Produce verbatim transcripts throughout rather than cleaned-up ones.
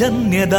ಜನ್ಯದ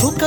ಸುಖ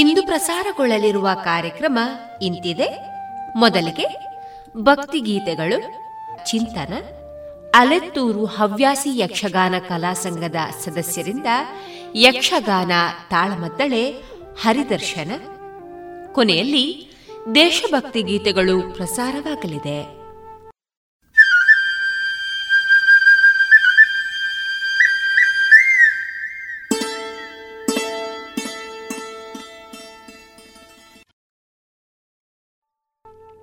ಇಂದು ಪ್ರಸಾರಗೊಳ್ಳಲಿರುವ ಕಾರ್ಯಕ್ರಮ ಇಂತಿದೆ. ಮೊದಲಿಗೆ ಭಕ್ತಿಗೀತೆಗಳು, ಚಿಂತನ, ಅಲೆತ್ತೂರು ಹವ್ಯಾಸಿ ಯಕ್ಷಗಾನ ಕಲಾ ಸಂಘದ ಸದಸ್ಯರಿಂದ ಯಕ್ಷಗಾನ ತಾಳಮದ್ದಳೆ ಹರಿದರ್ಶನ, ಕೊನೆಯಲ್ಲಿ ದೇಶಭಕ್ತಿ ಗೀತೆಗಳು ಪ್ರಸಾರವಾಗಲಿದೆ.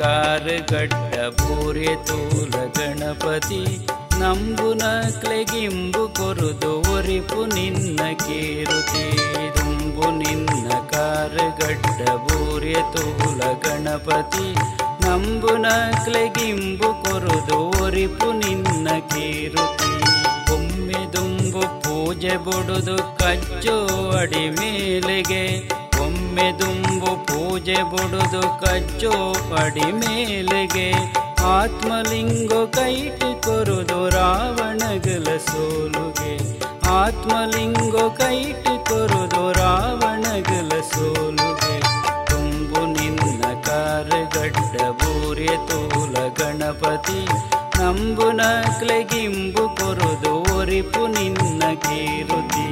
ಕಾರಗಡ್ಡ ಪೂರೆ ತೋಲ ಗಣಪತಿ ನಂಬುನ ಕ್ಲೆಗಿಂಬು ಕೊರುದು ಒರಿಪು ನಿನ್ನ ಕೀರುತಿ. ದುಂಬು ನಿನ್ನ ಕಾರಗಡ್ಡ ಪೂರೆ ತೋಲ ಗಣಪತಿ ನಂಬುನ ಕ್ಲೆಗಿಂಬು ಕೊರುದು ಒರಿಪು ನಿನ್ನ ಕೀರುತಿ. ಒಮ್ಮೆ ದುಂಬು ಪೂಜೆ ಬುಡುದು ಕಚ್ಚೋಡಿ ಮೇಲೆಗೆ, ಒಮ್ಮೆ ದುಂಬು ಪೂಜೆ ಬುಡುದು ಕಚ್ಚೋ ಪಡಿ ಮೇಲೆಗೆ, ಆತ್ಮಲಿಂಗೋ ಕೈಟಿ ಕೊರುದು ರಾವಣಗಲ ಸೋಲುಗೆ, ಆತ್ಮಲಿಂಗೋ ಕೈಟಿ ಕೊರುದು ರಾವಣಗಲ ಸೋಲುಗೆ. ತುಂಬು ನಿನ್ನ ಕಾರಗಡ್ಡ ಬೂರೆ ತೋಲ ಗಣಪತಿ ನಂಬು ನಕ್ಲೆಗಿಂಬು ಕೊರುದು ಒರಿಪು ನಿನ್ನ ಕೀರುತಿ.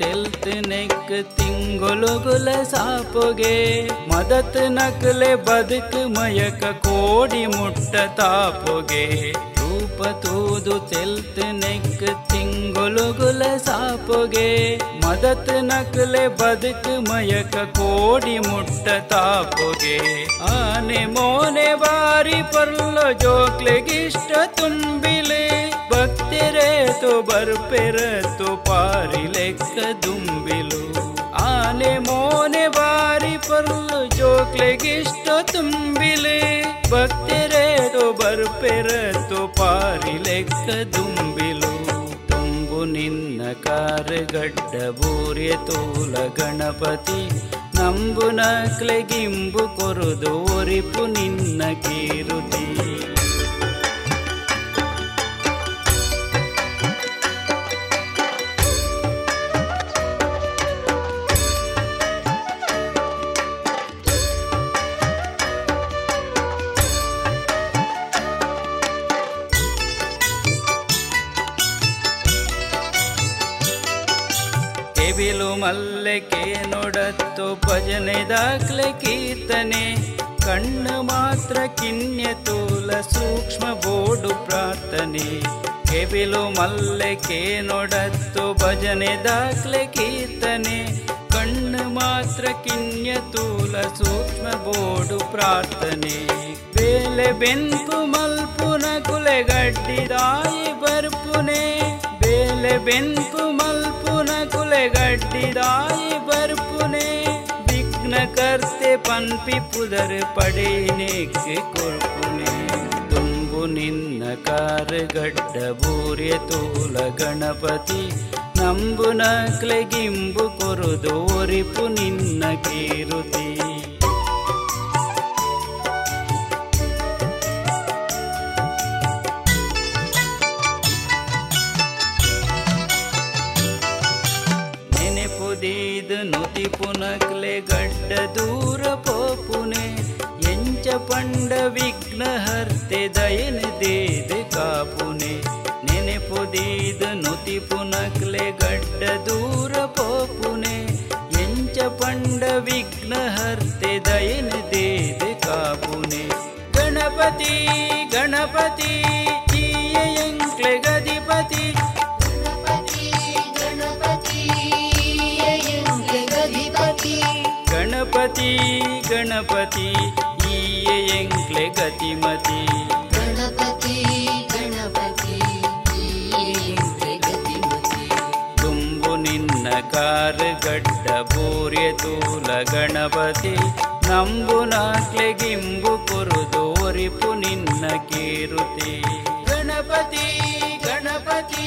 ತೆಲ್ತ್ ನೆಕ್ ತಿಂಗೊಳುಗುಲ ಸಾಪುಗೆ ಮದತ್ ನಕ್ಲೆ ಬದುಕು ಮಯಕ ಕೋಡಿ ಮುಟ್ಟ ತಾಪುಗೆ. ರೂಪ ತೂದು ತೆಲ್ತ್ ನೆಕ್ ತಿಂಗ ಗುಲುಗುಲ ಸಾಪುಗೆ ಮದತ್ ನಕಲೆ ಬದುಕ ಮಯಕ ಕೋಡಿ ಮುಟ್ಟ ತಾಪುಗೆ ಆನೆ ಮೋನೆ ಬಾರಿ ಪರ್ಲ ಜೋಕ್ಲೆಗಿಷ್ಟ ತುಂಬಿಲೆ ಭಕ್ತಿರೇತು ಬರ್ಪೆರತು ಪಾರಿ ಲೆಕ್ಕ ದುಂಬಿಲು ಆನೆ ಮೋನೆ ಬಾರಿ ಪರ್ಲ ಜೋಕ್ಲೆಗಿಷ್ಟ ತುಂಬಿಲೆ ಭಕ್ತಿರೇತು ಬರ್ಪೆರತು ಪಾರಿ ಲೆಕ್ಕ ದುಂಬಿಲು ನಿನ್ನ ಕಾರಗಡ್ಡ ಭೂರ್ಯ ತೂಲ ಗಣಪತಿ ನಂಬು ನಕ್ಲೆಗಿಂಬು ಕೊರುದು ಒರಿಪು ನಿನ್ನ ಕೀರುತಿ ಮಲ್ಲಕೆ ನೋಡತ್ತು ಭಜನೆ ದಾಖಲೆ ಕೀರ್ತನೆ ಕಣ್ಣು ಮಾತ್ರ ಕಿನ್ಯ ತೂಲ ಸೂಕ್ಷ್ಮ ಬೋಡು ಪ್ರಾರ್ಥನೆ ಕೆಬಿಲು ಮಲ್ಲಕೆ ನೋಡತ್ತು ಭಜನೆ ದಾಖಲೆ ಕೀರ್ತನೆ ಕಣ್ಣು ಮಾತ್ರ ಕಿನ್ಯ ತೂಲ ಸೂಕ್ಷ್ಮ ಬೋಡು ಪ್ರಾರ್ಥನೆ ಬೇಲೆ ಬೆಂಪು ಮಲ್ಪುನ ಕುಲೆ ಗಡ್ಡಿದಾಯಿ ಬರ್ಪುನೆ ಬೇಲೆ ಬೆಂಪು ಮಲ್ಪುನ ಕುಲೆ ಗಡ್ಡಿದಾಯಿ ಬರ್ಪುನೆ ವಿಘ್ನ ಕರ್ತೆ ಪನ್ಪಿ ಪುದರ್ ಪಡೇನೆಕ್ಕೆ ಕೊರ್ಪುನೆ ತುಂಬು ನಿನ್ನ ಕಾರಗಡ್ಡ ಭೂರ್ಯ ತೂಲ ಗಣಪತಿ ನಂಬು ನಕ್ಲೆಗಿಂಬು ಕೊರುದು ಒರಿಪು ನಿನ್ನ ಕೀರುತಿ ನುತಿ ಪುನಕ್ಲೆ ಗಡ್ಡ ದೂರ ಪೋಪುನೆ ಎಂಚ ಪಂಡ ವಿಘ್ನ ಹರ್ತೆ ದಯನ ದೇದ ಕಾಪುನೆ ನೆನೆಪುದೀದ ನುತಿ ಪುನಕ್ಲೆ ಗಡ್ಡ ದೂರ ಪೋಪುನೆ ಎಂಚ ಪಂಡ ವಿಘ್ನ ಹರ್ತೆ ದಯನ ದೇದ ಕಾಪುನೆ ಗಣಪತಿ ಗಣಪತಿ ಜೀಯ ಎಂಕ್ಲೆ ಗದಿಪತಿ ಗಣಪತಿ ಗಣಪತಿ ಈಯ ಎಂಕ್ಲೆ ಗತಿಮತಿ ಗಣಪತಿ ಗಣಪತಿ ಎಂಕ್ಲೆ ಗತಿಮತಿ ತುಂಬು ನಿನ್ನ ಕಾರಗಡ್ಡ ಭೂರ್ಯ ತೂಲ ಗಣಪತಿ ನಂಬು ನಾಕ್ಲೆಗಿಂಬು ಕೊರುದೋರಿಪು ನಿನ್ನ ಕೀರುತಿ ಗಣಪತಿ ಗಣಪತಿ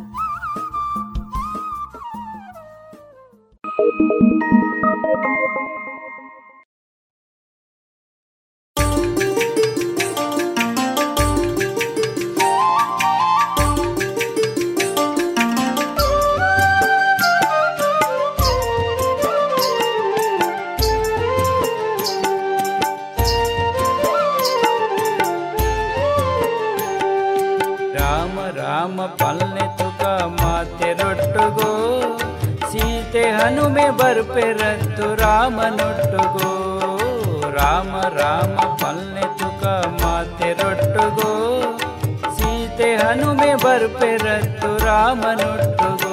ಹನುಮೆ ಬರ್ಪೆರತ್ತು ರಾಮನೊಟ್ಟುಗೋ ರಾಮ ರಾಮ ಪಲ್ನೆ ತುಕ ಮಾತೆರೊಟ್ಟುಗೋ ಸೀತೆ ಹನುಮೆ ಬರ್ಪೆರತ್ತು ರಾಮನೊಟ್ಟುಗೋ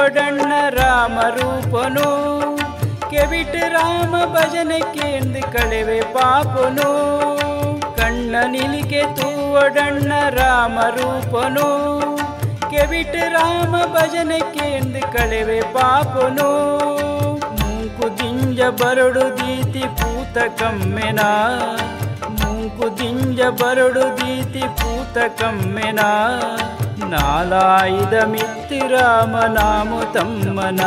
ಒಡಣ್ಣ ರಾಮ ರೂಪನು ಕೆವಿಟ ರಾಮ ಭಜನೆ ಕೇಂದ್ರ ಕಳೆವೆ ಪಾಪನು ಕಣ್ಣ ನಿಲಿಕೆ ತೂವಡಣ್ಣ ರಾಮ ರೂಪನು ಕೆವಿಟ ರಾಮ ಭಜನೆ ಕೇಂದ್ರ ಕಳೆವೆ ಪಾಪನು ಮೂಕು ದಿಂಜ ಬರಡು ದೀತಿ ಪೂತ ಕಮ್ಮೆನ ಮೂಕು ದಿಂಜ ಬರಡು ದೀತಿ ಪೂತ ಕಮ್ಮನಾ ನಾಲಾಯಿದ ಮಿತ್ತಿರಾಮ ನಾಮ ತಮ್ಮನ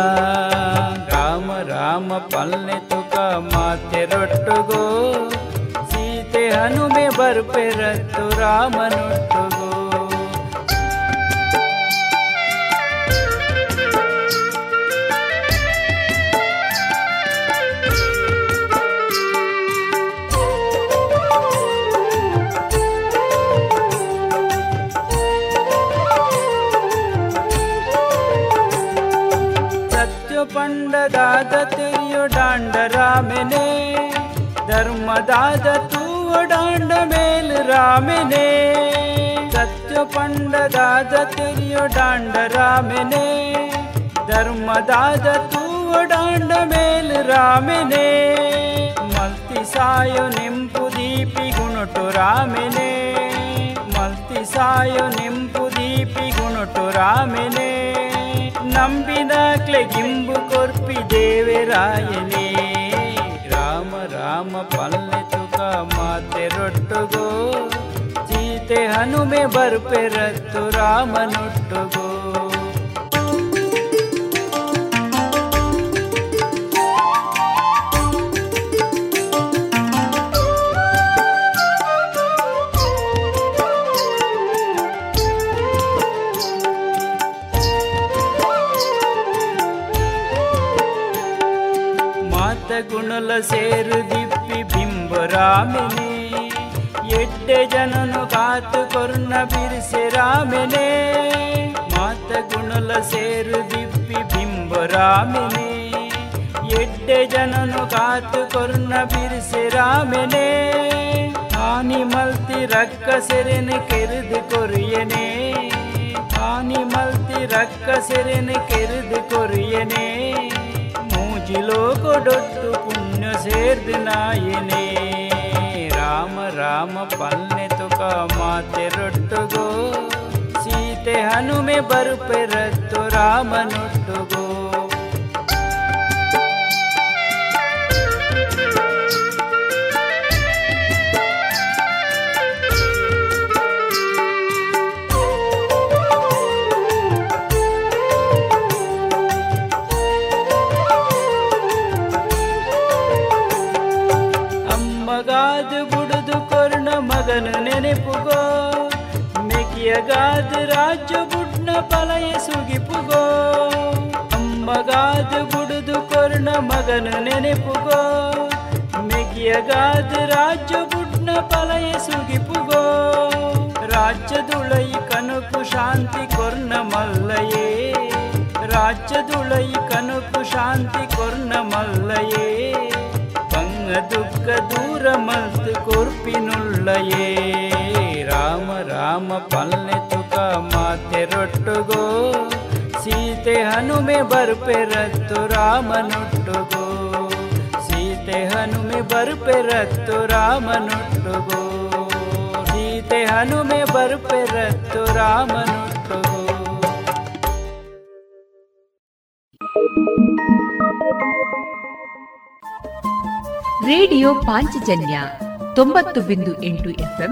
ರಾಮ ರಾಮ ಪಲ್ನೆ ತುಕ ಮಾತೆರೊಟ್ಟುಗೋ ಸೀತೆ ಹನುಮೆ ಬರ್ಪೆರತ್ತು ರಾಮನೊಟ್ಟುಗೋ. तेरियो डांड रामने धर्म दाद तू डांड मेल रामने सत्य पंड दाद तेरियो डांड रामने धर्म दाद तू डांड मेल रामने मल्ति सायो निंपु दीपि गुणटो रामने मल्ति सायो निंपु दीपि गुणटो रामने ನಂಬಿನಾಗ್ಲೆ ಗಿಂಬು ಕೊರ್ಪಿ ದೇವರಾಯನೇ ರಾಮ ರಾಮ ಪಲ್ಲೆ ತುಕ ಮಾತೆರೊಟ್ಟುಗೋ ಸೀತೆ ಹನುಮೆ ಬರ್ಪೆರತ್ತು ರಾಮನೊಟ್ಟುಗೋ. ಗುಣಲ ಸೇರು ದಿಪ್ಪಿ ಬಿಂಬ ರಾಮನೆ ಎಡ್ಡೆ ಜನನು ಕಾತು ಕೊರ್ನ ಬಿರ್ಸೆ ರಾಮನೆ ಮಾತ ಗುಣಲ ಸೇರು ದಿಪ್ಪಿ ಬಿಂಬ ರಾಮನೆ ಎಡ್ಡೆ ಜನನು ಕಾತು ಕೊರ್ನ ಬಿರ್ಸೆ ರಾಮನೆ ಹಾನಿ ಮಲ್ತಿ ರಕ್ಕ ಸೆರೆನೆ ಕೆರೆದು ಕೊರಿಯನೆ ಹಾನಿ ಮಲ್ತಿ ರಕ್ಕ ಸೆರೆನೆ ಕೆರೆದು ಕೊರಿಯನೆ ಜಿಲೋಕೊಡೊಟ್ಟು ಪುಣ್ಯ ಸೇರ್ದಿನಾಯನೇ ರಾಮ ರಾಮ ಪಲ್ನೆ ತುಕ ಮಾತೆರೊಟ್ಟುಗೋ ಸೀತೆ ಹನುಮೆ ಬರ್ಪೆರತ್ತು ರಾಮನೊಟ್ಟುಗೋ. ನೆನೆಪುಗೋ ಮೆಗಿಯಗಾದ ರಾಜ್ಯ ಬುಡ್ನ ಪಲಯ ಸುಗಿಪುಗೋ ಅಮ್ಮಗಾದ ಗುಡುದು ಕೊರ್ಣ ಮಗನ ನೆನೆಪುಗೋ ಮೆಗಿಯಗಾದ ರಾಜ್ಯ ಬುಡ್ನ ಪಲಯ ಸುಗಿಪುಗೋ ರಾಜ್ಯದುಳೈ ಕನಕು ಶಾಂತಿ ಕೊರ್ಣ ಮಲ್ಲಯೇ ರಾಜ್ಯದುಳೈ ಕನಕು ಶಾಂತಿ ಕೊರ್ಣ ಮಲ್ಲಯೇ ದುಃಖ ದೂರ ಮಲ್ತ್ ಕೊರ್ಪಿನುಳ್ಳಯೇ ರಾಮ ರಾಮ ಪಲ್ನೆ ತುಕ ಮಾತೆರೊಟ್ಟುಗೋ ಸೀತೆ ಹನುಮೆ ಬರ್ಪೆರತ್ತು ರಾಮನೊಟ್ಟುಗೋ ಸೀತೆ ಹನುಮೆ ಬರ್ಪೆರತ್ತು ರಾಮನೊಟ್ಟುಗೋ ಸೀತೆ ಹನುಮೆ ಬರ್ಪೆರತ್ತು ರಾಮನೊಟ್ಟುಗೋ. ರೇಡಿಯೋ ಪಾಂಚಜನ್ಯ ತೊಂಬತ್ತು ಬಿಂದು ಎಂಟು ಎಫ್ಎಂ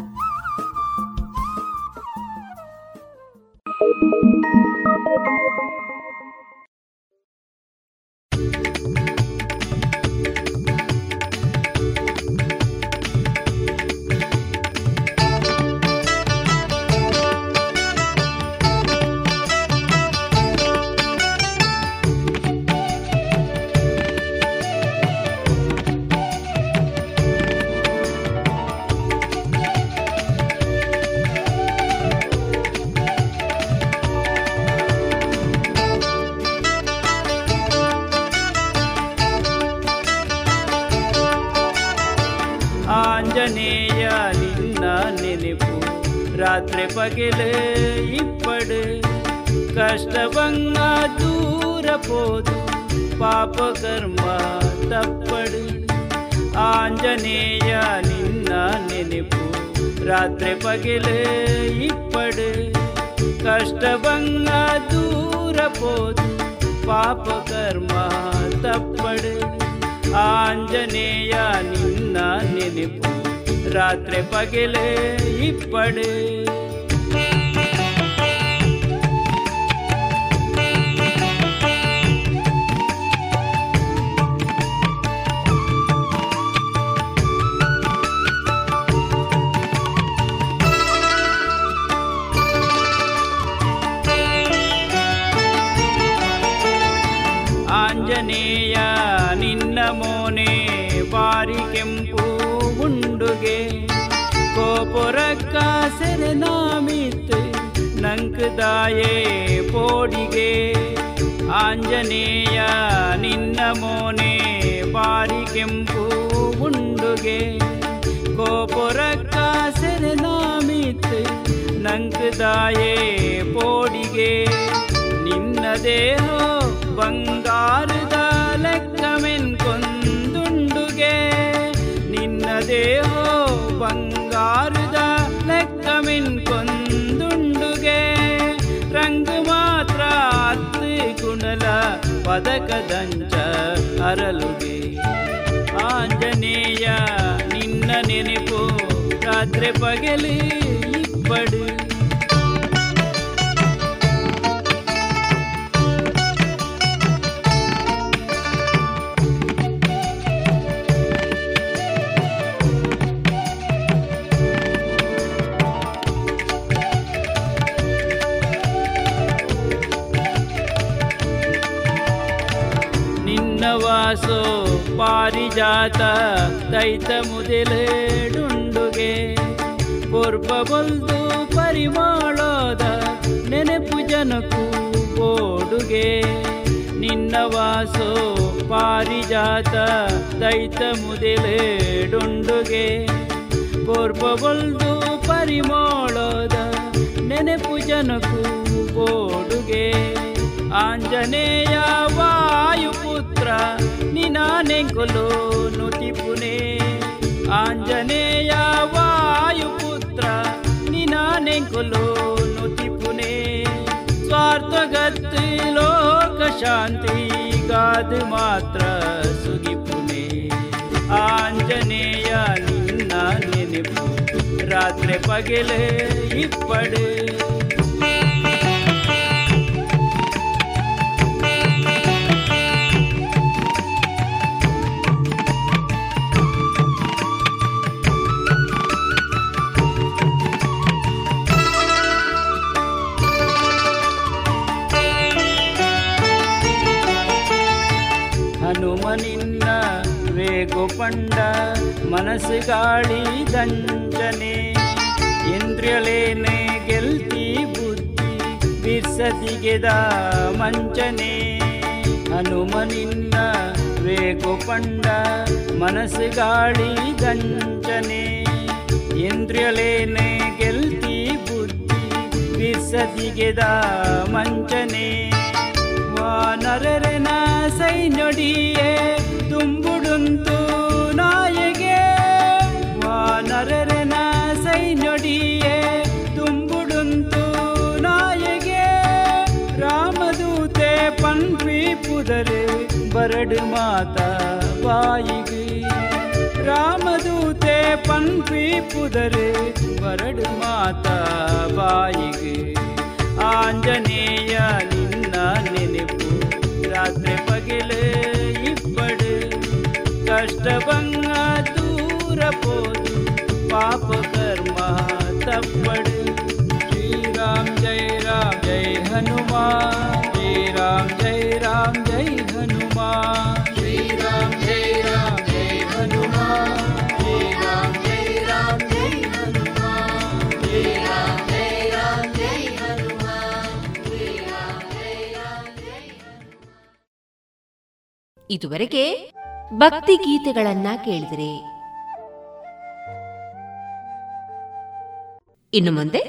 ರಾತ್ರಿ ಪಗಲು ಇಪ್ಪಡು ಕಷ್ಟಭಂಗ ದೂರ ಪೋದು ಪಾಪ ಕರ್ಮ ತಪ್ಪಡು ಆಂಜನೇಯ ನಿನ್ನ ನೆನಪು ರಾತ್ರಿ ಪಗಲು ಇಪ್ಪಡು ಕಷ್ಟಭಂಗ ದೂರ ಪೋದು ಪಾಪ ಕರ್ಮ ತಪ್ಪಡು ಆಂಜನೇಯ ರಾತ್ರೆ ಪಗಲೇ ಇಪ್ಪಡೆ ಆಂಜನೇಯ ನಿನ್ನ ಮೋನೆ ಬಾರಿ ಕೆಂಪು ಗುಂಡುಗೆ ಕೋಪುರಕ್ಕ ಸೆರೆನಾಮಿತ್ ನಂಕದಾಯೇ ಪೋಡಿಗೆ ಆಂಜನೇಯ ನಿನ್ನ ಮೋನೆ ಬಾರಿ ಕೆಂಪು ಗುಂಡುಗೆ ಕೋಪುರಕ್ಕ ಸೆರೆನಾಮಿತ್ ನಂಕದಾಯೇ ಪೋಡಿಗೆ ನಿನ್ನ ದೇಹ ಬಂಗಾರದ ಲೆಕ್ಕಮೆನ್ಕೊಂದುಂಡುಗೆ ನಿನ್ನ ದೇಹ ಬಂಗಾರದ ಲೆಕ್ಕಮೆನ್ಕೊಂದುಂಡುಗೆ ರಂಗು ಮಾತ್ರ ಅತ್ತು ಗುಣಲ ಪದಕದಂಚ ಅರಲುಗೆ ಆಂಜನೇಯ ನಿನ್ನ ನೆನಪು ರಾತ್ರಿ ಪಗಲಿ ಇಪ್ಪಡು ವಾಸೋ ಪಾರಿಜಾತ ದೈತ ಮುದಿಲೇಡುಂಡುಗೆ ಪೂರ್ವ ಬಲ್ದು ಪರಿಮಾಳೋದ ನೆನಪು ಜನಕ್ಕೂ ಓಡುಗೆ ನಿನ್ನ ವಾಸೋ ಪಾರಿಜಾತ ದೈತ ಮುದಿಲೇಡುಂಡುಗೆ ಪೂರ್ವ ಬಲ್ದು ಪರಿಮಾಳೋದ ನೆನಪು ಜನಕ್ಕೂ ಓಡುಗೆ ಆಂಜನೇಯ ವಾಯುಪುತ್ರ ನಿನಾನೆಂಗೊಲೋ ನುತಿಪುನೆ ಆಂಜನೇಯ ವಾಯುಪುತ್ರ ನಿನಾನೆಂಗೊಲೋ ನುತಿಪುನೆ ಸ್ವಾರ್ಥಗತ್ ಲೋಕಶಾಂತಿಗಾದ ಮಾತ್ರ ಸುಗಿಪುನೆ ಆಂಜನೇಯ ನಿನ್ನ ನೆನಪು ರಾತ್ರಿ ಪಗಲೇ ಇಪ್ಪಡೆ ನಿನ್ನ ವೇಗೋಪಂಡ ಮನಸ್ಸು ಗಾಳಿ ದಂಡನೆ ಇಂದ್ರಿಯಲೇನೆ ಗೆಲ್ತಿ ಬುದ್ಧಿ ಬಿರ್ಸದಿಗೆದ ಮಂಚನೆ ಹನುಮನಿನ್ನ ವೇಗೋಪಂಡ ಮನಸ್ಸು ಗಾಳಿ ದಂಡನೆ ಇಂದ್ರಿಯಲೇನೆ ಗೆಲ್ತಿ ಬುದ್ಧಿ ಬಿರ್ಸದಿಗೆದ ಮಂಚನೆ ನರನ ಸೈನೊಡಿಯೇ ತುಂಬುಡುಂತು ನಾಯಗೆ ವಾನರನ ಸೈನೊಡಿಯೇ ತುಂಬುಡುಂತು ನಾಯಗೆ ರಾಮದೂತೆ ಪನ್ಪಿ ಪುದರೆ ಬರಡು ಮಾತಾ ಬಾಯಿಗೆ ರಾಮದೂತೆ ಪನ್ಪಿ ಪುದರೆ ಬರಡು ಮಾತಾ ಬಾಯಿಗೆ ಆಂಜನೇಯ ನಿನ್ನ ನೆನಪು ರಾತ್ರಿ ಪಗಲೇ ಇಪ್ಪಡು ಕಷ್ಟ ಭಂಗ ದೂರ ಪೋದು ಪಾಪ ಕರ್ಮ ತಪ್ಪಡು ಶ್ರೀರಾಮ್ ಜಯ ರಾಮ್ ಜೈ ಹನುಮಾನ್ ಶ್ರೀರಾಮ್ ಜಯ ರಾಮ್ ಜೈ ಹನುಮಾನ್ ಶ್ರೀರಾಮ್ ಜಯ ರಾಮ್ ಜೈ ಹನುಮಾನ್ ಶ್ರೀರಾಮ್ ಜಯ ರಾಮ್ ಜೈ ಹನುಮಾನ್ ಶ್ರೀರಾಮ್ ಜಯ ರಾಮ್ ಜೈ ಇದುವರೆಗೆ ಭಕ್ತಿ ಗೀತೆಗಳನ್ನ ಕೇಳಿದರೆ ಇನ್ನು ಮುಂದೆ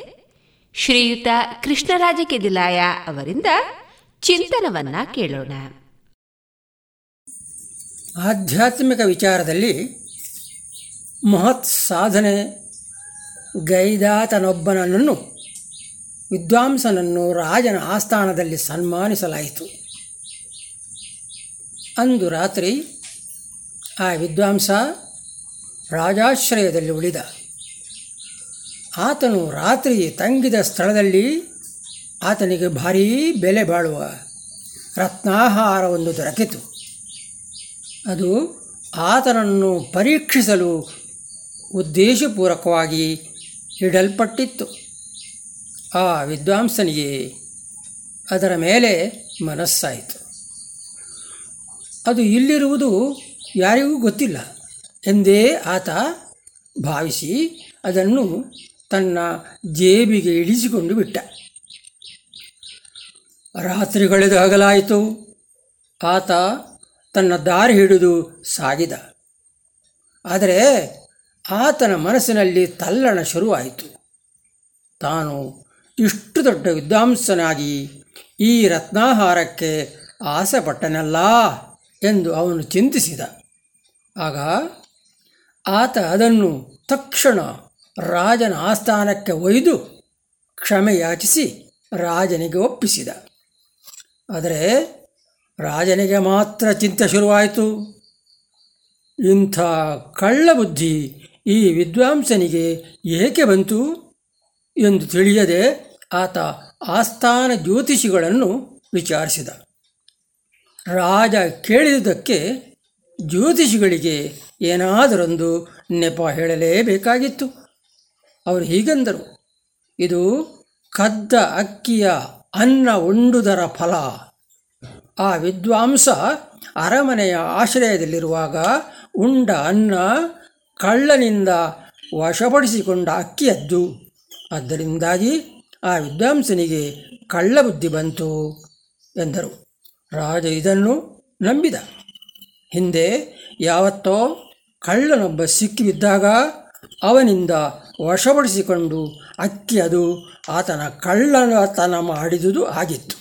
ಶ್ರೀಯುತ ಕೃಷ್ಣರಾಜ ಕೆದಿಲಾಯ ಅವರಿಂದ ಚಿಂತನವನ್ನ ಕೇಳೋಣ. ಆಧ್ಯಾತ್ಮಿಕ ವಿಚಾರದಲ್ಲಿ ಮಹತ್ ಸಾಧನೆ ಗೈದಾತನೊಬ್ಬನನ್ನು ವಿದ್ವಾಂಸನನ್ನು ರಾಜನ ಆಸ್ಥಾನದಲ್ಲಿ ಸನ್ಮಾನಿಸಲಾಯಿತು. ಅಂದು ರಾತ್ರಿ ಆ ವಿದ್ವಾಂಸ ರಾಜಾಶ್ರಯದಲ್ಲಿ ಉಳಿದ. ಆತನು ರಾತ್ರಿ ತಂಗಿದ ಸ್ಥಳದಲ್ಲಿ ಆತನಿಗೆ ಭಾರೀ ಬೆಲೆ ಬಾಳುವ ರತ್ನಾಹಾರವೊಂದು ದೊರಕಿತು. ಅದು ಆತನನ್ನು ಪರೀಕ್ಷಿಸಲು ಉದ್ದೇಶಪೂರ್ವಕವಾಗಿ ಇಡಲ್ಪಟ್ಟಿತ್ತು. ಆ ವಿದ್ವಾಂಸನಿಗೆ ಅದರ ಮೇಲೆ ಮನಸ್ಸಾಯಿತು. ಅದು ಇಲ್ಲಿರುವುದು ಯಾರಿಗೂ ಗೊತ್ತಿಲ್ಲ ಎಂದೇ ಆತ ಭಾವಿಸಿ ಅದನ್ನು ತನ್ನ ಜೇಬಿಗೆ ಇಳಿಸಿಕೊಂಡು ಬಿಟ್ಟ. ರಾತ್ರಿಗಳೆದು ಹಗಲಾಯಿತು. ಆತ ತನ್ನ ದಾರಿ ಹಿಡಿದು ಸಾಗಿದ. ಆದರೆ ಆತನ ಮನಸ್ಸಿನಲ್ಲಿ ತಲ್ಲಣ ಶುರುವಾಯಿತು. ತಾನು ಇಷ್ಟು ದೊಡ್ಡ ವಿದ್ವಾಂಸನಾಗಿ ಈ ರತ್ನಾಹಾರಕ್ಕೆ ಆಸೆಪಟ್ಟನಲ್ಲ ಎಂದು ಅವನು ಚಿಂತಿಸಿದ. ಆಗ ಆತ ಅದನ್ನು ತಕ್ಷಣ ರಾಜನ ಆಸ್ಥಾನಕ್ಕೆ ಒಯ್ದು ಕ್ಷಮೆಯಾಚಿಸಿ ರಾಜನಿಗೆ ಒಪ್ಪಿಸಿದ. ಆದರೆ ರಾಜನಿಗೆ ಮಾತ್ರ ಚಿಂತೆ ಶುರುವಾಯಿತು. ಇಂಥ ಕಳ್ಳಬುದ್ಧಿ ಈ ವಿದ್ವಾಂಸನಿಗೆ ಏಕೆ ಬಂತು ಎಂದು ತಿಳಿಯದೆ ಆತ ಆಸ್ಥಾನ ಜ್ಯೋತಿಷಿಗಳನ್ನು ವಿಚಾರಿಸಿದ. ರಾಜ ಕೇಳಿದುದಕ್ಕೆ ಜ್ಯೋತಿಷಿಗಳಿಗೆ ಏನಾದರೊಂದು ನೆಪ ಹೇಳಲೇಬೇಕಾಗಿತ್ತು. ಅವರು ಹೀಗೆಂದರು: ಇದು ಕದ್ದ ಅಕ್ಕಿಯ ಅನ್ನ ಉಂಡುದರ ಫಲ. ಆ ವಿದ್ವಾಂಸ ಅರಮನೆಯ ಆಶ್ರಯದಲ್ಲಿರುವಾಗ ಉಂಡ ಅನ್ನ ಕಳ್ಳನಿಂದ ವಶಪಡಿಸಿಕೊಂಡ ಅಕ್ಕಿಯದ್ದು. ಆದ್ದರಿಂದಾಗಿ ಆ ವಿದ್ವಾಂಸನಿಗೆ ಕಳ್ಳಬುದ್ಧಿ ಬಂತು ಎಂದರು. ರಾಜ ಇದನ್ನು ನಂಬಿದ. ಹಿಂದೆ ಯಾವತ್ತೋ ಕಳ್ಳನೊಬ್ಬ ಸಿಕ್ಕಿಬಿದ್ದಾಗ ಅವನಿಂದ ವಶಪಡಿಸಿಕೊಂಡು ಅಕ್ಕಿ ಅದು ಆತನ ಕಳ್ಳತನ ಮಾಡಿದುದು ಆಗಿತ್ತು.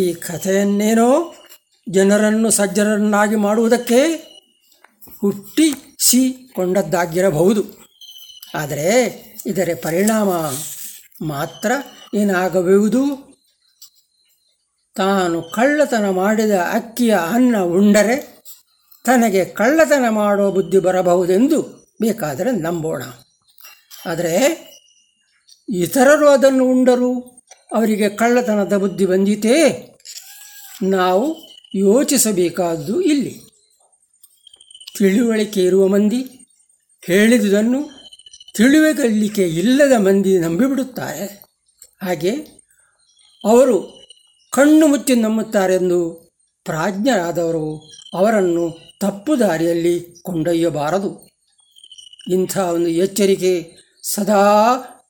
ಈ ಕಥೆಯನ್ನೇನೋ ಜನರನ್ನು ಸಜ್ಜರನ್ನಾಗಿ ಮಾಡುವುದಕ್ಕೆ ಹುಟ್ಟಿಸಿಕೊಂಡದ್ದಾಗಿರಬಹುದು. ಆದರೆ ಇದರ ಪರಿಣಾಮ ಮಾತ್ರ ಏನಾಗಬಹುದು? ತಾನು ಕಳ್ಳತನ ಮಾಡಿದ ಅಕ್ಕಿಯ ಅನ್ನ ಉಂಡರೆ ತನಗೆ ಕಳ್ಳತನ ಮಾಡೋ ಬುದ್ಧಿ ಬರಬಹುದೆಂದು ಬೇಕಾದರೆ ನಂಬೋಣ. ಆದರೆ ಇತರರು ಅದನ್ನು ಉಂಡರೂ ಅವರಿಗೆ ಕಳ್ಳತನದ ಬುದ್ಧಿ ಬಂದಿತೇ? ನಾವು ಯೋಚಿಸಬೇಕಾದ್ದು ಇಲ್ಲಿ. ತಿಳುವಳಿಕೆ ಇರುವ ಮಂದಿ ಹೇಳಿದುದನ್ನು ತಿಳುವಳಿಕೆ ಇಲ್ಲದ ಮಂದಿ ನಂಬಿಬಿಡುತ್ತಾರೆ. ಹಾಗೆ ಅವರು ಕಣ್ಣು ಮುಚ್ಚಿ ನಂಬುತ್ತಾರೆಂದು ಪ್ರಾಜ್ಞರಾದವರು ಅವರನ್ನು ತಪ್ಪು ದಾರಿಯಲ್ಲಿ ಕೊಂಡೊಯ್ಯಬಾರದು. ಇಂಥ ಒಂದು ಎಚ್ಚರಿಕೆ ಸದಾ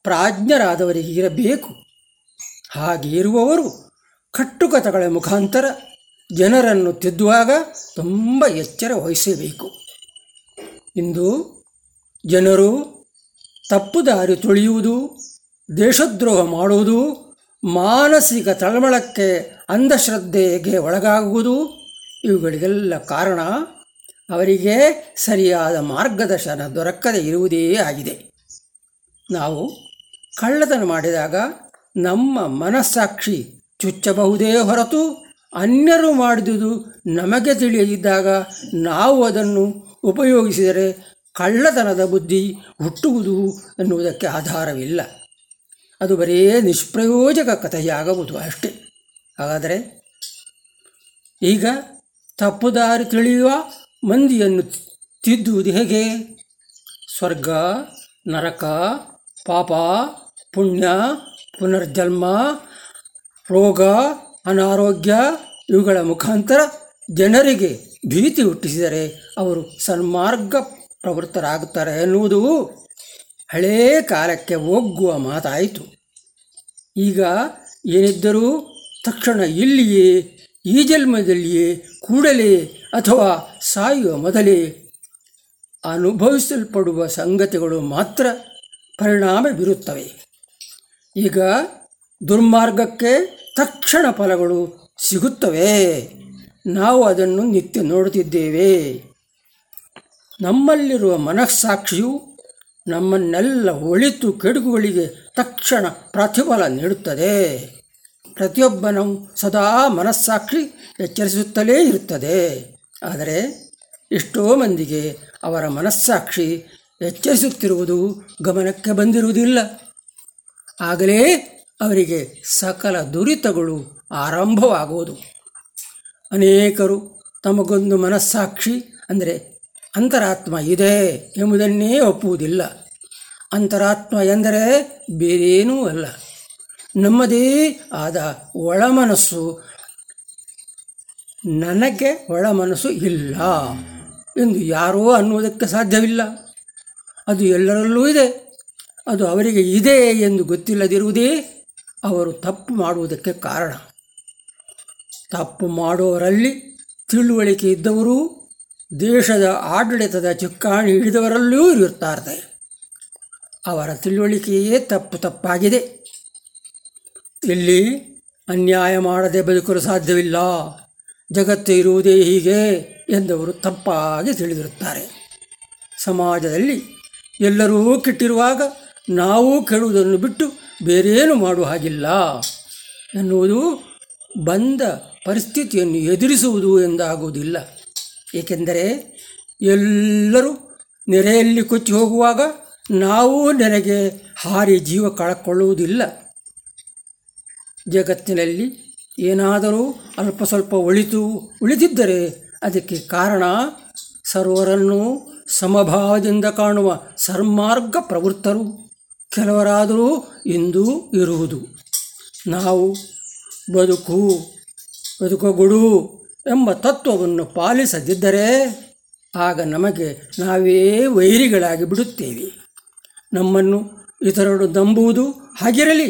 ಪ್ರಾಜ್ಞರಾದವರಿಗೆ ಇರಬೇಕು. ಹಾಗೆ ಇರುವವರು ಕಟ್ಟುಕಥೆಗಳ ಮುಖಾಂತರ ಜನರನ್ನು ತಿದ್ದುವಾಗ ತುಂಬ ಎಚ್ಚರ ವಹಿಸಬೇಕು. ಇಂದು ಜನರು ತಪ್ಪು ದಾರಿ ತುಳಿಯುವುದು, ದೇಶದ್ರೋಹ ಮಾಡುವುದು, ಮಾನಸಿಕ ತಳಮಳಕ್ಕೆ, ಅಂಧಶ್ರದ್ಧೆಗೆ ಒಳಗಾಗುವುದು ಇವುಗಳಿಗೆಲ್ಲ ಕಾರಣ ಅವರಿಗೆ ಸರಿಯಾದ ಮಾರ್ಗದರ್ಶನ ದೊರಕದೇ ಇರುವುದೇ ಆಗಿದೆ. ನಾವು ಕಳ್ಳತನ ಮಾಡಿದಾಗ ನಮ್ಮ ಮನಸ್ಸಾಕ್ಷಿ ಚುಚ್ಚಬಹುದೇ ಹೊರತು ಅನ್ಯರು ಮಾಡಿದುದು ನಮಗೆ ತಿಳಿಯದಿದ್ದಾಗ ನಾವು ಅದನ್ನು ಉಪಯೋಗಿಸಿದರೆ ಕಳ್ಳತನದ ಬುದ್ಧಿ ಹುಟ್ಟುವುದು ಎನ್ನುವುದಕ್ಕೆ ಆಧಾರವಿಲ್ಲ. ಅದು ಬರೀ ನಿಷ್ಪ್ರಯೋಜಕ ಕಥೆಯಾಗಬಹುದು ಅಷ್ಟೇ. ಹಾಗಾದರೆ ಈಗ ತಪ್ಪುದಾರಿ ತಿಳಿಯುವ ಮಂದಿಯನ್ನು ತಿದ್ದುವುದು ಹೇಗೆ? ಸ್ವರ್ಗ, ನರಕ, ಪಾಪ, ಪುಣ್ಯ, ಪುನರ್ಜನ್ಮ, ರೋಗ, ಅನಾರೋಗ್ಯ ಇವುಗಳ ಮುಖಾಂತರ ಜನರಿಗೆ ಭೀತಿ ಹುಟ್ಟಿಸಿದರೆ ಅವರು ಸನ್ಮಾರ್ಗ ಪ್ರವೃತ್ತರಾಗುತ್ತಾರೆ ಎನ್ನುವುದು ಹಳೇ ಕಾಲಕ್ಕೆ ಒಗ್ಗುವ ಮಾತಾಯಿತು. ಈಗ ಏನಿದ್ದರೂ ತಕ್ಷಣ ಇಲ್ಲಿಯೇ, ಈ ಜನ್ಮದಲ್ಲಿಯೇ, ಕೂಡಲೇ ಅಥವಾ ಸಾಯುವ ಮೊದಲೇ ಅನುಭವಿಸಲ್ಪಡುವ ಸಂಗತಿಗಳು ಮಾತ್ರ ಪರಿಣಾಮ ಬೀರುತ್ತವೆ. ಈಗ ದುರ್ಮಾರ್ಗಕ್ಕೆ ತಕ್ಷಣ ಫಲಗಳು ಸಿಗುತ್ತವೆ. ನಾವು ಅದನ್ನು ನಿತ್ಯ ನೋಡುತ್ತಿದ್ದೇವೆ. ನಮ್ಮಲ್ಲಿರುವ ಮನಸ್ಸಾಕ್ಷಿಯು ನಮ್ಮನ್ನೆಲ್ಲ ಒಳಿತು ಕೆಡುಕುಗಳಿಗೆ ತಕ್ಷಣ ಪ್ರತಿಫಲ ನೀಡುತ್ತದೆ. ಪ್ರತಿಯೊಬ್ಬನೂ ಸದಾ ಮನಸ್ಸಾಕ್ಷಿ ಎಚ್ಚರಿಸುತ್ತಲೇ ಇರುತ್ತದೆ. ಆದರೆ ಎಷ್ಟೋ ಮಂದಿಗೆ ಅವರ ಮನಸ್ಸಾಕ್ಷಿ ಎಚ್ಚರಿಸುತ್ತಿರುವುದು ಗಮನಕ್ಕೆ ಬಂದಿರುವುದಿಲ್ಲ. ಆಗಲೇ ಅವರಿಗೆ ಸಕಲ ದುರಿತಗಳು ಆರಂಭವಾಗುವುದು. ಅನೇಕರು ತಮಗೊಂದು ಮನಸ್ಸಾಕ್ಷಿ ಅಂದರೆ ಅಂತರಾತ್ಮ ಇದೆ ಎಂಬುದನ್ನೇ ಒಪ್ಪುವುದಿಲ್ಲ. ಅಂತರಾತ್ಮ ಎಂದರೆ ಬೇರೇನೂ ಅಲ್ಲ, ನಮ್ಮದೇ ಆದ ಒಳ ಮನಸ್ಸು. ನನಗೆ ಒಳ ಮನಸ್ಸು ಇಲ್ಲ ಎಂದು ಯಾರೋ ಅನ್ನುವುದಕ್ಕೆ ಸಾಧ್ಯವಿಲ್ಲ. ಅದು ಎಲ್ಲರಲ್ಲೂ ಇದೆ. ಅದು ಅವರಿಗೆ ಇದೆ ಎಂದು ಗೊತ್ತಿಲ್ಲದಿರುವುದೇ ಅವರು ತಪ್ಪು ಮಾಡುವುದಕ್ಕೆ ಕಾರಣ. ತಪ್ಪು ಮಾಡುವವರಲ್ಲಿ ತಿಳುವಳಿಕೆ ಇದ್ದವರು, ದೇಶದ ಆಡಳಿತದ ಚುಕ್ಕಾಣಿ ಹಿಡಿದವರಲ್ಲೂ ಇರುತ್ತಾರೆ. ಅವರ ತಿಳುವಳಿಕೆಯೇ ತಪ್ಪು ತಪ್ಪಾಗಿದೆ. ಇಲ್ಲಿ ಅನ್ಯಾಯ ಮಾಡದೆ ಬದುಕಲು ಸಾಧ್ಯವಿಲ್ಲ, ಜಗತ್ತು ಇರುವುದೇ ಹೀಗೆ ಎಂದವರು ತಪ್ಪಾಗಿ ತಿಳಿದಿರುತ್ತಾರೆ. ಸಮಾಜದಲ್ಲಿ ಎಲ್ಲರೂ ಕೆಟ್ಟಿರುವಾಗ ನಾವು ಕೆಡುವುದನ್ನು ಬಿಟ್ಟು ಬೇರೇನು ಮಾಡುವ ಹಾಗಿಲ್ಲ ಎನ್ನುವುದು ಬಂದ ಪರಿಸ್ಥಿತಿಯನ್ನು ಎದುರಿಸುವುದು ಎಂದಾಗುವುದಿಲ್ಲ. ಏಕೆಂದರೆ ಎಲ್ಲರೂ ನೆರೆಯಲ್ಲಿ ಕೊಚ್ಚಿ ಹೋಗುವಾಗ ನಾವು ನೆರೆಗೆ ಹಾರಿ ಜೀವ ಕಳಕೊಳ್ಳುವುದಿಲ್ಲ. ಜಗತ್ತಿನಲ್ಲಿ ಏನಾದರೂ ಅಲ್ಪ ಸ್ವಲ್ಪ ಒಳಿತು ಉಳಿದಿದ್ದರೆ ಅದಕ್ಕೆ ಕಾರಣ ಸರ್ವರನ್ನು ಸಮಭಾವದಿಂದ ಕಾಣುವ ಸನ್ಮಾರ್ಗ ಪ್ರವೃತ್ತರು ಕೆಲವರಾದರೂ ಇಂದೂ ಇರುವುದು. ನಾವು ಬದುಕು ಬದುಕಗೊಡು ಎಂಬ ತತ್ವವನ್ನು ಪಾಲಿಸದಿದ್ದರೆ ಆಗ ನಮಗೆ ನಾವೇ ವೈರಿಗಳಾಗಿ ಬಿಡುತ್ತೇವೆ. ನಮ್ಮನ್ನು ಇತರರು ನಂಬುವುದು ಹಾಗಿರಲಿ,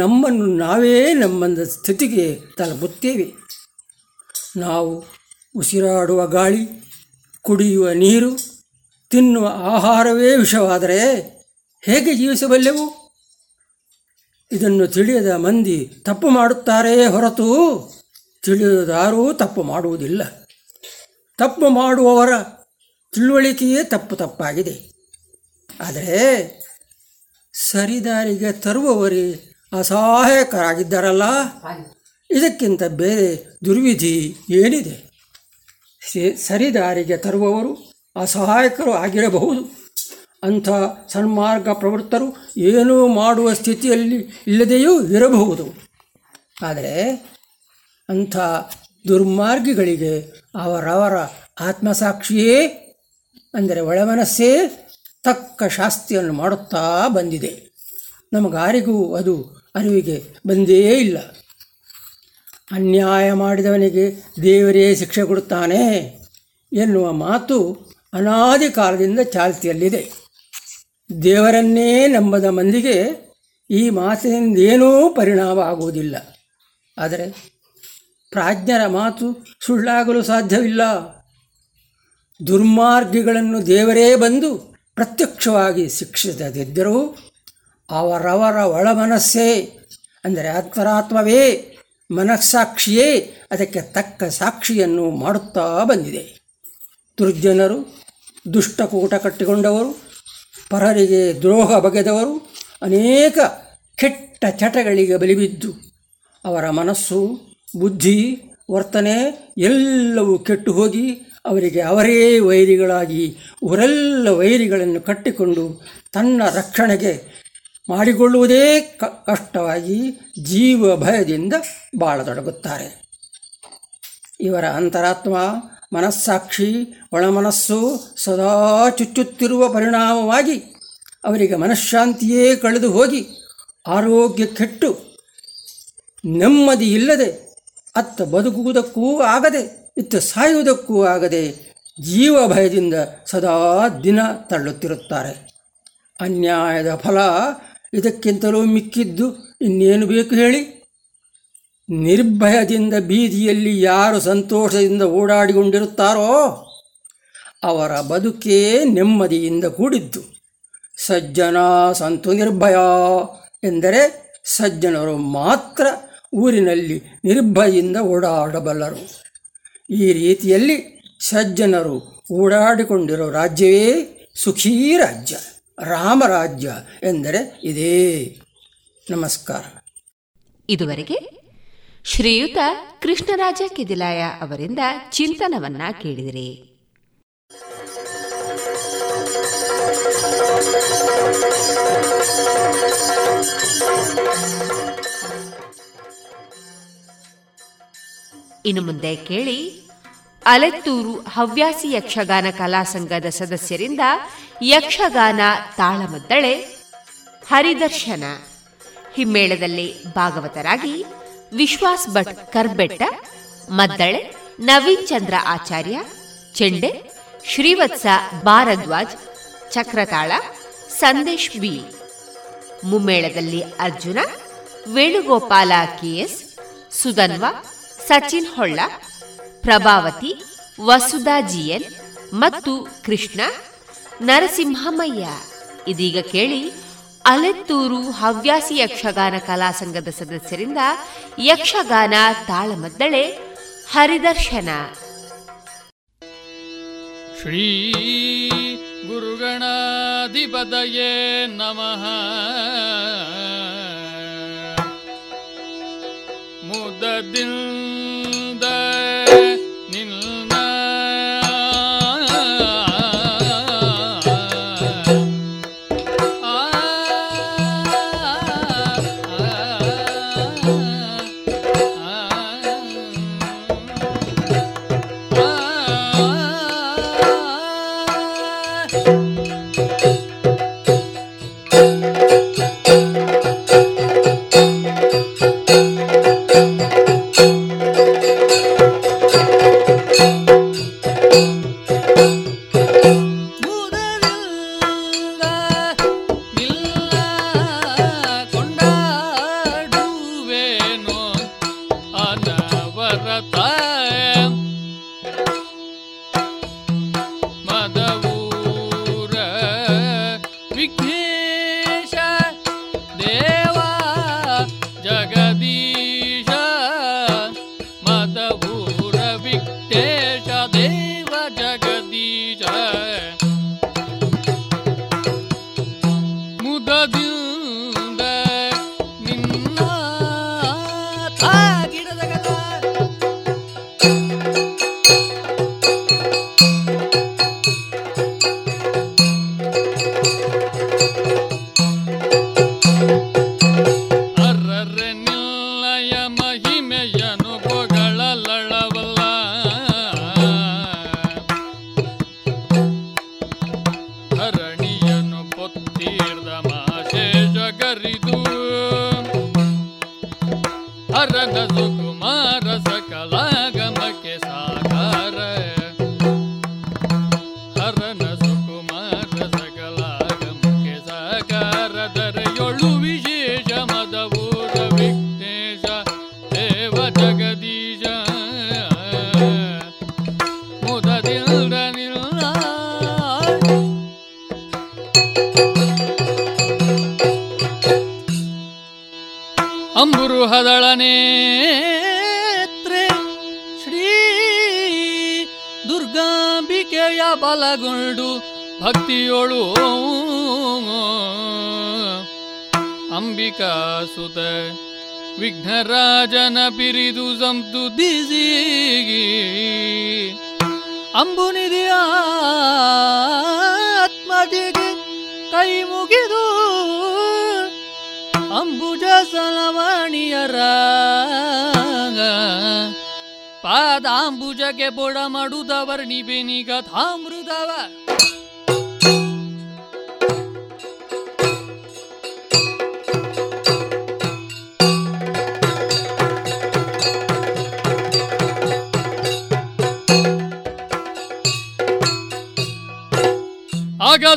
ನಮ್ಮನ್ನು ನಾವೇ ನಮ್ಮಂದ ಸ್ಥಿತಿಗೆ ತಲುಪುತ್ತೇವೆ. ನಾವು ಉಸಿರಾಡುವ ಗಾಳಿ, ಕುಡಿಯುವ ನೀರು, ತಿನ್ನುವ ಆಹಾರವೇ ವಿಷವಾದರೆ ಹೇಗೆ ಜೀವಿಸಬಲ್ಲೆವು? ಇದನ್ನು ತಿಳಿಯದ ಮಂದಿ ತಪ್ಪು ಮಾಡುತ್ತಾರೆ ಹೊರತು ತಿಳಿಯದಾರೂ ತಪ್ಪು ಮಾಡುವುದಿಲ್ಲ. ತಪ್ಪು ಮಾಡುವವರ ತಿಳುವಳಿಕೆಯೇ ತಪ್ಪು ತಪ್ಪಾಗಿದೆ. ಆದರೆ ಸರಿದಾರಿಗೆ ತರುವವರೇ ಅಸಹಾಯಕರಾಗಿದ್ದಾರಲ್ಲ, ಇದಕ್ಕಿಂತ ಬೇರೆ ದುರ್ವಿಧಿ ಏನಿದೆ? ಸರಿದಾರಿಗೆ ತರುವವರು ಅಸಹಾಯಕರು ಆಗಿರಬಹುದು. ಅಂಥ ಸನ್ಮಾರ್ಗ ಪ್ರವೃತ್ತರು ಏನೂ ಮಾಡುವ ಸ್ಥಿತಿಯಲ್ಲಿ ಇಲ್ಲದೆಯೂ ಇರಬಹುದು. ಆದರೆ ಅಂಥ ದುರ್ಮಾರ್ಗಿಗಳಿಗೆ ಅವರವರ ಆತ್ಮಸಾಕ್ಷಿಯೇ ಅಂದರೆ ಒಳಮನಸ್ಸೇ ತಕ್ಕ ಶಾಸ್ತಿಯನ್ನು ಮಾಡುತ್ತಾ ಬಂದಿದೆ. ನಮಗಾರಿಗೂ ಅದು ಅರಿವಿಗೆ ಬಂದೇ ಇಲ್ಲ. ಅನ್ಯಾಯ ಮಾಡಿದವನಿಗೆ ದೇವರೇ ಶಿಕ್ಷೆ ಕೊಡುತ್ತಾನೆ ಎನ್ನುವ ಮಾತು ಅನಾದಿ ಕಾಲದಿಂದ ಚಾಲ್ತಿಯಲ್ಲಿದೆ. ದೇವರನ್ನೇ ನಂಬದ ಮಂದಿಗೆ ಈ ಮಾತಿನಿಂದ ಏನೂ ಪರಿಣಾಮ ಆಗುವುದಿಲ್ಲ. ಆದರೆ ಪ್ರಾಜ್ಞರ ಮಾತು ಸುಳ್ಳಾಗಲು ಸಾಧ್ಯವಿಲ್ಲ. ದುರ್ಮಾರ್ಗಿಗಳನ್ನು ದೇವರೇ ಬಂದು ಪ್ರತ್ಯಕ್ಷವಾಗಿ ಶಿಕ್ಷಿಸದಿದ್ದರೂ ಅವರವರ ಒಳಮನಸ್ಸೇ ಅಂದರೆ ಅಂತರಾತ್ಮವೇ, ಮನಸ್ಸಾಕ್ಷಿಯೇ ಅದಕ್ಕೆ ತಕ್ಕ ಸಾಕ್ಷಿಯನ್ನು ಮಾಡುತ್ತಾ ಬಂದಿದೆ. ದುರ್ಜನರು, ದುಷ್ಟಕೂಟ ಕಟ್ಟಿಕೊಂಡವರು, ಪರರಿಗೆ ದ್ರೋಹ ಬಗೆದವರು ಅನೇಕ ಕೆಟ್ಟ ಚಟಗಳಿಗೆ ಬಲಿಬಿದ್ದು ಅವರ ಮನಸ್ಸು, ಬುದ್ಧಿ, ವರ್ತನೆ ಎಲ್ಲವೂ ಕೆಟ್ಟು ಹೋಗಿ ಅವರಿಗೆ ಅವರೇ ವೈರಿಗಳಾಗಿ ಅವರೆಲ್ಲ ವೈರಿಗಳನ್ನು ಕಟ್ಟಿಕೊಂಡು ತನ್ನ ರಕ್ಷಣೆಗೆ ಮಾಡಿಕೊಳ್ಳುವುದೇ ಕಷ್ಟವಾಗಿ ಜೀವ ಭಯದಿಂದ ಬಾಳತೊಡಗುತ್ತಾರೆ. ಇವರ ಅಂತರಾತ್ಮ, ಮನಸ್ಸಾಕ್ಷಿ, ಒಳಮನಸ್ಸು ಸದಾ ಚುಚ್ಚುತ್ತಿರುವ ಪರಿಣಾಮವಾಗಿ ಅವರಿಗೆ ಮನಃಶಾಂತಿಯೇ ಕಳೆದು ಹೋಗಿ ಆರೋಗ್ಯ ಕೆಟ್ಟು ನೆಮ್ಮದಿ ಇಲ್ಲದೆ, ಅತ್ತ ಬದುಕುವುದಕ್ಕೂ ಆಗದೆ, ಇತ್ತ ಸಾಯುವುದಕ್ಕೂ ಆಗದೆ ಜೀವ ಭಯದಿಂದ ಸದಾ ದಿನ ತಳ್ಳುತ್ತಿರುತ್ತಾರೆ. ಅನ್ಯಾಯದ ಫಲ ಇದಕ್ಕಿಂತಲೂ ಮಿಕ್ಕಿದ್ದು ಇನ್ನೇನು ಬೇಕು ಹೇಳಿ? ನಿರ್ಭಯದಿಂದ ಬೀದಿಯಲ್ಲಿ ಯಾರು ಸಂತೋಷದಿಂದ ಓಡಾಡಿಕೊಂಡಿರುತ್ತಾರೋ ಅವರ ಬದುಕೇ ನೆಮ್ಮದಿಯಿಂದ ಕೂಡಿದ್ದು. ಸಜ್ಜನ ಸಂತು ನಿರ್ಭಯ ಎಂದರೆ ಸಜ್ಜನರು ಮಾತ್ರ ಊರಿನಲ್ಲಿ ನಿರ್ಭಯದಿಂದ ಓಡಾಡಬಲ್ಲರು. ಈ ರೀತಿಯಲ್ಲಿ ಸಜ್ಜನರು ಓಡಾಡಿಕೊಂಡಿರೋ ರಾಜ್ಯವೇ ಸುಖೀ ರಾಜ್ಯ, ರಾಮರಾಜ್ಯ ಎಂದರೆ ಇದೇ. ನಮಸ್ಕಾರ. ಇದುವರೆಗೆ ಶ್ರೀಯುತ ಕೃಷ್ಣರಾಜ ಕಿದಿಲಾಯ ಅವರಿಂದ ಚಿಂತನವನ್ನ ಕೇಳಿದಿರಿ. ಇನ್ನು ಮುಂದೆ ಕೇಳಿ ಅಲೆತ್ತೂರು ಹವ್ಯಾಸಿ ಯಕ್ಷಗಾನ ಕಲಾ ಸಂಘದ ಸದಸ್ಯರಿಂದ ಯಕ್ಷಗಾನ ತಾಳಮದ್ದಳೆ ಹರಿದರ್ಶನ. ಹಿಮ್ಮೇಳದಲ್ಲಿ ಭಾಗವತರಾಗಿ ವಿಶ್ವಾಸ್ ಭಟ್ ಕರ್ಬೆಟ್ಟ, ಮದ್ದಳೆ ನವೀನ್ ಚಂದ್ರ ಆಚಾರ್ಯ, ಚೆಂಡೆ ಶ್ರೀವತ್ಸ ಭಾರದ್ವಾಜ್, ಚಕ್ರತಾಳ ಸಂದೇಶ್ ಬಿ. ಮುಮ್ಮೇಳದಲ್ಲಿ ಅರ್ಜುನ, ವೇಣುಗೋಪಾಲ ಕೆಎಸ್, ಸುಧನ್ವ, ಸಚಿನ್ ಹೊಳ್ಳ, ಪ್ರಭಾವತಿ, ವಸುಧಾ ಜಿಎನ್ ಮತ್ತು ಕೃಷ್ಣ ನರಸಿಂಹಮಯ್ಯ. ಇದೀಗ ಕೇಳಿ ಅಲೆತ್ತೂರು ಹವ್ಯಾಸಿ ಯಕ್ಷಗಾನ ಕಲಾ ಸಂಘದ ಸದಸ್ಯರಿಂದ ಯಕ್ಷಗಾನ ತಾಳಮದ್ದಳೆ ಹರಿದರ್ಶನ. ಶ್ರೀ ಗುರುಗಣಾಧಿಪತಯೇ ನಮಃ. ಮುದದಿಂದ ನಿನ್ನ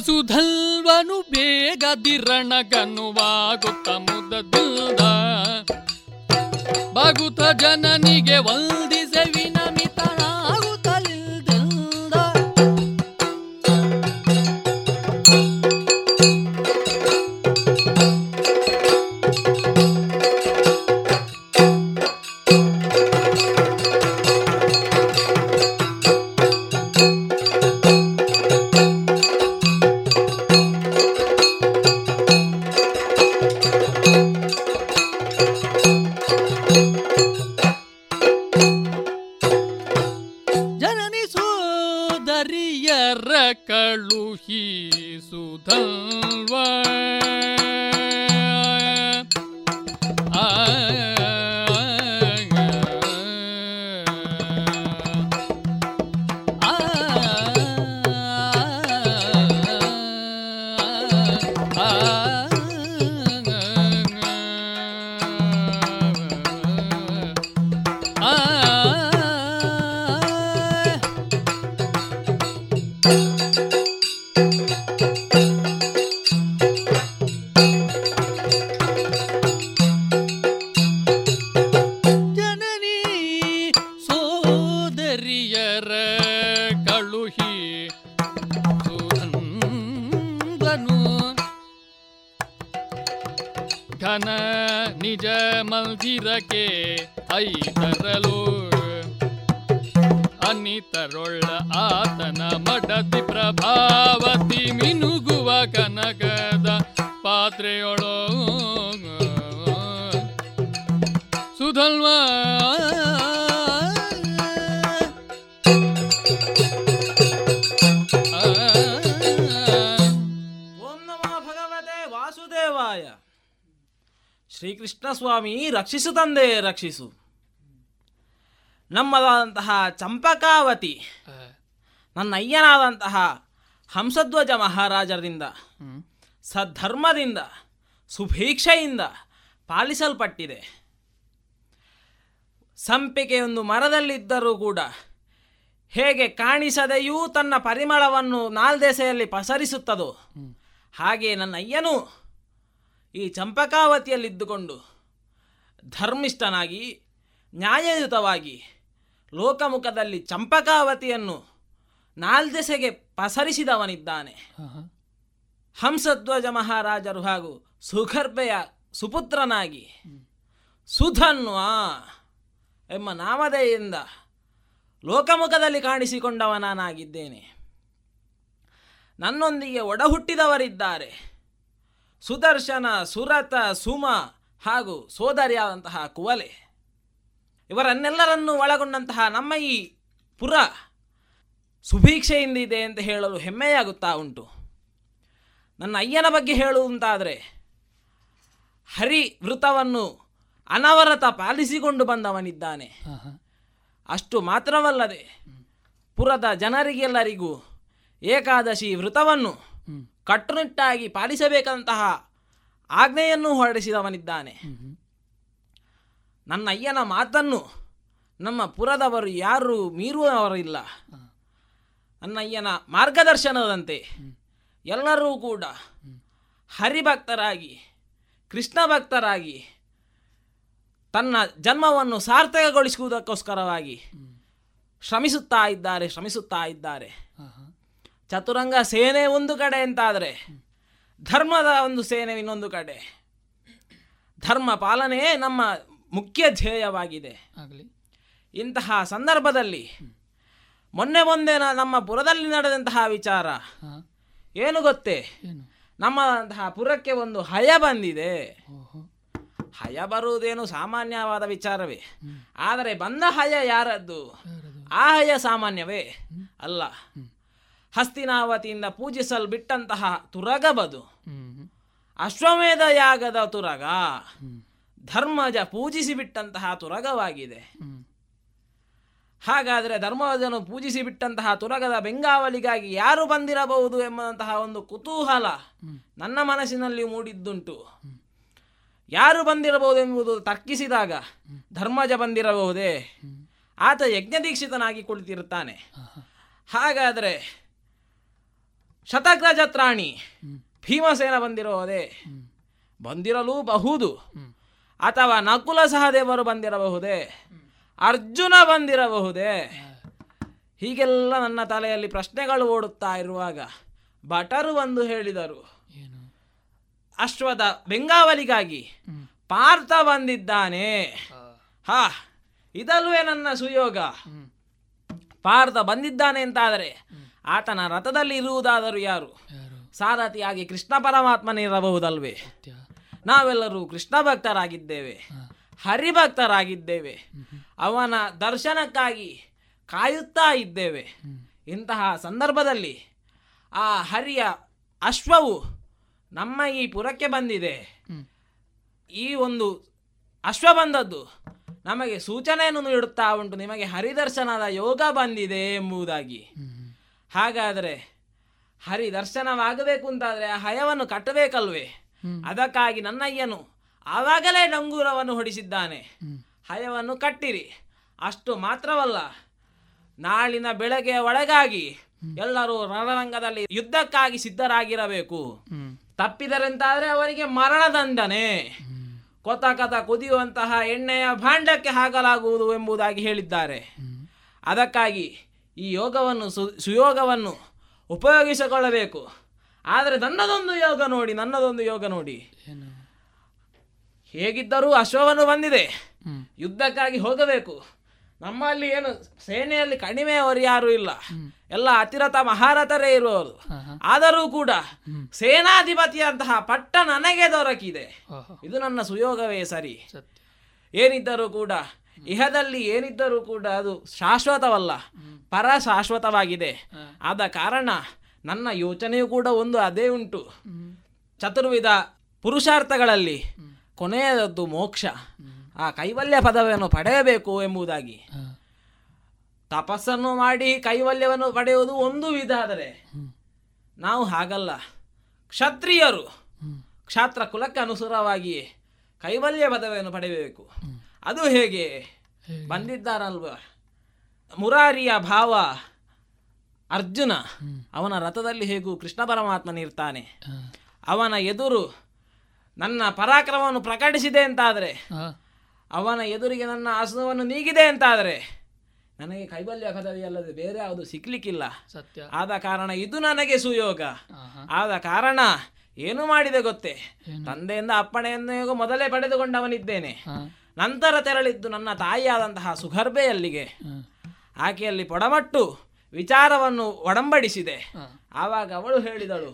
ಸುಧಲ್ವನು ಬೇಗ ದಿರಣಗನುವಾಗುತ್ತ ಮುದದುದ ಬಗುತ ಜನನಿಗೆ ವಂದಿಸೆ ವಿನಮಿತನಾಗುತ್ತಲಿಲ್ದ. ಘನ ನಿಜ ಮಂದಿರಕ್ಕೆ ಐತರಲು ಅನಿತರೊಳ್ಳ ಆತನ ಮಡದಿ ಪ್ರಭಾವತಿ ಮಿನುಗುವ ಕನಕದ ಪಾತ್ರೆಯೊಳೋ ಸುಧಲ್ವ ಶ್ರೀಕೃಷ್ಣ ಸ್ವಾಮಿ ರಕ್ಷಿಸು ತಂದೆ ರಕ್ಷಿಸು. ನಮ್ಮದಾದಂತಹ ಚಂಪಕಾವತಿ ನನ್ನ ಅಯ್ಯನಾದಂತಹ ಹಂಸಧ್ವಜ ಮಹಾರಾಜರಿಂದ ಸದ್ಧರ್ಮದಿಂದ ಸುಭೀಕ್ಷೆಯಿಂದ ಪಾಲಿಸಲ್ಪಟ್ಟಿದೆ. ಸಂಪಿಗೆಯೊಂದು ಮರದಲ್ಲಿದ್ದರೂ ಕೂಡ ಹೇಗೆ ಕಾಣಿಸದೆಯೂ ತನ್ನ ಪರಿಮಳವನ್ನು ನಾಲ್ದೆಸೆಯಲ್ಲಿ ಪಸರಿಸುತ್ತದೋ ಹಾಗೆ ನನ್ನ ಅಯ್ಯನು ಈ ಚಂಪಕಾವತಿಯಲ್ಲಿದ್ದುಕೊಂಡು ಧರ್ಮಿಷ್ಠನಾಗಿ ನ್ಯಾಯಯುತವಾಗಿ ಲೋಕಮುಖದಲ್ಲಿ ಚಂಪಕಾವತಿಯನ್ನು ನಾಲ್ದೆಸೆಗೆ ಪಸರಿಸಿದವನಿದ್ದಾನೆ. ಹಂಸಧ್ವಜ ಮಹಾರಾಜರು ಹಾಗೂ ಸುಗರ್ಭೆಯ ಸುಪುತ್ರನಾಗಿ ಸುಧನ್ವ ಎಂಬ ನಾಮಧೇಯದಿಂದ ಲೋಕಮುಖದಲ್ಲಿ ಕಾಣಿಸಿಕೊಂಡವ ನಾನಾಗಿದ್ದೇನೆ. ನನ್ನೊಂದಿಗೆ ಒಡಹುಟ್ಟಿದವರಿದ್ದಾರೆ ಸುದರ್ಶನ, ಸುರತ, ಸುಮ ಹಾಗೂ ಸೋದರಿಯಾದಂತಹ ಕುವಲೆ. ಇವರನ್ನೆಲ್ಲರನ್ನು ಒಳಗೊಂಡಂತಹ ನಮ್ಮ ಈ ಪುರ ಸುಭೀಕ್ಷೆಯಿಂದಿದೆ ಅಂತ ಹೇಳಲು ಹೆಮ್ಮೆಯಾಗುತ್ತಾ ಉಂಟು. ನನ್ನ ಅಯ್ಯನ ಬಗ್ಗೆ ಹೇಳುವಂತಾದರೆ ಹರಿ ವೃತವನ್ನು ಅನವರತ ಪಾಲಿಸಿಕೊಂಡು ಬಂದವನಿದ್ದಾನೆ. ಅಷ್ಟು ಮಾತ್ರವಲ್ಲದೆ ಪುರದ ಜನರಿಗೆಲ್ಲರಿಗೂ ಏಕಾದಶಿ ವೃತವನ್ನು ಕಟ್ಟುನಿಟ್ಟಾಗಿ ಪಾಲಿಸಬೇಕಂತಹ ಆಜ್ಞೆಯನ್ನು ಹೊರಡಿಸಿದವನಿದ್ದಾನೆ. ನನ್ನ ಅಯ್ಯನ ಮಾತನ್ನು ನಮ್ಮ ಪುರದವರು ಯಾರೂ ಮೀರುವವರಿಲ್ಲ. ನನ್ನ ಅಯ್ಯನ ಮಾರ್ಗದರ್ಶನದಂತೆ ಎಲ್ಲರೂ ಕೂಡ ಹರಿಭಕ್ತರಾಗಿ ಕೃಷ್ಣ ಭಕ್ತರಾಗಿ ತನ್ನ ಜನ್ಮವನ್ನು ಸಾರ್ಥಕಗೊಳಿಸುವುದಕ್ಕೋಸ್ಕರವಾಗಿ ಶ್ರಮಿಸುತ್ತಾ ಇದ್ದಾರೆ ಶ್ರಮಿಸುತ್ತಾ ಇದ್ದಾರೆ ಚತುರಂಗ ಸೇನೆ ಒಂದು ಕಡೆ ಅಂತಾದರೆ ಧರ್ಮದ ಒಂದು ಸೇನೆ ಇನ್ನೊಂದು ಕಡೆ. ಧರ್ಮ ಪಾಲನೆಯೇ ನಮ್ಮ ಮುಖ್ಯ ಧ್ಯೇಯವಾಗಿದೆ. ಇಂತಹ ಸಂದರ್ಭದಲ್ಲಿ ಮೊನ್ನೆ ಮೊನ್ನೆ ನಮ್ಮ ಪುರದಲ್ಲಿ ನಡೆದಂತಹ ವಿಚಾರ ಏನು ಗೊತ್ತೇ? ನಮ್ಮದಂತಹ ಪುರಕ್ಕೆ ಒಂದು ಹಯ ಬಂದಿದೆ. ಹಯ ಬರುವುದೇನು ಸಾಮಾನ್ಯವಾದ ವಿಚಾರವೇ, ಆದರೆ ಬಂದ ಹಯ ಯಾರದ್ದು? ಆ ಹಯ ಸಾಮಾನ್ಯವೇ ಅಲ್ಲ. ಹಸ್ತಿನಾವತಿಯಿಂದ ಪೂಜಿಸಲ್ಬಿಟ್ಟಂತಹ ತುರಗ ಬದು ಅಶ್ವಮೇಧ ಯಾಗದ ತುರಗ, ಧರ್ಮಜ ಪೂಜಿಸಿಬಿಟ್ಟಂತಹ ತುರಗವಾಗಿದೆ. ಹಾಗಾದರೆ ಧರ್ಮಜನು ಪೂಜಿಸಿಬಿಟ್ಟಂತಹ ತುರಗದ ಬೆಂಗಾವಲಿಗಾಗಿ ಯಾರು ಬಂದಿರಬಹುದು ಎಂಬಂತಹ ಒಂದು ಕುತೂಹಲ ನನ್ನ ಮನಸ್ಸಿನಲ್ಲಿ ಮೂಡಿದ್ದುಂಟು. ಯಾರು ಬಂದಿರಬಹುದು ಎಂಬುದು ತರ್ಕಿಸಿದಾಗ ಧರ್ಮಜ ಬಂದಿರಬಹುದೇ? ಆತ ಯಜ್ಞದೀಕ್ಷಿತನಾಗಿ ಕುಳಿತಿರುತ್ತಾನೆ. ಹಾಗಾದರೆ ಶತಗ್ರಜತ್ರಾಣಿ ಭೀಮಸೇನ ಬಂದಿರೋದೇ? ಬಂದಿರಲೂಬಹುದು. ಅಥವಾ ನಕುಲ ಸಹದೇವರು ಬಂದಿರಬಹುದೇ? ಅರ್ಜುನ ಬಂದಿರಬಹುದೇ? ಹೀಗೆಲ್ಲ ನನ್ನ ತಲೆಯಲ್ಲಿ ಪ್ರಶ್ನೆಗಳು ಓಡುತ್ತಾ ಇರುವಾಗ ಭಟರು ಬಂದು ಹೇಳಿದರು, ಅಶ್ವದ ಬೆಂಗಾವಲಿಗಾಗಿ ಪಾರ್ಥ ಬಂದಿದ್ದಾನೆ. ಹಾ, ಇದಲ್ವೇ ನನ್ನ ಸುಯೋಗ. ಪಾರ್ಥ ಬಂದಿದ್ದಾನೆ ಅಂತಾದರೆ ಆತನ ರಥದಲ್ಲಿ ಇರುವುದಾದರೂ ಯಾರು? ಸಾರಥಿಯಾಗಿ ಕೃಷ್ಣ ಪರಮಾತ್ಮನಿರಬಹುದಲ್ವೇ? ನಾವೆಲ್ಲರೂ ಕೃಷ್ಣ ಭಕ್ತರಾಗಿದ್ದೇವೆ, ಹರಿಭಕ್ತರಾಗಿದ್ದೇವೆ, ಅವನ ದರ್ಶನಕ್ಕಾಗಿ ಕಾಯುತ್ತಾ ಇದ್ದೇವೆ. ಇಂತಹ ಸಂದರ್ಭದಲ್ಲಿ ಆ ಹರಿಯ ಅಶ್ವವು ನಮ್ಮ ಈ ಪುರಕ್ಕೆ ಬಂದಿದೆ. ಈ ಒಂದು ಅಶ್ವ ಬಂದದ್ದು ನಮಗೆ ಸೂಚನೆಯನ್ನು ನೀಡುತ್ತಾ ಉಂಟು, ನಿಮಗೆ ಹರಿದರ್ಶನದ ಯೋಗ ಬಂದಿದೆ ಎಂಬುದಾಗಿ. ಹಾಗಾದರೆ ಹರಿದರ್ಶನವಾಗಬೇಕು ಅಂತಾದರೆ ಆ ಹಯವನ್ನು ಕಟ್ಟಬೇಕಲ್ವೇ? ಅದಕ್ಕಾಗಿ ನನ್ನಯ್ಯನು ಆವಾಗಲೇ ಡಂಗೂರವನ್ನು ಹೊಡಿಸಿದ್ದಾನೆ, ಹಯವನ್ನು ಕಟ್ಟಿರಿ. ಅಷ್ಟು ಮಾತ್ರವಲ್ಲ, ನಾಳಿನ ಬೆಳಗ್ಗೆ ಒಳಗಾಗಿ ಎಲ್ಲರೂ ರಣರಂಗದಲ್ಲಿ ಯುದ್ಧಕ್ಕಾಗಿ ಸಿದ್ಧರಾಗಿರಬೇಕು. ತಪ್ಪಿದರೆಂತಾದರೆ ಅವರಿಗೆ ಮರಣದಂಡನೆ, ಕೊತಕತ ಕುದಿಯುವಂತಹ ಎಣ್ಣೆಯ ಭಾಂಡಕ್ಕೆ ಹಾಕಲಾಗುವುದು ಎಂಬುದಾಗಿ ಹೇಳಿದ್ದಾರೆ. ಅದಕ್ಕಾಗಿ ಈ ಯೋಗವನ್ನು ಸು ಸುಯೋಗವನ್ನು ಉಪಯೋಗಿಸಿಕೊಳ್ಳಬೇಕು. ಆದರೆ ನನ್ನದೊಂದು ಯೋಗ ನೋಡಿ, ನನ್ನದೊಂದು ಯೋಗ ನೋಡಿ ಹೇಗಿದ್ದರೂ ಅಶ್ವವನ್ನು ಬಂದಿದೆ, ಯುದ್ಧಕ್ಕಾಗಿ ಹೋಗಬೇಕು. ನಮ್ಮಲ್ಲಿ ಏನು ಸೇನೆಯಲ್ಲಿ ಕಡಿಮೆಯವರು ಯಾರೂ ಇಲ್ಲ, ಎಲ್ಲ ಅತಿರಥ ಮಹಾರಥರೇ ಇರುವವರು. ಆದರೂ ಕೂಡ ಸೇನಾಧಿಪತಿಯಂತಹ ಪಟ್ಟ ನನಗೆ ದೊರಕಿದೆ, ಇದು ನನ್ನ ಸುಯೋಗವೇ ಸರಿ. ಏನಿದ್ದರೂ ಕೂಡ ಇಹದಲ್ಲಿ ಏನಿದ್ದರೂ ಕೂಡ ಅದು ಶಾಶ್ವತವಲ್ಲ, ಪರ ಶಾಶ್ವತವಾಗಿದೆ. ಆದ ಕಾರಣ ನನ್ನ ಯೋಚನೆಯೂ ಕೂಡ ಒಂದು ಅದೇ ಉಂಟು. ಚತುರ್ವಿಧ ಪುರುಷಾರ್ಥಗಳಲ್ಲಿ ಕೊನೆಯದದ್ದು ಮೋಕ್ಷ, ಆ ಕೈವಲ್ಯ ಪದವನ್ನು ಪಡೆಯಬೇಕು ಎಂಬುದಾಗಿ. ತಪಸ್ಸನ್ನು ಮಾಡಿ ಕೈವಲ್ಯವನ್ನು ಪಡೆಯುವುದು ಒಂದು ವಿಧ, ಆದರೆ ನಾವು ಹಾಗಲ್ಲ. ಕ್ಷತ್ರಿಯರು ಕ್ಷಾತ್ರ ಕುಲಕ್ಕೆ ಅನುಸಾರವಾಗಿಯೇ ಕೈವಲ್ಯ ಪದವಿಯನ್ನು ಪಡೆಯಬೇಕು. ಅದು ಹೇಗೆ ಬಂದಿದ್ದಾರಲ್ವ, ಮುರಾರಿಯ ಭಾವ ಅರ್ಜುನ, ಅವನ ರಥದಲ್ಲಿ ಹೇಗೂ ಕೃಷ್ಣ ಪರಮಾತ್ಮನಿರ್ತಾನೆ. ಅವನ ಎದುರು ನನ್ನ ಪರಾಕ್ರಮವನ್ನು ಪ್ರಕಟಿಸಿದೆ ಅಂತಾದರೆ, ಅವನ ಎದುರಿಗೆ ನನ್ನ ಆಸನವನ್ನು ನೀಗಿದೆ ಅಂತಾದರೆ, ನನಗೆ ಕೈವಲ್ಯ ಪದವಿ ಅಲ್ಲದೆ ಬೇರೆ ಯಾವುದು ಸಿಕ್ಕಲಿಕ್ಕಿಲ್ಲ. ಆದ ಕಾರಣ ಇದು ನನಗೆ ಸುಯೋಗ. ಆದ ಕಾರಣ ಏನು ಮಾಡಿದೆ ಗೊತ್ತೇ, ತಂದೆಯಿಂದ ಅಪ್ಪಣೆಯನ್ನು ಮೊದಲೇ ಪಡೆದುಕೊಂಡವನಿದ್ದೇನೆ. ನಂತರ ತೆರಳಿದ್ದು ನನ್ನ ತಾಯಿಯಾದಂತಹ ಸುಗರ್ಭೆಯಲ್ಲಿಗೆ. ಆಕೆಯಲ್ಲಿ ಪೊಡಮಟ್ಟು ವಿಚಾರವನ್ನು ಒಡಂಬಡಿಸಿದೆ. ಆವಾಗ ಅವಳು ಹೇಳಿದಳು,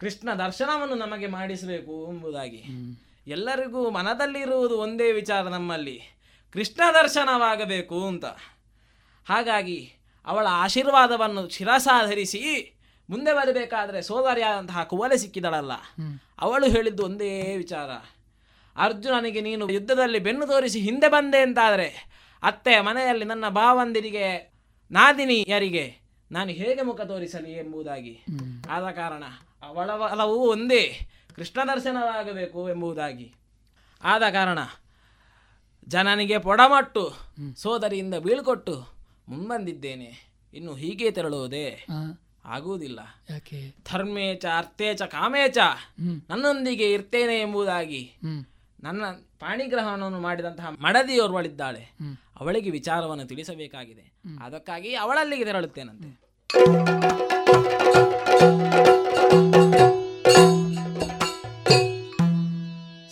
ಕೃಷ್ಣ ದರ್ಶನವನ್ನು ನಮಗೆ ಮಾಡಿಸಬೇಕು ಎಂಬುದಾಗಿ. ಎಲ್ಲರಿಗೂ ಮನದಲ್ಲಿರುವುದು ಒಂದೇ ವಿಚಾರ, ನಮ್ಮಲ್ಲಿ ಕೃಷ್ಣ ದರ್ಶನವಾಗಬೇಕು ಅಂತ. ಹಾಗಾಗಿ ಅವಳ ಆಶೀರ್ವಾದವನ್ನು ಶಿರಸಾಧರಿಸಿ ಮುಂದೆ ಬರಬೇಕಾದರೆ ಸೋದರಿಯಾದಂತಹ ಕುವಲೆ ಸಿಕ್ಕಿದಳಲ್ಲ, ಅವಳು ಹೇಳಿದ್ದು ಒಂದೇ ವಿಚಾರ, ಅರ್ಜುನನಿಗೆ ನೀನು ಯುದ್ಧದಲ್ಲಿ ಬೆನ್ನು ತೋರಿಸಿ ಹಿಂದೆ ಬಂದೆ ಅಂತಾದರೆ, ಅತ್ತೆ ಮನೆಯಲ್ಲಿ ನನ್ನ ಭಾವಂದಿರಿಗೆ ನಾದಿನಿಯರಿಗೆ ನಾನು ಹೇಗೆ ಮುಖ ತೋರಿಸಲಿ ಎಂಬುದಾಗಿ. ಆದ ಕಾರಣ ಅವಳ ಒಲವು ಒಂದೇ, ಕೃಷ್ಣ ದರ್ಶನವಾಗಬೇಕು ಎಂಬುದಾಗಿ. ಆದ ಕಾರಣ ಜನನಿಗೆ ಪೊಡಮಟ್ಟು ಸೋದರಿಯಿಂದ ಬೀಳ್ಕೊಟ್ಟು ಮುಂಬಂದಿದ್ದೇನೆ. ಇನ್ನು ಹೀಗೆ ತೆರಳುವುದೇ ಆಗುವುದಿಲ್ಲ. ಧರ್ಮೇಚ ಅರ್ಥೇಚ ಕಾಮೇಚ, ನನ್ನೊಂದಿಗೆ ಇರ್ತೇನೆ ಎಂಬುದಾಗಿ ನನ್ನ ಪಾಣಿಗ್ರಹಣವನ್ನು ಮಾಡಿದಂತಹ ಮಡದಿಯೋರ್ವಳಿದ್ದಾಳೆ, ಅವಳಿಗೆ ವಿಚಾರವನ್ನು ತಿಳಿಸಬೇಕಾಗಿದೆ. ಅದಕ್ಕಾಗಿ ಅವಳಲ್ಲಿಗೆ ತೆರಳುತ್ತೇನಂತೆ.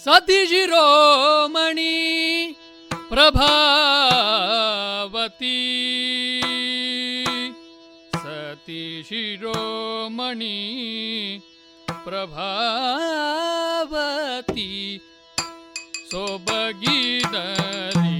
ಸತಿಶಿರೋಮಣಿ ಪ್ರಭಾವತಿ, ಸತಿಶಿರೋಮಣಿ ಪ್ರಭಾವತಿ ಸೊಬಗಿದರಿ,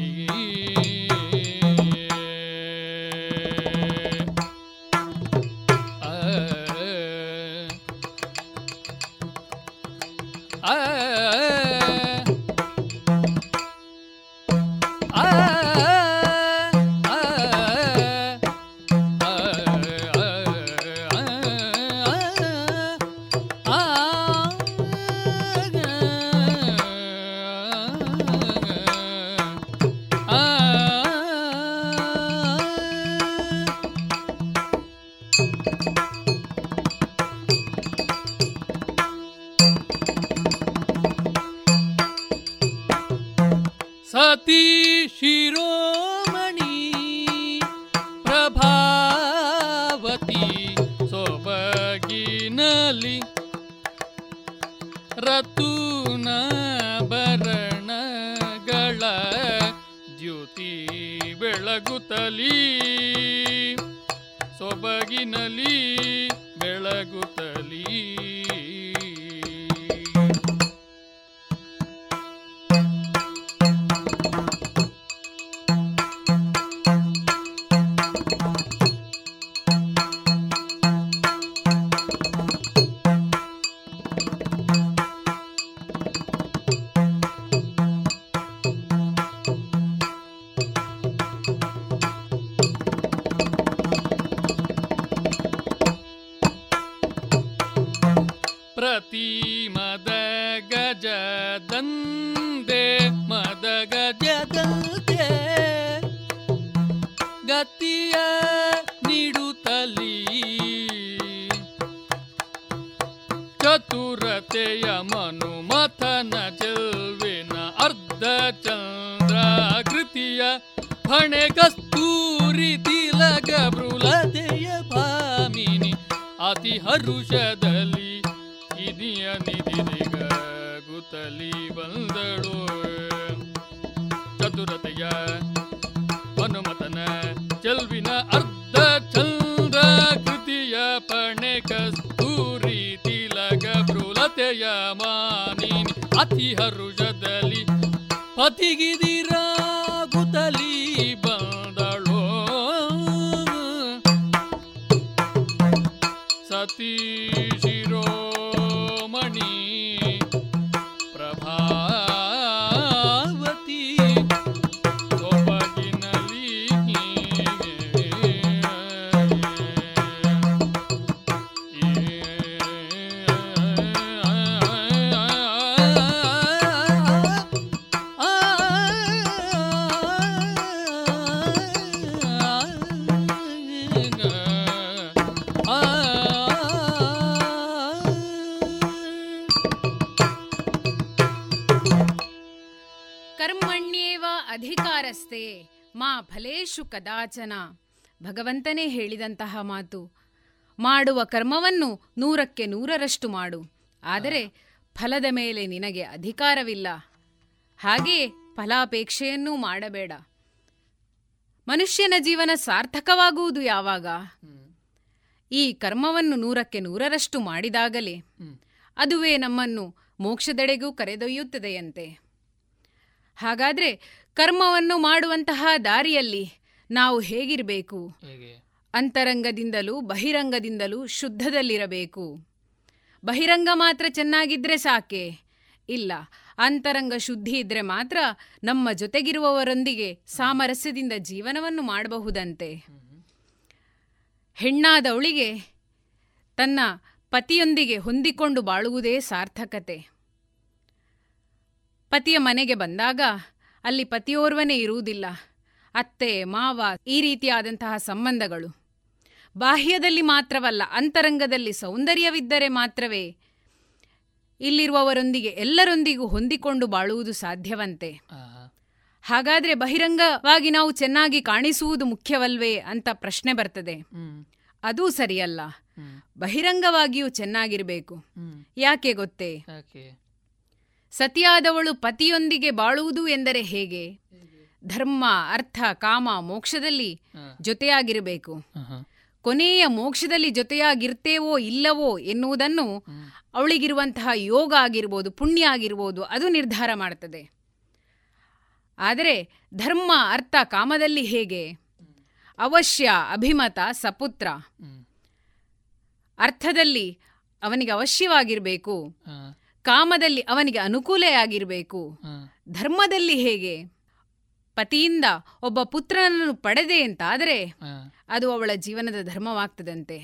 ಸೊಬಗಿನಲಿ ಬೆಳಗುತ್ತಲೀ. ತಲಿ ಬಂದಳು ಚತುರತೆಯ ಹನುಮತನ ಚೆಲ್ವಿನ ಅರ್ಧ ಚಂದ್ರ ಕೃತಿಯ ಪಣೆ ಕಸ್ತೂರಿ ತಿಲಕ ಬೃಲತೆಯ ಮಾನಿನಿ ಅತಿ ಹರುಷದಲ್ಲಿ ಪತಿಗಿದಿರಾಗುತ್ತಲಿ ಬಂದಳು ಸತಿ ಶಿರೋಮಣಿ ಪ್ರಭಾವತಿ ಸೊಬಗಿನಲಿ ಅಧಿಕಾರಸ್ಥೆ ಮಾ ಫಲೇಷು ಕದಾಚನ. ಭಗವಂತನೇ ಹೇಳಿದಂತಹ ಮಾತು, ಮಾಡುವ ಕರ್ಮವನ್ನು ನೂರಕ್ಕೆ ನೂರರಷ್ಟು ಮಾಡು, ಆದರೆ ಫಲದ ಮೇಲೆ ನಿನಗೆ ಅಧಿಕಾರವಿಲ್ಲ, ಹಾಗೆಯೇ ಫಲಾಪೇಕ್ಷೆಯನ್ನೂ ಮಾಡಬೇಡ. ಮನುಷ್ಯನ ಜೀವನ ಸಾರ್ಥಕವಾಗುವುದು ಯಾವಾಗ? ಈ ಕರ್ಮವನ್ನು ನೂರಕ್ಕೆ ನೂರರಷ್ಟು ಮಾಡಿದಾಗಲೇ. ಅದುವೇ ನಮ್ಮನ್ನು ಮೋಕ್ಷದೆಡೆಗೂ ಕರೆದೊಯ್ಯುತ್ತದೆಯಂತೆ. ಹಾಗಾದರೆ ಕರ್ಮವನ್ನು ಮಾಡುವಂತಹ ದಾರಿಯಲ್ಲಿ ನಾವು ಹೇಗಿರಬೇಕು? ಅಂತರಂಗದಿಂದಲೂ ಬಹಿರಂಗದಿಂದಲೂ ಶುದ್ಧದಲ್ಲಿರಬೇಕು. ಬಹಿರಂಗ ಮಾತ್ರ ಚೆನ್ನಾಗಿದ್ದರೆ ಸಾಕೆ? ಇಲ್ಲ, ಅಂತರಂಗ ಶುದ್ಧಿ ಇದ್ದರೆ ಮಾತ್ರ ನಮ್ಮ ಜೊತೆಗಿರುವವರೊಂದಿಗೆ ಸಾಮರಸ್ಯದಿಂದ ಜೀವನವನ್ನು ಮಾಡಬಹುದಂತೆ. ಹೆಣ್ಣಾದವಳಿಗೆ ತನ್ನ ಪತಿಯೊಂದಿಗೆ ಹೊಂದಿಕೊಂಡು ಬಾಳುವುದೇ ಸಾರ್ಥಕತೆ. ಪತಿಯ ಮನೆಗೆ ಬಂದಾಗ ಅಲ್ಲಿ ಪತಿಯೋರ್ವನೇ ಇರುವುದಿಲ್ಲ, ಅತ್ತೆ ಮಾವ ಈ ರೀತಿಯಾದಂತಹ ಸಂಬಂಧಗಳು. ಬಾಹ್ಯದಲ್ಲಿ ಮಾತ್ರವಲ್ಲ, ಅಂತರಂಗದಲ್ಲಿ ಸೌಂದರ್ಯವಿದ್ದರೆ ಮಾತ್ರವೇ ಇಲ್ಲಿರುವವರೊಂದಿಗೆ ಎಲ್ಲರೊಂದಿಗೂ ಹೊಂದಿಕೊಂಡು ಬಾಳುವುದು ಸಾಧ್ಯವಂತೆ. ಹಾಗಾದರೆ ಬಹಿರಂಗವಾಗಿ ನಾವು ಚೆನ್ನಾಗಿ ಕಾಣಿಸುವುದು ಮುಖ್ಯವಲ್ವೇ ಅಂತ ಪ್ರಶ್ನೆ ಬರ್ತದೆ. ಅದೂ ಸರಿಯಲ್ಲ, ಬಹಿರಂಗವಾಗಿಯೂ ಚೆನ್ನಾಗಿರಬೇಕು. ಯಾಕೆ ಗೊತ್ತೇ? ಸತಿಯಾದವಳು ಪತಿಯೊಂದಿಗೆ ಬಾಳುವುದು ಎಂದರೆ ಹೇಗೆ? ಧರ್ಮ, ಅರ್ಥ, ಕಾಮ, ಮೋಕ್ಷದಲ್ಲಿ ಜೊತೆಯಾಗಿರಬೇಕು. ಕೊನೆಯ ಮೋಕ್ಷದಲ್ಲಿ ಜೊತೆಯಾಗಿರ್ತೇವೋ ಇಲ್ಲವೋ ಎನ್ನುವುದನ್ನು ಅವಳಿಗಿರುವಂತಹ ಯೋಗ ಆಗಿರ್ಬೋದು, ಪುಣ್ಯ ಆಗಿರ್ಬೋದು, ಅದು ನಿರ್ಧಾರ ಮಾಡ್ತದೆ. ಆದರೆ ಧರ್ಮ, ಅರ್ಥ, ಕಾಮದಲ್ಲಿ ಹೇಗೆ? ಅವಶ್ಯ, ಅಭಿಮತ, ಸಪುತ್ರ. ಅರ್ಥದಲ್ಲಿ ಅವನಿಗೆ ಅವಶ್ಯವಾಗಿರಬೇಕು, ಕಾಮದಲ್ಲಿ ಅವನಿಗೆ ಅನುಕೂಲೆಯಾಗಿರಬೇಕು. ಧರ್ಮದಲ್ಲಿ ಹೇಗೆ? ಪತಿಯಿಂದ ಒಬ್ಬ ಪುತ್ರನನ್ನು ಪಡೆದೆ ಅಂತಾದರೆ ಅದು ಅವಳ ಜೀವನದ ಧರ್ಮವಾಗ್ತದಂತೆ.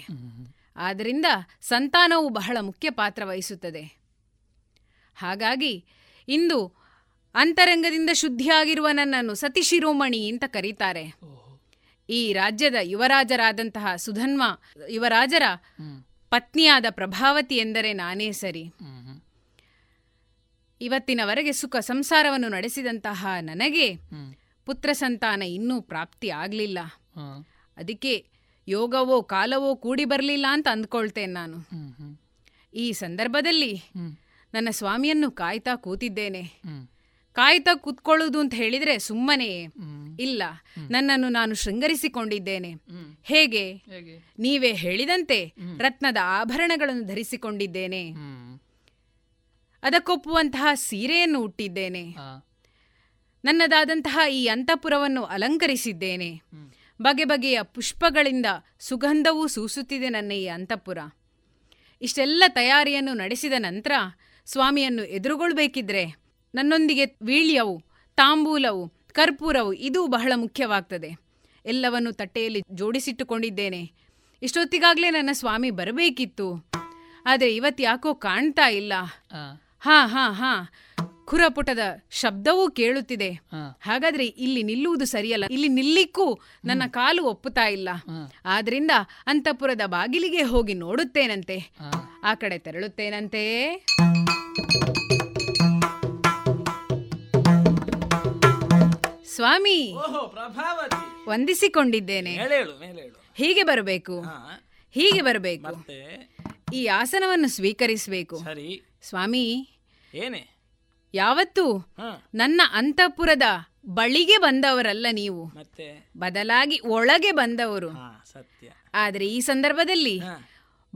ಆದ್ದರಿಂದ ಸಂತಾನವು ಬಹಳ ಮುಖ್ಯ ಪಾತ್ರ ವಹಿಸುತ್ತದೆ. ಹಾಗಾಗಿ ಇಂದು ಅಂತರಂಗದಿಂದ ಶುದ್ಧಿಯಾಗಿರುವ ನನ್ನನ್ನು ಸತಿಶಿರೋಮಣಿ ಅಂತ ಕರೀತಾರೆ. ಈ ರಾಜ್ಯದ ಯುವರಾಜರಾದಂತಹ ಸುಧನ್ವ ಯುವರಾಜರ ಪತ್ನಿಯಾದ ಪ್ರಭಾವತಿ ಎಂದರೆ ನಾನೇ ಸರಿ. ಇವತ್ತಿನವರೆಗೆ ಸುಖ ಸಂಸಾರವನ್ನು ನಡೆಸಿದಂತಹ ನನಗೆ ಪುತ್ರ ಸಂತಾನ ಇನ್ನೂ ಪ್ರಾಪ್ತಿ ಆಗಲಿಲ್ಲ. ಅದಕ್ಕೆ ಯೋಗವೋ ಕಾಲವೋ ಕೂಡಿ ಬರಲಿಲ್ಲ ಅಂತ ಅಂದ್ಕೊಳ್ತೇನೆ ನಾನು. ಈ ಸಂದರ್ಭದಲ್ಲಿ ನನ್ನ ಸ್ವಾಮಿಯನ್ನು ಕಾಯ್ತಾ ಕೂತಿದ್ದೇನೆ. ಕಾಯ್ತಾ ಕೂತ್ಕೊಳ್ಳೋದು ಅಂತ ಹೇಳಿದರೆ ಸುಮ್ಮನೆಯೇ ಇಲ್ಲ, ನನ್ನನ್ನು ನಾನು ಶೃಂಗರಿಸಿಕೊಂಡಿದ್ದೇನೆ. ಹೇಗೆ? ನೀವೇ ಹೇಳಿದಂತೆ ರತ್ನದ ಆಭರಣಗಳನ್ನು ಧರಿಸಿಕೊಂಡಿದ್ದೇನೆ, ಅದಕ್ಕೊಪ್ಪುವಂತಹ ಸೀರೆಯನ್ನು ಉಟ್ಟಿದ್ದೇನೆ, ನನ್ನದಾದಂತಹ ಈ ಅಂತಃಪುರವನ್ನು ಅಲಂಕರಿಸಿದ್ದೇನೆ. ಬಗೆ ಬಗೆಯ ಪುಷ್ಪಗಳಿಂದ ಸುಗಂಧವೂ ಸೂಸುತ್ತಿದೆ ನನ್ನ ಈ ಅಂತಃಪುರ. ಇಷ್ಟೆಲ್ಲ ತಯಾರಿಯನ್ನು ನಡೆಸಿದ ನಂತರ ಸ್ವಾಮಿಯನ್ನು ಎದುರುಗೊಳ್ಳಬೇಕಿದ್ರೆ ನನ್ನೊಂದಿಗೆ ವೀಳ್ಯವು, ತಾಂಬೂಲವು, ಕರ್ಪೂರವು, ಇದು ಬಹಳ ಮುಖ್ಯವಾಗ್ತದೆ. ಎಲ್ಲವನ್ನು ತಟ್ಟೆಯಲ್ಲಿ ಜೋಡಿಸಿಟ್ಟುಕೊಂಡಿದ್ದೇನೆ. ಇಷ್ಟೊತ್ತಿಗಾಗಲೇ ನನ್ನ ಸ್ವಾಮಿ ಬರಬೇಕಿತ್ತು, ಆದರೆ ಇವತ್ತು ಯಾಕೋ ಕಾಣ್ತಾ ಇಲ್ಲ. ಹಾ ಹಾ ಹಾ ಖುರಪುಟದ ಶಬ್ದವೂ ಕೇಳುತ್ತಿದೆ. ಹಾಗಾದ್ರೆ ಇಲ್ಲಿ ನಿಲ್ಲುವುದು ಸರಿಯಲ್ಲ, ಇಲ್ಲಿ ನಿಲ್ಲಿಕ್ಕೂ ನನ್ನ ಕಾಲು ಒಪ್ಪುತ್ತಾ ಇಲ್ಲ. ಆದ್ರಿಂದ ಅಂತಃಪುರದ ಬಾಗಿಲಿಗೆ ಹೋಗಿ ನೋಡುತ್ತೇನಂತೆ, ಆ ಕಡೆ ತೆರಳುತ್ತೇನಂತೆ. ಸ್ವಾಮಿ, ವಂದಿಸಿಕೊಂಡಿದ್ದೇನೆ. ಹೀಗೆ ಬರಬೇಕು, ಹೀಗೆ ಬರಬೇಕು, ಈ ಆಸನವನ್ನು ಸ್ವೀಕರಿಸಬೇಕು. ಸ್ವಾಮಿ, ಏನೇ ಯಾವತ್ತೂ ನನ್ನ ಅಂತಃಪುರದ ಬಳಿಗೆ ಬಂದವರಲ್ಲ ನೀವು, ಬದಲಾಗಿ ಒಳಗೆ ಬಂದವರು. ಆದರೆ ಈ ಸಂದರ್ಭದಲ್ಲಿ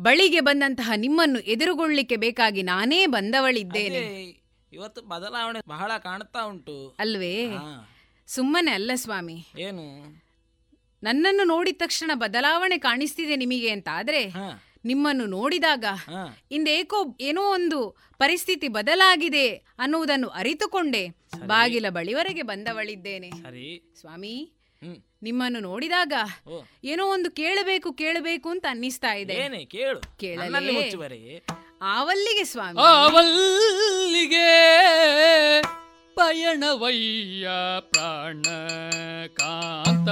ಬಳಿಗೆ ಬಂದಂತಹ ನಿಮ್ಮನ್ನು ಎದುರುಗೊಳ್ಳಲಿಕ್ಕೆ ಬೇಕಾಗಿ ನಾನೇ ಬಂದವಳಿದ್ದೇನೆ. ಇವತ್ತು ಬದಲಾವಣೆ ಬಹಳ ಕಾಣ್ತಾ ಉಂಟು ಅಲ್ವೇ? ಸುಮ್ಮನೆ ಅಲ್ಲ ಸ್ವಾಮಿ. ಏನು? ನನ್ನನ್ನು ನೋಡಿದ ತಕ್ಷಣ ಬದಲಾವಣೆ ಕಾಣಿಸ್ತಿದೆ ನಿಮಗೆ ಅಂತ, ಆದ್ರೆ ನಿಮ್ಮನ್ನು ನೋಡಿದಾಗ ಇಂದೇಕೋ ಏನೋ ಒಂದು ಪರಿಸ್ಥಿತಿ ಬದಲಾಗಿದೆ ಅನ್ನುವುದನ್ನು ಅರಿತುಕೊಂಡೇ ಬಾಗಿಲ ಬಳಿವರೆಗೆ ಬಂದವಳಿದ್ದೇನೆ. ಸ್ವಾಮಿ, ನಿಮ್ಮನ್ನು ನೋಡಿದಾಗ ಏನೋ ಒಂದು ಕೇಳಬೇಕು ಕೇಳಬೇಕು ಅಂತ ಅನ್ನಿಸ್ತಾ ಇದೆ. ಆವಲ್ಲಿಗೆ ಸ್ವಾಮಿ, ಆವಲ್ಲಿಗೆ ಪಯಣವಯ್ಯ ಪ್ರಾಣ ಕಾಂತ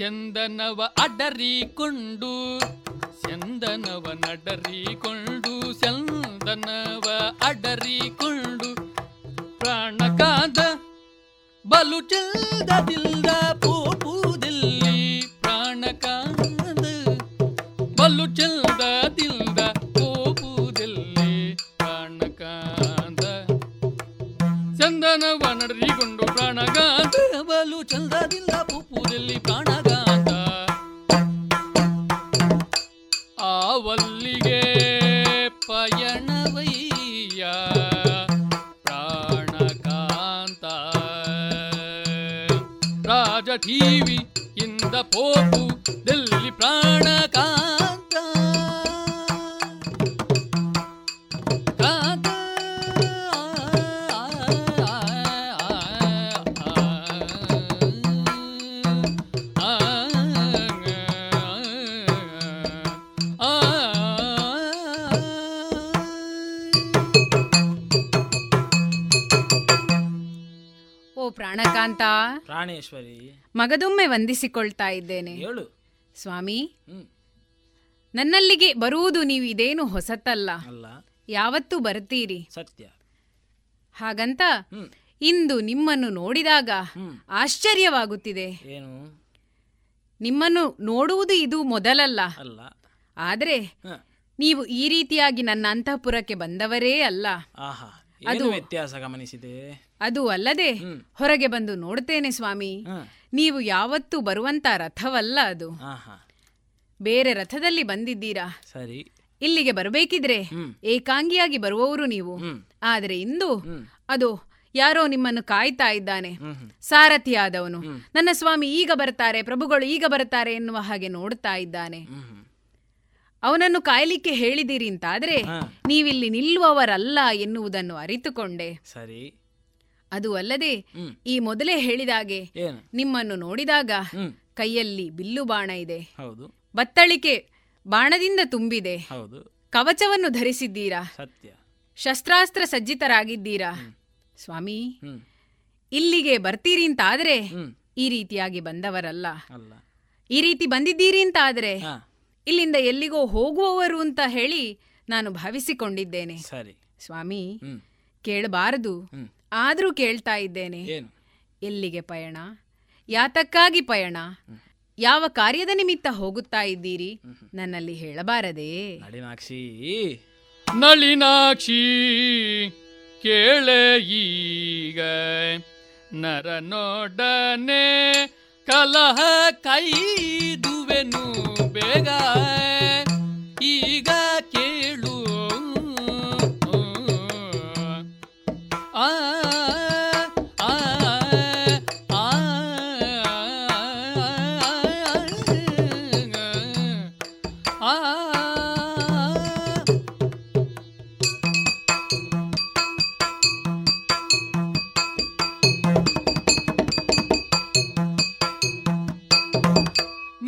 ಚಂದನವ ಅಡರಿಕೊಂಡು ಚಂದನವ ನಡರಿಕೊಂಡು ಚಂದನವ ಅಡರಿಕೊಂಡು ಪ್ರಾಣಕಾದ ಬಲು ಚಂದದಿಲ್ಲ ಪೂಪುದಲ್ಲಿ ಪ್ರಾಣಕಾದ ಬಲು ಚಂದದಿಲ್ಲ ಪೂಪುದಲ್ಲಿ ಪ್ರಾಣಕಾದ ಚಂದನವ ನಡರಿಕೊಂಡು ಪ್ರಾಣಕಾದ ಬಲು ಚಂದದಿಲ್ಲ ಪೂಪುದಲ್ಲಿ ಪ್ರಾಣ ವಲ್ಲಿಗೆ ಪಯಣವಯ್ಯ ಪ್ರಾಣಕಾಂತ ರಾಜಠೀವಿ ಇಂದ ಪೋಪು ಡೆಲ್ಲಿ ಪ್ರಾಣಕಾಂತ ಕಾಂತ ಪ್ರಾಣಕಾಂತ ಪ್ರಾಣೇಶ್ವರಿ ಮಗದೊಮ್ಮೆ ವಂದಿಸಿಕೊಳ್ತಾ ಇದ್ದೇನೆ. ಸ್ವಾಮಿ, ನನ್ನಲ್ಲಿಗೆ ಬರುವುದು ನೀವು ಇದೇನು ಹೊಸತಲ್ಲ, ಯಾವತ್ತೂ ಬರ್ತೀರಿ ಸತ್ಯ. ಹಾಗಂತ ಇಂದು ನಿಮ್ಮನ್ನು ನೋಡಿದಾಗ ಆಶ್ಚರ್ಯವಾಗುತ್ತಿದೆ. ನಿಮ್ಮನ್ನು ನೋಡುವುದು ಇದು ಮೊದಲಲ್ಲ, ಆದ್ರೆ ನೀವು ಈ ರೀತಿಯಾಗಿ ನನ್ನ ಅಂತಃಪುರಕ್ಕೆ ಬಂದವರೇ ಅಲ್ಲ. ಅದು ವ್ಯತ್ಯಾಸ ಗಮನಿಸಿದೆ. ಅದು ಅಲ್ಲದೆ ಹೊರಗೆ ಬಂದು ನೋಡ್ತೇನೆ ಸ್ವಾಮಿ, ನೀವು ಯಾವತ್ತೂ ಬರುವಂತ ರಥವಲ್ಲ ಅದು, ಬೇರೆ ರಥದಲ್ಲಿ ಬಂದಿದ್ದೀರಾ. ಸರಿ, ಇಲ್ಲಿಗೆ ಬರಬೇಕಿದ್ರೆ ಏಕಾಂಗಿಯಾಗಿ ಬರುವವರು ನೀವು, ಆದರೆ ಇಂದು ಅದು ಯಾರೋ ನಿಮ್ಮನ್ನು ಕಾಯ್ತಾ ಇದ್ದಾನೆ, ಸಾರಥಿಯಾದವನು. ನನ್ನ ಸ್ವಾಮಿ ಈಗ ಬರ್ತಾರೆ, ಪ್ರಭುಗಳು ಈಗ ಬರ್ತಾರೆ ಎನ್ನುವ ಹಾಗೆ ನೋಡ್ತಾ ಇದ್ದಾನೆ. ಅವನನ್ನು ಕಾಯಲಿಕ್ಕೆ ಹೇಳಿದಿರಿ ಅಂತಾದ್ರೆ ನೀವಿಲ್ಲಿ ನಿಲ್ಲುವವರಲ್ಲ ಎನ್ನುವುದನ್ನು ಅರಿತುಕೊಂಡೆ. ಸರಿ, ಅದು ಅಲ್ಲದೆ ಈ ಮೊದಲೇ ಹೇಳಿದಾಗೆ ನಿಮ್ಮನ್ನು ನೋಡಿದಾಗ ಕೈಯಲ್ಲಿ ಬಿಲ್ಲು ಬಾಣ ಇದೆ, ಬತ್ತಳಿಕೆ ಬಾಣದಿಂದ ತುಂಬಿದೆ, ಕವಚವನ್ನು ಧರಿಸಿದ್ದೀರಾ, ಶಸ್ತ್ರಾಸ್ತ್ರ ಸಜ್ಜಿತರಾಗಿದ್ದೀರಾ. ಸ್ವಾಮಿ, ಇಲ್ಲಿಗೆ ಬರ್ತೀರಿ ಅಂತಾದ್ರೆ ಈ ರೀತಿಯಾಗಿ ಬಂದವರಲ್ಲ. ಈ ರೀತಿ ಬಂದಿದ್ದೀರಿ ಅಂತಾದ್ರೆ ಇಲ್ಲಿಂದ ಎಲ್ಲಿಗೋ ಹೋಗುವವರು ಅಂತ ಹೇಳಿ ನಾನು ಭಾವಿಸಿಕೊಂಡಿದ್ದೇನೆ. ಸ್ವಾಮಿ, ಕೇಳಬಾರದು, ಆದರೂ ಕೇಳ್ತಾ ಇದ್ದೇನೆ. ಎಲ್ಲಿಗೆ ಪಯಣ? ಯಾತಕ್ಕಾಗಿ ಪಯಣ? ಯಾವ ಕಾರ್ಯದ ನಿಮಿತ್ತ ಹೋಗುತ್ತಾ ಇದ್ದೀರಿ? ನನ್ನಲ್ಲಿ ಹೇಳಬಾರದೇ? ನಳಿನಾಕ್ಷಿ ನಳಿನಾಕ್ಷಿ ಕೇಳೆ ಈಗ ನರನೊಡನೆ ಕಲಹ ಕೈದುವೆನು ಬೇಗ ಈಗ ಕೇಳು ಆ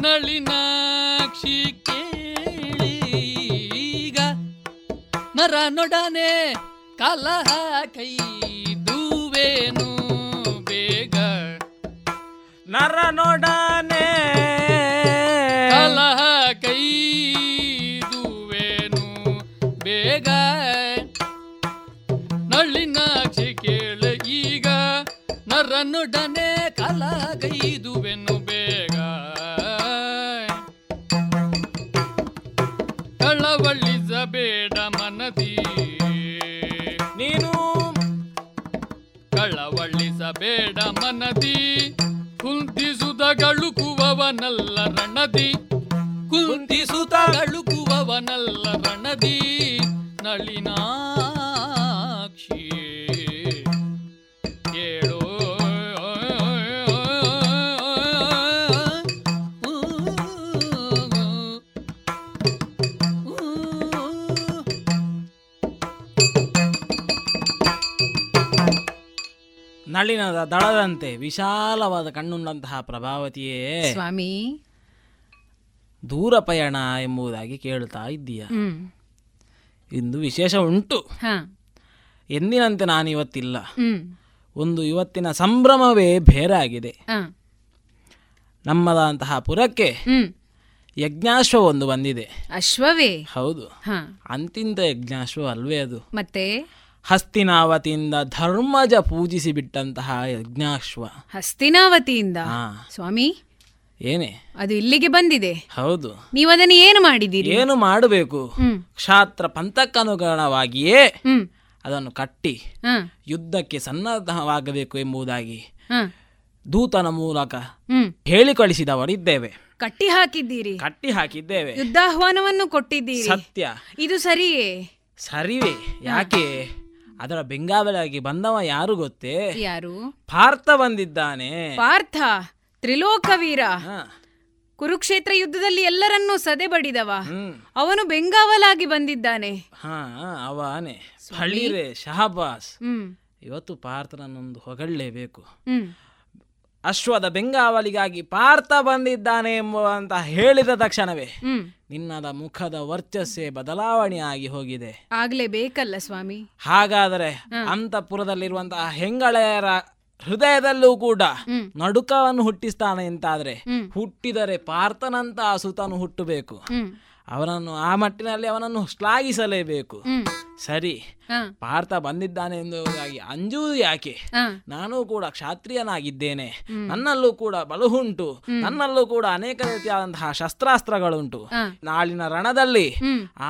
ನಳಿನಾಕ್ಷಿ ಕೇಳೀಗ ನರನೊಡನೆ ಕಲಹ ಕೈದುವೆನು ಬೇಗ ನರನೊಡನೆ ಕಲಹ ಕೈದುವೆನು ಬೇಗ ನಳಿನಾಕ್ಷಿ ಕೇಳೀಗ ನರನೊಡನೆ ಕಲಹ ಕೈದುವೆನು ಬೇಗ ಕಳವಳಿಸಬೇಡ ಮನದಿ ನೀನು ಕಳವಳಿಸಬೇಡ ಮನದಿ ಕುಂತಿಸುತ್ತಗಳುಕುವವನಲ್ಲ ರಣದಿ ಕುಂತಿಸುತ್ತಗಳುಕುವವನಲ್ಲ ರಣದಿ ನಳಿನಾಕ್ಷಿ ಕೇಳೋ ನಳಿನದ ದಳದಂತೆ ವಿಶಾಲವಾದ ಕಣ್ಣುಳ್ಳಂತಹ ಪ್ರಭಾವತಿಯೇ ಸ್ವಾಮಿ, ದೂರ ಪಯಣ ಎಂಬುದಾಗಿ ಕೇಳ್ತಾ ಇದ್ದೀಯ. ಇಂದು ವಿಶೇಷ ಉಂಟು. ಎಂದಿನಂತೆ ನಾನಿವತ್ತಿಲ್ಲ, ಒಂದು ಇವತ್ತಿನ ಸಂಭ್ರಮವೇ ಬೇರೆ ಆಗಿದೆ. ನಮ್ಮದಂತಹ ಪುರಕ್ಕೆ ಯಜ್ಞಾಶ್ವ ಒಂದು ಬಂದಿದೆ. ಅಶ್ವವೇ? ಹೌದು, ಅಂತಿಂತ ಯಜ್ಞಾಶ್ವ ಅಲ್ವೇ ಅದು. ಮತ್ತೆ ಹಸ್ತಿನಾವತಿಯಿಂದ ಧರ್ಮಜ ಪೂಜಿಸಿ ಬಿಟ್ಟಂತಹ ಯಜ್ಞಾಶ್ವ. ಹಸ್ತಿನಾವತಿಯಿಂದ ಸ್ವಾಮಿ? ಏನೇ ಅದು ಇಲ್ಲಿಗೆ ಬಂದಿದೆ? ಹೌದು. ನೀವು ಅದನ್ನು ಏನು ಮಾಡಿದ್ದೀರಿ? ಏನು ಮಾಡಬೇಕು, ಕ್ಷಾತ್ರ ಪಂಥಕ್ಕನುಗುಣವಾಗಿಯೇ ಅದನ್ನು ಕಟ್ಟಿ ಯುದ್ಧಕ್ಕೆ ಸನ್ನದ್ಧವಾಗಬೇಕು ಎಂಬುದಾಗಿ ದೂತನ ಮೂಲಕ ಹೇಳಿ ಕಳಿಸಿದವರಿದ್ದೇವೆ. ಕಟ್ಟಿ ಹಾಕಿದ್ದೀರಿ? ಕಟ್ಟಿ ಹಾಕಿದ್ದೇವೆ, ಯುದ್ಧಾಹ್ವಾನವನ್ನು ಕೊಟ್ಟಿದ್ದೀರಿ. ಸತ್ಯ. ಇದು ಸರಿಯೇ? ಸರಿಯೇ. ಯಾಕೆ? ಅದರ ಬೆಂಗಾವಲಾಗಿ ಬಂದವ ಯಾರು ಗೊತ್ತೇ? ಯಾರು? ಪಾರ್ಥ ಬಂದಿದ್ದಾನೆ. ಪಾರ್ಥ ತ್ರಿಲೋಕವೀರ, ಕುರುಕ್ಷೇತ್ರ ಯುದ್ಧದಲ್ಲಿ ಎಲ್ಲರನ್ನೂ ಸದೆ ಬಡಿದವ, ಅವನು ಬೆಂಗಾವಲಾಗಿ ಬಂದಿದ್ದಾನೆ. ಹಾ, ಅವನೇ. ಹಳೀರೆ, ಶಹಬಾಸ್. ಇವತ್ತು ಪಾರ್ಥನನ್ನೊಂದು ಹೊಗಳಲೇಬೇಕು. ಅಶ್ವದ ಬೆಂಗಾವಲಿಗಾಗಿ ಪಾರ್ಥ ಬಂದಿದ್ದಾನೆ ಎಂಬುವಂತ ಹೇಳಿದ ತಕ್ಷಣವೇ ನಿನ್ನದ ಮುಖದ ವರ್ಚಸ್ಸೇ ಬದಲಾವಣೆಯಾಗಿ ಹೋಗಿದೆ. ಆಗ್ಲೇ ಬೇಕಲ್ಲ ಸ್ವಾಮಿ? ಹಾಗಾದರೆ ಅಂತಃಪುರದಲ್ಲಿರುವಂತಹ ಹೆಂಗಳೆಯರ ಹೃದಯದಲ್ಲೂ ಕೂಡ ನಡುಕವನ್ನು ಹುಟ್ಟಿಸ್ತಾನೆ ಎಂತಾದ್ರೆ, ಹುಟ್ಟಿದರೆ ಪಾರ್ಥನಂತಹ ಸುತನು ಹುಟ್ಟಬೇಕು. ಅವನನ್ನು ಆ ಮಟ್ಟಿನಲ್ಲಿ ಅವನನ್ನು ಶ್ಲಾಘಿಸಲೇಬೇಕು. ಸರಿ, ಪಾರ್ಥ ಬಂದಿದ್ದಾನೆ ಎಂಬುದಾಗಿ ಅಂಜುವುದು ಯಾಕೆ? ನಾನು ಕೂಡ ಕ್ಷಾತ್ರಿಯನಾಗಿದ್ದೇನೆ, ನನ್ನಲ್ಲೂ ಕೂಡ ಬಲಹುಂಟು, ನನ್ನಲ್ಲೂ ಕೂಡ ಅನೇಕ ರೀತಿಯಾದಂತಹ ಶಸ್ತ್ರಾಸ್ತ್ರಗಳುಂಟು. ನಾಳಿನ ರಣದಲ್ಲಿ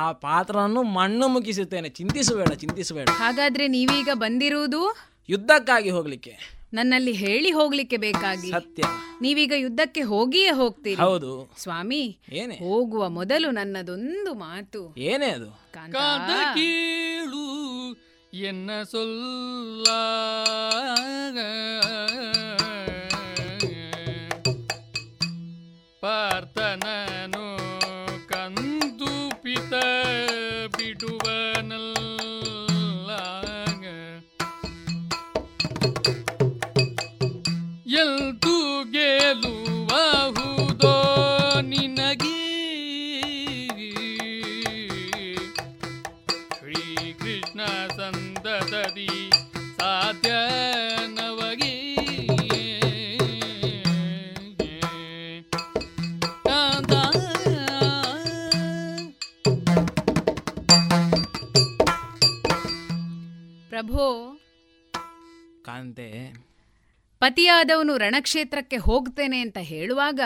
ಆ ಪಾತ್ರನನ್ನು ಮಣ್ಣು ಮುಗಿಸುತ್ತೇನೆ. ಚಿಂತಿಸಬೇಡ, ಚಿಂತಿಸಬೇಡ. ಹಾಗಾದ್ರೆ ನೀವೀಗ ಬಂದಿರುವುದು ಯುದ್ಧಕ್ಕಾಗಿ ಹೋಗ್ಲಿಕ್ಕೆ, ನನ್ನಲ್ಲಿ ಹೇಳಿ ಹೋಗ್ಲಿಕ್ಕೆ ಬೇಕಾಗಿ? ಸತ್ಯ. ನೀವೀಗ ಯುದ್ಧಕ್ಕೆ ಹೋಗಿಯೇ ಹೋಗ್ತೀರಿ? ಹೌದು ಸ್ವಾಮಿ. ಏನೇ? ಹೋಗುವ ಮೊದಲು ನನ್ನದೊಂದು ಮಾತು. ಏನೇ ಅದು? ಕಾದ ಕೇಳು ಎನ್ನ ಸೊಲ್ಲ ಪಾರ್ಥನನು ಕಂದು ಪಿತ ಬಿಡುವನಲ್ಲ. ಎಲ್ತು ಗೆಲುವಹುದೋ ನಿನಗೆ ಶ್ರೀಕೃಷ್ಣ ಸಂದದಿ ಸಾಧ್ಯನವಗೆ ಪ್ರಭೋ. ಕಾಂತೆ, ಪತಿಯಾದವನು ರಣಕ್ಷೇತ್ರಕ್ಕೆ ಹೋಗ್ತೇನೆ ಅಂತ ಹೇಳುವಾಗ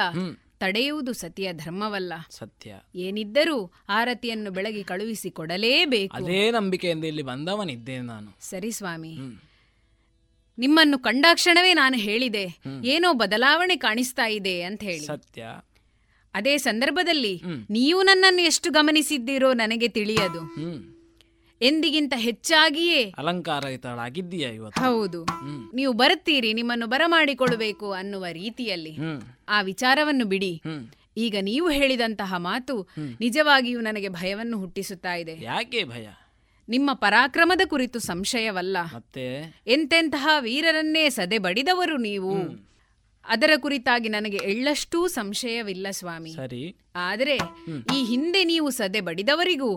ತಡೆಯುವುದು ಸತಿಯ ಧರ್ಮವಲ್ಲ. ಸತ್ಯ ಏನಿದ್ದರೂ ಆರತಿಯನ್ನು ಬೆಳಗಿ ಕಳುಹಿಸಿ ಕೊಡಲೇಬೇಕು. ಅದೇ ನಂಬಿಕೆಯಿಂದ ಇಲ್ಲಿ ಬಂದವನಿದ್ದೇನೆ ನಾನು. ಸರಿ ಸ್ವಾಮಿ, ನಿಮ್ಮನ್ನು ಕಂಡಾಕ್ಷಣವೇ ನಾನು ಹೇಳಿದೆ, ಏನೋ ಬದಲಾವಣೆ ಕಾಣಿಸ್ತಾ ಇದೆ ಅಂತ ಹೇಳಿ. ಸತ್ಯ. ಅದೇ ಸಂದರ್ಭದಲ್ಲಿ ನೀವು ನನ್ನನ್ನು ಎಷ್ಟು ಗಮನಿಸಿದ್ದೀರೋ ನನಗೆ ತಿಳಿಯದು. ಎಂದಿಗಿಂತ ಹೆಚ್ಚಾಗಿಯೇ ಅಲಂಕಾರಯುತಳಾಗಿದ್ದೀಯಾ ಇವತ್ತು. ಹೌದು, ನೀವು ಬರ್ತೀರಿ, ನಿಮ್ಮನ್ನು ಬರಮಾಡಿಕೊಳ್ಳಬೇಕು ಅನ್ನುವ ರೀತಿಯಲ್ಲಿ. ಆ ವಿಚಾರವನ್ನು ಬಿಡಿ. ಈಗ ನೀವು ಹೇಳಿದಂತಹ ಮಾತು ನಿಜವಾಗಿಯೂ ನನಗೆ ಭಯವನ್ನು ಹುಟ್ಟಿಸುತ್ತಾ ಇದೆ. ಯಾಕೆ ಭಯ? ನಿಮ್ಮ ಪರಾಕ್ರಮದ ಕುರಿತು ಸಂಶಯವಲ್ಲ, ಎಂತೆಂತಹ ವೀರರನ್ನೇ ಸದೆ ಬಡಿದವರು ನೀವು, ಅದರ ಕುರಿತಾಗಿ ನನಗೆ ಎಳ್ಳಷ್ಟೂ ಸಂಶಯವಿಲ್ಲ ಸ್ವಾಮಿ. ಆದರೆ ಈ ಹಿಂದೆ ನೀವು ಸದೆ ಬಡಿದವರಿಗೂ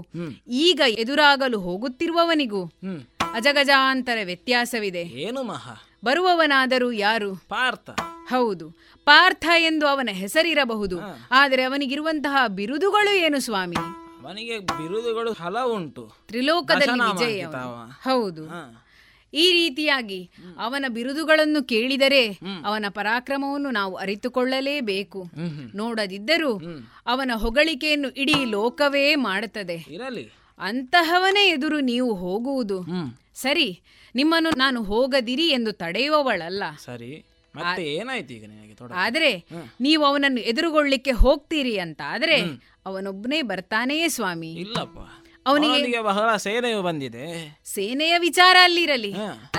ಈಗ ಎದುರಾಗಲು ಹೋಗುತ್ತಿರುವವನಿಗೂ ಅಜಗಜಾಂತರ ವ್ಯತ್ಯಾಸವಿದೆ. ಏನು ಮಹಾ? ಬರುವವನಾದರೂ ಯಾರು? ಪಾರ್ಥ. ಹೌದು, ಪಾರ್ಥ ಎಂದು ಅವನ ಹೆಸರಿರಬಹುದು, ಆದರೆ ಅವನಿಗಿರುವಂತಹ ಬಿರುದುಗಳು ಏನು ಸ್ವಾಮಿ? ಅವನಿಗೆ ಬಿರುದುಗಳು ಹಲವು ಉಂಟು. ತ್ರಿಲೋಕದಲ್ಲಿ ವಿಜಯ. ಹೌದು, ಈ ರೀತಿಯಾಗಿ ಅವನ ಬಿರುದುಗಳನ್ನು ಕೇಳಿದರೆ ಅವನ ಪರಾಕ್ರಮವನ್ನು ನಾವು ಅರಿತುಕೊಳ್ಳಲೇಬೇಕು. ನೋಡದಿದ್ದರೂ ಅವನ ಹೊಗಳಿಕೆಯನ್ನು ಇಡೀ ಲೋಕವೇ ಮಾಡುತ್ತದೆ. ಅಂತಹವನೇ ಎದುರು ನೀವು ಹೋಗುವುದು ಸರಿ. ನಿಮ್ಮನ್ನು ನಾನು ಹೋಗದಿರಿ ಎಂದು ತಡೆಯುವವಳಲ್ಲ. ಸರಿ, ಮತ್ತೆ ಏನಾಯ್ತು ಈಗ ನಿನಗೆ? ಆದ್ರೆ ನೀವು ಅವನನ್ನು ಎದುರುಗೊಳ್ಳಿಕ್ಕೆ ಹೋಗ್ತೀರಿ ಅಂತ ಆದ್ರೆ ಅವನೊಬ್ಬನೇ ಬರ್ತಾನೆಯೇ ಸ್ವಾಮಿ? ಇಲ್ಲಪ್ಪ, ಅವನಿಗೆ ಬಹಳ ಸೇನೆಯು ಬಂದಿದೆ. ಸೇನೆಯ ವಿಚಾರ ಅಲ್ಲಿರಲಿ,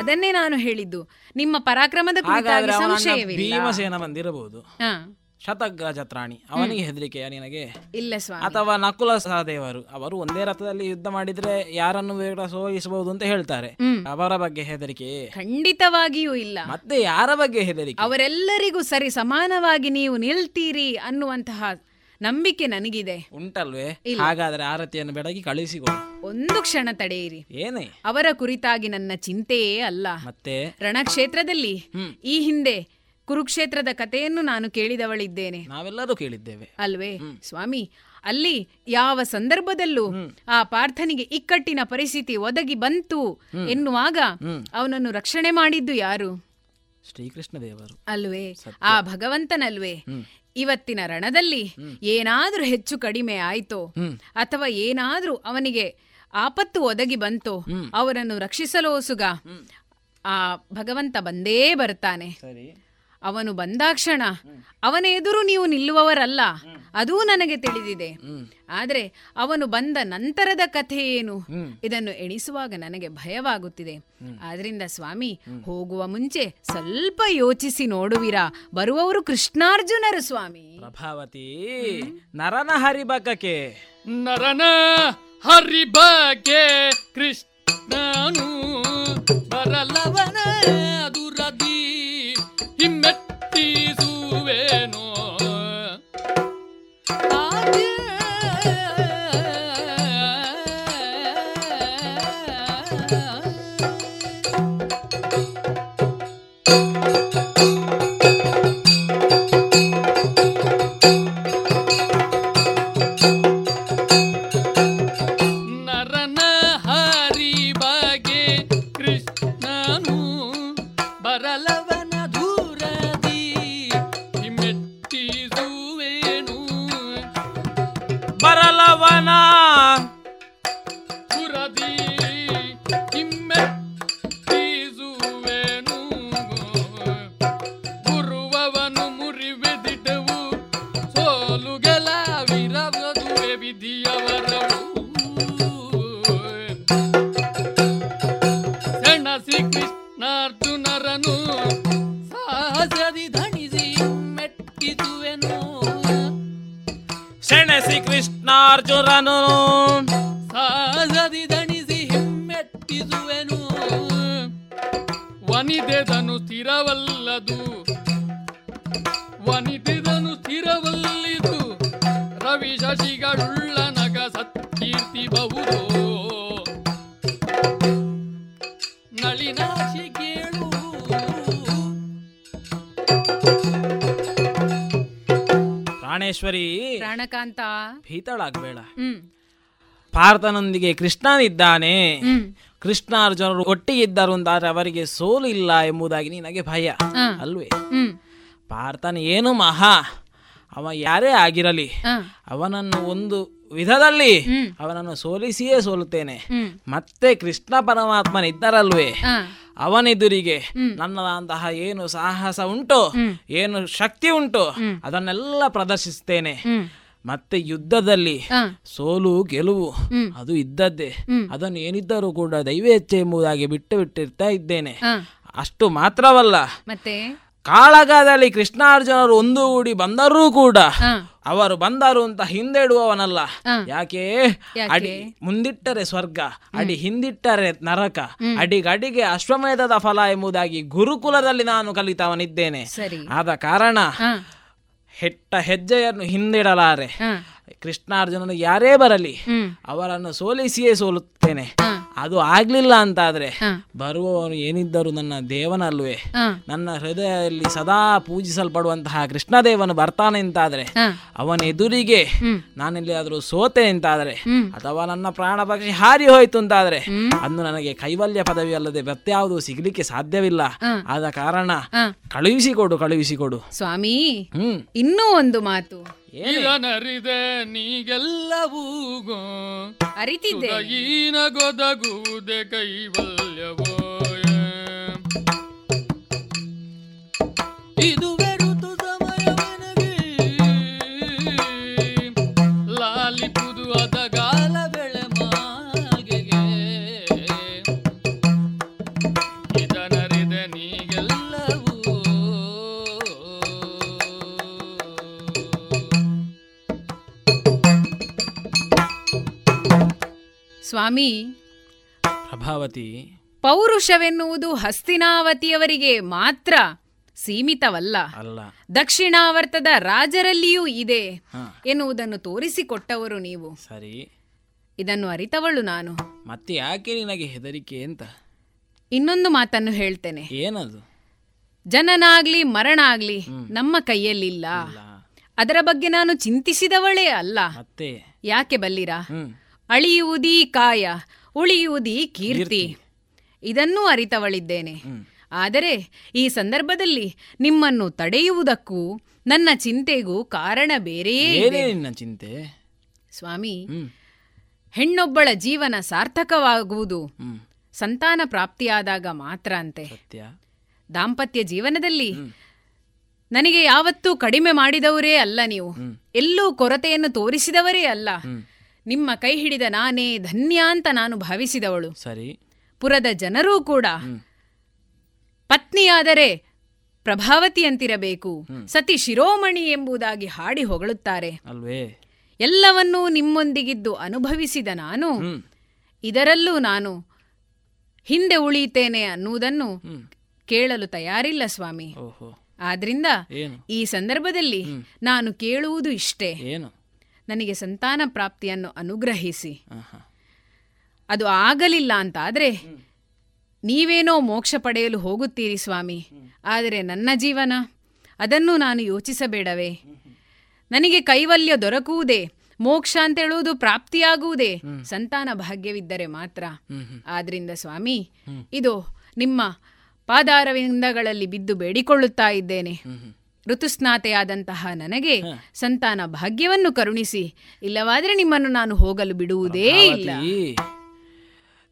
ಅದನ್ನೇ ನಾನು ಹೇಳಿದ್ದು. ನಿಮ್ಮ ಪರಾಕ್ರಮದ ಕುರಿತಾಗಿ ಸಂಶಯವಿಲ್ಲ. ಭೀಮಸೇನ ಬಂದಿರಬಹುದು, ಶತಗಜತ್ರಾಣಿ, ಅವನಿಗೆ ಹೆದರಿಕೆಯ ನಿನಗೆ? ಇಲ್ಲ ಸ್ವಾಮಿ. ಅಥವಾ ನಕುಲ ಸಹದೇವರು, ಅವರು ಒಂದೇ ರಥದಲ್ಲಿ ಯುದ್ಧ ಮಾಡಿದ್ರೆ ಯಾರನ್ನು ಬೇಗ ಸೋಲಿಸಬಹುದು ಅಂತ ಹೇಳ್ತಾರೆ, ಅವರ ಬಗ್ಗೆ ಹೆದರಿಕೆ? ಖಂಡಿತವಾಗಿಯೂ ಇಲ್ಲ. ಮತ್ತೆ ಯಾರ ಬಗ್ಗೆ ಹೆದರಿಕೆ? ಅವರೆಲ್ಲರಿಗೂ ಸರಿ ಸಮಾನವಾಗಿ ನೀವು ನಿಲ್ತೀರಿ ಅನ್ನುವಂತಹ ನಂಬಿಕೆ ನನಗಿದೆ. ಉಂಟಲ್ವೇ? ಹಾಗಾದ್ರೆ ಆರತಿಯನ್ನು ಬೆಳಗಿ ಕಳುಹಿಸಿಕೊಳ್ಳಿ. ಒಂದು ಕ್ಷಣ ತಡೆಯಿರಿ. ಏನೇ? ಅವರ ಕುರಿತಾಗಿ ನನ್ನ ಚಿಂತೆಯೇ ಅಲ್ಲ. ಮತ್ತೆ ರಣಕ್ಷೇತ್ರದಲ್ಲಿ ಈ ಹಿಂದೆ ಕುರುಕ್ಷೇತ್ರದ ಕಥೆಯನ್ನು ನಾನು ಕೇಳಿದವಳಿದ್ದೇನೆ. ನಾವೆಲ್ಲರೂ ಕೇಳಿದ್ದೇವೆ ಅಲ್ವೇ ಸ್ವಾಮಿ? ಅಲ್ಲಿ ಯಾವ ಸಂದರ್ಭದಲ್ಲೂ ಆ ಪಾರ್ಥನಿಗೆ ಇಕ್ಕಟ್ಟಿನ ಪರಿಸ್ಥಿತಿ ಒದಗಿ ಬಂತು ಎನ್ನುವಾಗ ಅವನನ್ನು ರಕ್ಷಣೆ ಮಾಡಿದ್ದು ಯಾರು? ಶ್ರೀಕೃಷ್ಣ ದೇವರು ಅಲ್ವೇ, ಆ ಭಗವಂತನಲ್ವೇ? ಇವತ್ತಿನ ರಣದಲ್ಲಿ ಏನಾದ್ರೂ ಹೆಚ್ಚು ಕಡಿಮೆ ಆಯ್ತೋ ಅಥವಾ ಏನಾದ್ರೂ ಅವನಿಗೆ ಆಪತ್ತು ಒದಗಿ ಬಂತೋ ಅವರನ್ನು ರಕ್ಷಿಸಲೋಸುಗ ಆ ಭಗವಂತ ಬಂದೇ ಬರ್ತಾನೆ. ಅವನು ಬಂದಾಕ್ಷಣ ಅವನ ಎದುರು ನೀವು ನಿಲ್ಲುವವರಲ್ಲ, ಅದೂ ನನಗೆ ತಿಳಿದಿದೆ. ಆದರೆ ಅವನು ಬಂದ ನಂತರದ ಕಥೆ ಏನು, ಇದನ್ನು ಎಣಿಸುವಾಗ ನನಗೆ ಭಯವಾಗುತ್ತಿದೆ. ಆದ್ರಿಂದ ಸ್ವಾಮಿ, ಹೋಗುವ ಮುಂಚೆ ಸ್ವಲ್ಪ ಯೋಚಿಸಿ ನೋಡುವಿರಾ? ಬರುವವರು ಕೃಷ್ಣಾರ್ಜುನರು ಸ್ವಾಮಿ. ಪ್ರಭಾವತಿ ನರನ ಹರಿಬಕಕ್ಕೆ ನರನ ಹರಿಬಕೆ ಕೃಷ್ಣನು ಬರಲವನ ದುರದಿ ಹಿಮ್ಮೆಟ್ಟಿಸುವೆನೋ ಭೀತಳಾಗಬೇಡ. ಪಾರ್ಥನೊಂದಿಗೆ ಕೃಷ್ಣನಿದ್ದಾನೆ, ಕೃಷ್ಣಾರ್ಜುನರು ಒಟ್ಟಿಗಿದ್ದರು ಅಂತಾದ್ರೆ ಅವರಿಗೆ ಸೋಲು ಇಲ್ಲ ಎಂಬುದಾಗಿ ನಿನಗೆ ಭಯ ಅಲ್ವೇ? ಪಾರ್ಥನ ಏನು ಮಹಾ, ಅವ ಯಾರೇ ಆಗಿರಲಿ ಅವನನ್ನು ಒಂದು ವಿಧದಲ್ಲಿ ಅವನನ್ನು ಸೋಲಿಸಿಯೇ ಸೋಲುತ್ತೇನೆ. ಮತ್ತೆ ಕೃಷ್ಣ ಪರಮಾತ್ಮನಿದ್ದರಲ್ವೇ ಅವನೆದುರಿಗೆ ನನ್ನದಂತಹ ಏನು ಸಾಹಸ ಉಂಟು, ಏನು ಶಕ್ತಿ ಉಂಟು ಅದನ್ನೆಲ್ಲ ಪ್ರದರ್ಶಿಸುತ್ತೇನೆ. ಮತ್ತೆ ಯುದ್ಧದಲ್ಲಿ ಸೋಲು ಗೆಲುವು ಅದು ಇದ್ದದ್ದೇ, ಅದನ್ನು ಏನಿದ್ದರೂ ಕೂಡ ದೈವೇಚ್ಛೆ ಎಂಬುದಾಗಿ ಬಿಟ್ಟು ಬಿಟ್ಟಿರ್ತಾ ಇದ್ದೇನೆ. ಅಷ್ಟು ಮಾತ್ರವಲ್ಲ, ಮತ್ತೆ ಕಾಳಗದಲ್ಲಿ ಕೃಷ್ಣಾರ್ಜುನರು ಒಂದುಗೂಡಿ ಬಂದರೂ ಕೂಡ ಅವರು ಬಂದರು ಅಂತ ಹಿಂದೆಡುವವನಲ್ಲ. ಯಾಕೆ ಅಡಿ ಮುಂದಿಟ್ಟರೆ ಸ್ವರ್ಗ, ಅಡಿ ಹಿಂದಿಟ್ಟರೆ ನರಕ, ಅಡಿಗಡಿಗೆ ಅಶ್ವಮೇಧದ ಫಲ ಎಂಬುದಾಗಿ ಗುರುಕುಲದಲ್ಲಿ ನಾನು ಕಲಿತವನಿದ್ದೇನೆ. ಆದ ಕಾರಣ ಹೆಟ್ಟ ಹೆಜ್ಜೆಯನ್ನು ಹಿಂದಿಡಲಾರೆ. ಕೃಷ್ಣಾರ್ಜುನನು ಯಾರೇ ಬರಲಿ ಅವರನ್ನು ಸೋಲಿಸಿಯೇ ಸೋಲುತ್ತೇನೆ. ಅದು ಆಗ್ಲಿಲ್ಲ ಅಂತಾದ್ರೆ ಬರುವವನು ಏನಿದ್ದರೂ ನನ್ನ ದೇವನಲ್ವೇ, ನನ್ನ ಹೃದಯದಲ್ಲಿ ಸದಾ ಪೂಜಿಸಲ್ಪಡುವಂತಹ ಕೃಷ್ಣದೇವನು ಬರ್ತಾನೆ ಅಂತಾದ್ರೆ, ಅವನೆದುರಿಗೆ ನಾನೆಲ್ಲಿಯಾದರೂ ಸೋತೆ ಅಂತಾದ್ರೆ, ಅಥವಾ ನನ್ನ ಪ್ರಾಣ ಪಕ್ಷಿ ಹಾರಿ ಹೋಯ್ತು ಅಂತಾದ್ರೆ, ಅಂದು ನನಗೆ ಕೈವಲ್ಯ ಪದವಿ ಅಲ್ಲದೆ ಮತ್ಯಾವುದೂ ಸಿಗ್ಲಿಕ್ಕೆ ಸಾಧ್ಯವಿಲ್ಲ. ಆದ ಕಾರಣ ಕಳುಹಿಸಿಕೊಡು ಕಳುಹಿಸಿಕೊಡು ಸ್ವಾಮಿ. ಹ್ಮ್ ಇನ್ನೂ ಒಂದು ಮಾತು, ಇದನರಿದೆ ನೀಗೆಲ್ಲವೂ ಅರಿತಿದ್ದೆ ಗೊದಗುವುದೇ ಕೈವಲ್ಯವೋ, ಇದುವೇ ಋತು ಸಮಯ ಲಾಲಿಪುದು ಅದಗಾಲ ಬೆಳೆ ಮಾಗೆಗೆ, ಇದನರಿದೆ ನೀಗೆಲ್ಲವೂ ಸ್ವಾಮಿ. ಪ್ರಭಾವತಿ, ಪೌರುಷವೆನ್ನುವುದು ಹಸ್ತಿನಾವತಿಯವರಿಗೆ ಮಾತ್ರ ಸೀಮಿತವಲ್ಲ, ಅಲ್ಲ ದಕ್ಷಿಣಾವರ್ತದ ರಾಜರಲ್ಲಿಯೂ ಇದೆ ಎನ್ನುವುದನ್ನು ತೋರಿಸಿಕೊಟ್ಟವರು ನೀವು. ಸರಿ, ಇದನ್ನು ಅರಿತವಳು ನಾನು. ಮತ್ತೆ ಯಾಕೆ ನಿನಗೆ ಹೆದರಿಕೆ ಅಂತ ಇನ್ನೊಂದು ಮಾತನ್ನು ಹೇಳ್ತೇನೆ. ಏನದು? ಜನನಾಗ್ಲಿ ಮರಣ ಆಗ್ಲಿ ನಮ್ಮ ಕೈಯಲ್ಲಿಲ್ಲ, ಅದರ ಬಗ್ಗೆ ನಾನು ಚಿಂತಿಸಿದವಳೇ ಅಲ್ಲ. ಮತ್ತೆ ಯಾಕೆ ಬಲ್ಲಿರಾ? ಅಳಿಯುವುದೀ ಕಾಯ, ಉಳಿಯುವುದೀ ಕೀರ್ತಿ, ಇದನ್ನೂ ಅರಿತವಳಿದ್ದೇನೆ. ಆದರೆ ಈ ಸಂದರ್ಭದಲ್ಲಿ ನಿಮ್ಮನ್ನು ತಡೆಯುವುದಕ್ಕೂ ನನ್ನ ಚಿಂತೆಗೂ ಕಾರಣ ಬೇರೆಯೇ ಇದೆ. ನಿನ್ನ ಚಿಂತೆ ಸ್ವಾಮಿ, ಹೆಣ್ಣೊಬ್ಬಳ ಜೀವನ ಸಾರ್ಥಕವಾಗುವುದು ಸಂತಾನ ಪ್ರಾಪ್ತಿಯಾದಾಗ ಮಾತ್ರ ಅಂತೆ. ದಾಂಪತ್ಯ ಜೀವನದಲ್ಲಿ ನನಗೆ ಯಾವತ್ತೂ ಕಡಿಮೆ ಮಾಡಿದವರೇ ಅಲ್ಲ ನೀವು, ಎಲ್ಲೂ ಕೊರತೆಯನ್ನು ತೋರಿಸಿದವರೇ ಅಲ್ಲ. ನಿಮ್ಮ ಕೈ ಹಿಡಿದ ನಾನೇ ಧನ್ಯ ಅಂತ ನಾನು ಭಾವಿಸಿದವಳು. ಸರಿ, ಪುರದ ಜನರೂ ಕೂಡ ಪತ್ನಿಯಾದರೆ ಪ್ರಭಾವತಿಯಂತಿರಬೇಕು, ಸತಿ ಶಿರೋಮಣಿ ಎಂಬುದಾಗಿ ಹಾಡಿ ಹೊಗಳುತ್ತಾರೆ ಅಲ್ವೇ. ಎಲ್ಲವನ್ನೂ ನಿಮ್ಮೊಂದಿಗಿದ್ದು ಅನುಭವಿಸಿದ ನಾನು, ಇದರಲ್ಲೂ ನಾನು ಹಿಂದೆ ಉಳಿಯುತ್ತೇನೆ ಅನ್ನುವುದನ್ನು ಕೇಳಲು ತಯಾರಿಲ್ಲ ಸ್ವಾಮಿ. ಆದ್ರಿಂದ ಈ ಸಂದರ್ಭದಲ್ಲಿ ನಾನು ಕೇಳುವುದು ಇಷ್ಟೇ, ನನಗೆ ಸಂತಾನ ಪ್ರಾಪ್ತಿಯನ್ನು ಅನುಗ್ರಹಿಸಿ. ಅದು ಆಗಲಿಲ್ಲ ಅಂತಾದರೆ ನೀವೇನೋ ಮೋಕ್ಷ ಪಡೆಯಲು ಹೋಗುತ್ತೀರಿ ಸ್ವಾಮಿ, ಆದರೆ ನನ್ನ ಜೀವನ ಅದನ್ನು ನಾನು ಯೋಚಿಸಬೇಡವೇ? ನನಗೆ ಕೈವಲ್ಯ ದೊರಕುವುದೇ, ಮೋಕ್ಷ ಅಂತೇಳುವುದು ಪ್ರಾಪ್ತಿಯಾಗುವುದೇ ಸಂತಾನ ಭಾಗ್ಯವಿದ್ದರೆ ಮಾತ್ರ. ಆದ್ರಿಂದ ಸ್ವಾಮಿ, ಇದು ನಿಮ್ಮ ಪಾದಾರವಿಂದಗಳಲ್ಲಿ ಬಿದ್ದು ಬೇಡಿಕೊಳ್ಳುತ್ತಾ ಇದ್ದೇನೆ. ಋತುಸ್ನಾತೆಯಾದಂತಹ ನನಗೆ ಸಂತಾನ ಭಾಗ್ಯವನ್ನು ಕರುಣಿಸಿ, ಇಲ್ಲವಾದರೆ ನಿಮ್ಮನ್ನು ನಾನು ಹೋಗಲು ಬಿಡುವುದೇ ಇಲ್ಲ.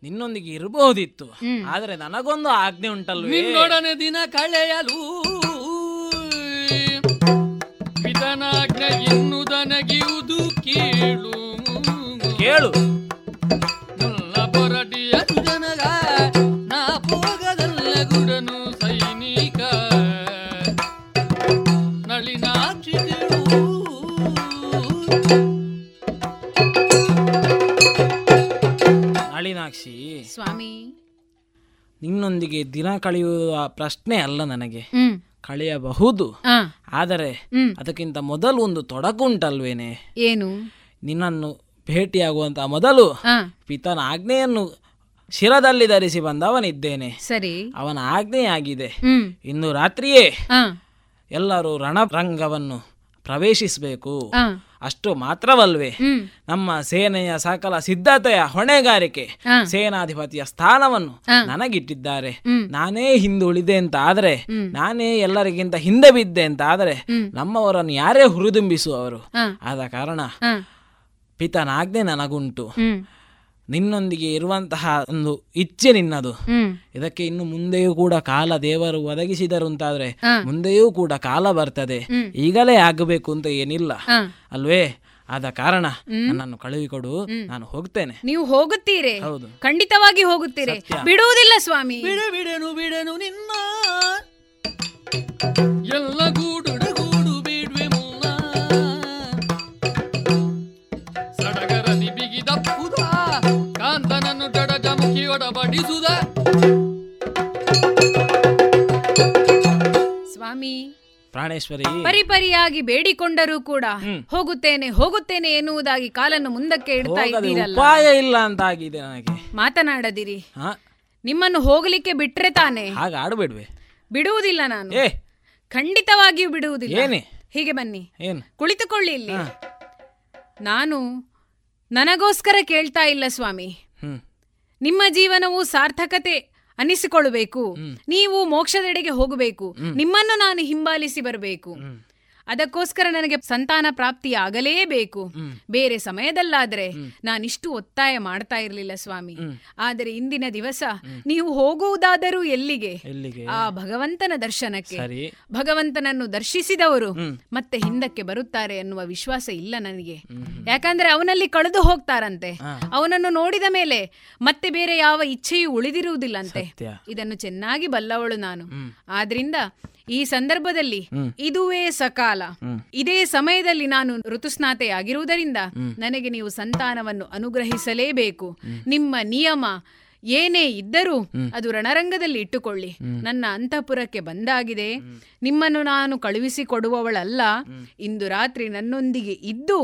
ನಿನ್ನೊಂದಿಗೆ ಇರಬಹುದಿತ್ತು, ಆದರೆ ನನಗೊಂದು ಆಜ್ಞೆ ಉಂಟಲ್ವ, ನಿನ್ನೊಡನೆ ದಿನ ಕಳೆಯಲು ವಿಧನಾಜ್ಞೆ ಇನ್ನುದನಗಿಯುವುದು ಕೇಳು ಕೇಳು ನನ್ನ ಪರಡಿಯ ಜನಗ ನಾ ಭೋಗದಲ್ಲ ಗುಡನು ಸೈನಿಕ ನಳಿನಾಕ್ಷಿ. ಸ್ವಾಮಿ, ನಿನ್ನೊಂದಿಗೆ ದಿನ ಕಳೆಯುವ ಪ್ರಶ್ನೆ ಅಲ್ಲ, ನನಗೆ ಕಳೆಯಬಹುದು, ಆದರೆ ಅದಕ್ಕಿಂತ ಮೊದಲು ಒಂದು ತೊಡಕುಂಟಲ್ವೇನೆ? ಏನು? ನಿನ್ನನ್ನು ಭೇಟಿಯಾಗುವಂತ ಮೊದಲು ಪಿತನ ಆಜ್ಞೆಯನ್ನು ಶಿರದಲ್ಲಿ ಧರಿಸಿ ಬಂದವನಿದ್ದೇನೆ. ಸರಿ, ಅವನ ಆಜ್ಞೆಯಾಗಿದೆ, ಇಂದು ರಾತ್ರಿಯೇ ಎಲ್ಲರೂ ರಣರಂಗವನ್ನು ಪ್ರವೇಶಿಸಬೇಕು. ಅಷ್ಟು ಮಾತ್ರವಲ್ವೇ ನಮ್ಮ ಸೇನೆಯ ಸಕಲ ಸಿದ್ಧತೆಯ ಹೊಣೆಗಾರಿಕೆ, ಸೇನಾಧಿಪತಿಯ ಸ್ಥಾನವನ್ನು ನನಗಿಟ್ಟಿದ್ದಾರೆ. ನಾನೇ ಹಿಂದುಳಿದೆ ಅಂತ ಆದ್ರೆ, ನಾನೇ ಎಲ್ಲರಿಗಿಂತ ಹಿಂದೆ ಬಿದ್ದೆ ಅಂತ ಆದ್ರೆ, ನಮ್ಮವರನ್ನು ಯಾರೇ ಹುರಿದುಂಬಿಸುವವರು? ಆದ ಕಾರಣ ಪಿತನಾಜ್ಞೆ ನನಗುಂಟು, ನಿನ್ನೊಂದಿಗೆ ಇರುವಂತಹ ಒಂದು ಇಚ್ಛೆ ನಿನ್ನದು. ಇದಕ್ಕೆ ಇನ್ನು ಮುಂದೆಯೂ ಕೂಡ ಕಾಲ ದೇವರು ಒದಗಿಸಿದರು ಅಂತಾದ್ರೆ ಮುಂದೆಯೂ ಕೂಡ ಕಾಲ ಬರ್ತದೆ, ಈಗಲೇ ಆಗಬೇಕು ಅಂತ ಏನಿಲ್ಲ ಅಲ್ವೇ? ಆದ ಕಾರಣ ನನ್ನನ್ನು ಕಳುಹಿಕೊಡು, ನಾನು ಹೋಗ್ತೇನೆ. ನೀವು ಹೋಗುತ್ತೀರಿ, ಹೌದು, ಖಂಡಿತವಾಗಿ ಹೋಗುತ್ತೀರಿ, ಬಿಡುವುದಿಲ್ಲ ಸ್ವಾಮಿ. ಬಿಡಬಿಡನು ಬಿಡನು ನಿನ್ನ ಎಲ್ಲ ಗೂಡು ಗೂಡು ಬಿಡುವೆ ಮುನ್ನ ಸಡಗರದಿ ಬಿಗಿದ ಪುದ ಕಾಂತನನ್ನು ಜಡಜ ಮುಖಿಯೊಡ ಬಡಿಸುದ. ಸ್ವಾಮಿ ಪ್ರಾಣೇಶ್ವರಿ ಪರಿಪರಿಯಾಗಿ ಬೇಡಿಕೊಂಡರೂ ಕೂಡ ಹೋಗುತ್ತೇನೆ ಹೋಗುತ್ತೇನೆ ಎನ್ನುವುದಾಗಿ ಕಾಲನ್ನು ಮುಂದಕ್ಕೆ ಇಡ್ತಾ ಇದ್ದೀರಲ್ಲ, ಉಪಾಯ ಇಲ್ಲ ಅಂತ ಆಗಿದೆ ನನಗೆ. ಮಾತನಾಡದಿರಿ, ನಿಮ್ಮನ್ನು ಹೋಗಲಿಕ್ಕೆ ಬಿಟ್ರೆ ತಾನೆ. ಹಾಗೆ ಆಡಬೇಡ್ವೆ. ಬಿಡುವುದಿಲ್ಲ ನಾನು, ಖಂಡಿತವಾಗಿಯೂ ಬಿಡುವುದಿಲ್ಲ. ಏನೇ ಹೀಗೆ ಬನ್ನಿ, ಕುಳಿತುಕೊಳ್ಳಿ ಇಲ್ಲಿ. ನಾನು ನನಗೋಸ್ಕರ ಕೇಳ್ತಾ ಇಲ್ಲ ಸ್ವಾಮಿ, ನಿಮ್ಮ ಜೀವನವು ಸಾರ್ಥಕತೆ ಅನಿಸಿಕೊಳ್ಳಬೇಕು, ನೀವು ಮೋಕ್ಷದೆಡೆಗೆ ಹೋಗಬೇಕು, ನಿಮ್ಮನ್ನು ನಾನು ಹಿಂಬಾಲಿಸಿ ಬರಬೇಕು. ಅದಕ್ಕೋಸ್ಕರ ನನಗೆ ಸಂತಾನ ಪ್ರಾಪ್ತಿ ಆಗಲೇಬೇಕು. ಬೇರೆ ಸಮಯದಲ್ಲಾದ್ರೆ ನಾನಿಷ್ಟು ಒತ್ತಾಯ ಮಾಡ್ತಾ ಇರಲಿಲ್ಲ ಸ್ವಾಮಿ, ಆದರೆ ಇಂದಿನ ದಿವಸ ನೀವು ಹೋಗುವುದಾದರೂ ಎಲ್ಲಿಗೆ? ಆ ಭಗವಂತನ ದರ್ಶನಕ್ಕೆ. ಭಗವಂತನನ್ನು ದರ್ಶಿಸಿದವರು ಮತ್ತೆ ಹಿಂದಕ್ಕೆ ಬರುತ್ತಾರೆ ಅನ್ನುವ ವಿಶ್ವಾಸ ಇಲ್ಲ ನನಗೆ. ಯಾಕಂದ್ರೆ ಅವನಲ್ಲಿ ಕಳೆದು ಹೋಗ್ತಾರಂತೆ, ಅವನನ್ನು ನೋಡಿದ ಮೇಲೆ ಮತ್ತೆ ಬೇರೆ ಯಾವ ಇಚ್ಛೆಯೂ ಉಳಿದಿರುವುದಿಲ್ಲಂತೆ. ಇದನ್ನು ಚೆನ್ನಾಗಿ ಬಲ್ಲವಳು ನಾನು. ಆದ್ರಿಂದ ಈ ಸಂದರ್ಭದಲ್ಲಿ ಇದುವೇ ಸಕಾಲ, ಇದೇ ಸಮಯದಲ್ಲಿ ನಾನು ಋತುಸ್ನಾತೆಯಾಗಿರುವುದರಿಂದ ನನಗೆ ನೀವು ಸಂತಾನವನ್ನು ಅನುಗ್ರಹಿಸಲೇಬೇಕು. ನಿಮ್ಮ ನಿಯಮ ಏನೇ ಇದ್ದರೂ ಅದು ರಣರಂಗದಲ್ಲಿ ಇಟ್ಟುಕೊಳ್ಳಿ. ನನ್ನ ಅಂತಃಪುರಕ್ಕೆ ಬಂದಾಗಿದೆ, ನಿಮ್ಮನ್ನು ನಾನು ಕಳುಹಿಸಿಕೊಡುವವಳಲ್ಲ. ಇಂದು ರಾತ್ರಿ ನನ್ನೊಂದಿಗೆ ಇದ್ದು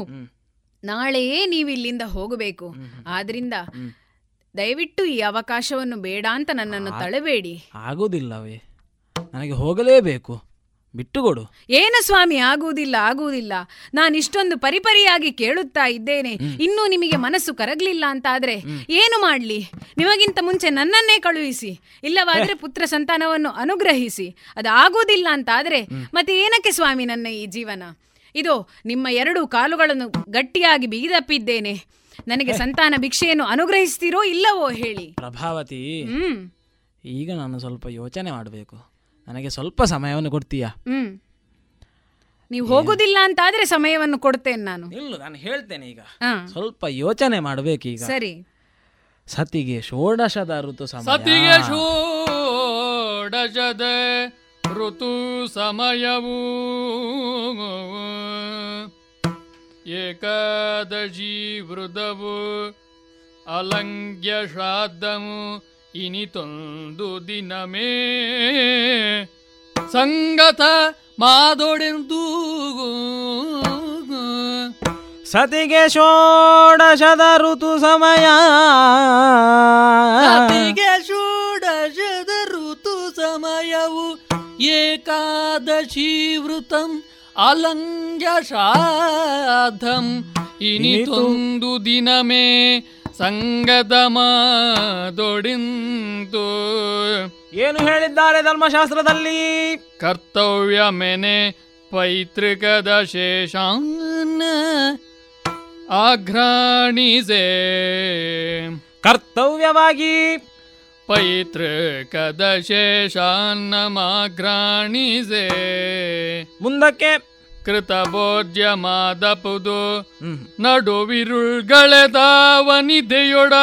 ನಾಳೆಯೇ ನೀವಿಲ್ಲಿಂದ ಹೋಗಬೇಕು. ಆದ್ರಿಂದ ದಯವಿಟ್ಟು ಈ ಅವಕಾಶವನ್ನು ಬೇಡ ಅಂತ ನನ್ನನ್ನು ತಳಬೇಡಿ. ಆಗೋದಿಲ್ಲವೇ, ನನಗೆ ಹೋಗಲೇಬೇಕು, ಬಿಟ್ಟುಕೊಡು. ಏನು ಸ್ವಾಮಿ, ಆಗುವುದಿಲ್ಲ ಆಗುವುದಿಲ್ಲ. ನಾನಿಷ್ಟೊಂದು ಪರಿಪರಿಯಾಗಿ ಕೇಳುತ್ತಾ ಇದ್ದೇನೆ, ಇನ್ನೂ ನಿಮಗೆ ಮನಸ್ಸು ಕರಗಲಿಲ್ಲ ಅಂತಾದರೆ ಏನು ಮಾಡಲಿ? ನಿಮಗಿಂತ ಮುಂಚೆ ನನ್ನನ್ನೇ ಕಳುಹಿಸಿ, ಇಲ್ಲವಾದರೆ ಪುತ್ರ ಸಂತಾನವನ್ನು ಅನುಗ್ರಹಿಸಿ. ಅದು ಆಗುವುದಿಲ್ಲ ಅಂತಾದರೆ ಮತ್ತೆ ಏನಕ್ಕೆ ಸ್ವಾಮಿ ನನ್ನ ಈ ಜೀವನ? ಇದು ನಿಮ್ಮ ಎರಡು ಕಾಲುಗಳನ್ನು ಗಟ್ಟಿಯಾಗಿ ಬಿಗಿದಪ್ಪಿದ್ದೇನೆ. ನನಗೆ ಸಂತಾನ ಭಿಕ್ಷೆಯನ್ನು ಅನುಗ್ರಹಿಸ್ತೀರೋ ಇಲ್ಲವೋ ಹೇಳಿ. ಪ್ರಭಾವತಿ, ಈಗ ನಾನು ಸ್ವಲ್ಪ ಯೋಚನೆ ಮಾಡಬೇಕು, ನನಗೆ ಸ್ವಲ್ಪ ಸಮಯವನ್ನು ಕೊಡ್ತೀಯಾ? ಹ್ಮ್, ನೀವು ಹೋಗುದಿಲ್ಲ ಅಂತ ಆದ್ರೆ ಸಮಯವನ್ನು ಕೊಡ್ತೇನೆ ನಾನು. ಇಲ್ಲ, ನಾನು ಹೇಳ್ತೇನೆ, ಈಗ ಸ್ವಲ್ಪ ಯೋಚನೆ ಮಾಡಬೇಕೀಗ. ಸರಿ. ಸತಿಗೆ ಷೋಡಶದ ಋತು ಸಮಯ. ಸತಿಗೆ ಷೋಡಶದ ಋತು ಸಮಯವು ಏಕಾದಶಿ ವೃದವು ಅಲಂಗ್ಯ ಶ್ರಾದ್ದವು ಇನಿತೊಂದು ದಿನಮೇ ಸಂಗತ ಮಾದೊಡೆಂದು. ಸತಿಗೆ ಷೋಡಶದ ಋತು ಸಮಯ. ಸತಿಗೆ ಷೋಡಶದ ಋತು ಸಮಯವು ಏಕಾದಶಿ ವೃತಂ ಅಲಂಗ್ಯ ಶ್ರಾದ್ದಂ ಇನಿತೊಂದು ದಿನಮೇ ಸಂಗದಮಾದೊಡಿಂತು. ಏನು ಹೇಳಿದ್ದಾರೆ ಧರ್ಮಶಾಸ್ತ್ರದಲ್ಲಿ? ಕರ್ತವ್ಯ ಮೆನೆ ಪೈತೃಕದ ಶೇಷಾನ್ನ ಆಘ್ರಾಣಿಸೆ. ಕರ್ತವ್ಯವಾಗಿ ಪೈತೃಕದ ಶೇಷಾನ್ನ ಆಘ್ರಾಣಿಸೆ. ಮುಂದಕ್ಕೆ ಕೃತಭೋಜ್ಯ ಮಾದಪುದು ನಡುವಿರುಳ್ಗಳೆದಾವನಿದೆಯೊಡ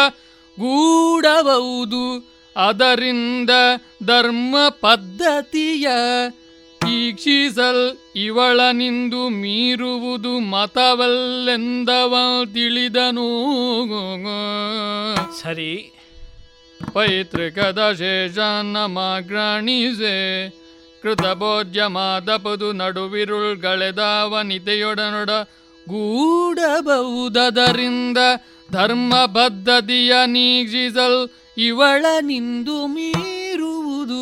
ಗೂಡಬಹುದು. ಅದರಿಂದ ಧರ್ಮ ಪದ್ಧತಿಯ ಈಕ್ಷಿಸಲ್ ಇವಳನಿಂದು ಮೀರುವುದು ಮತವಲ್ಲೆಂದವ ತಿಳಿದನು. ಸರಿ. ಪೈತೃಕದ ಶೇಷಾನ್ನಮಾಗ್ರಾಣಿಸೆ. ಕೃತಭೋಜ್ಯ ಮಾದಪದು ನಡುವಿರುಳ್ಗಳೆದಾವನಿತೆಯೊಡನೊಡ ಗೂಡಬಹುದರಿಂದ ಧರ್ಮ ಬದ್ಧತಿಯ ನೀಕ್ಷಿಸಲ್ ಇವಳನಿಂದು ಮೀರುವುದು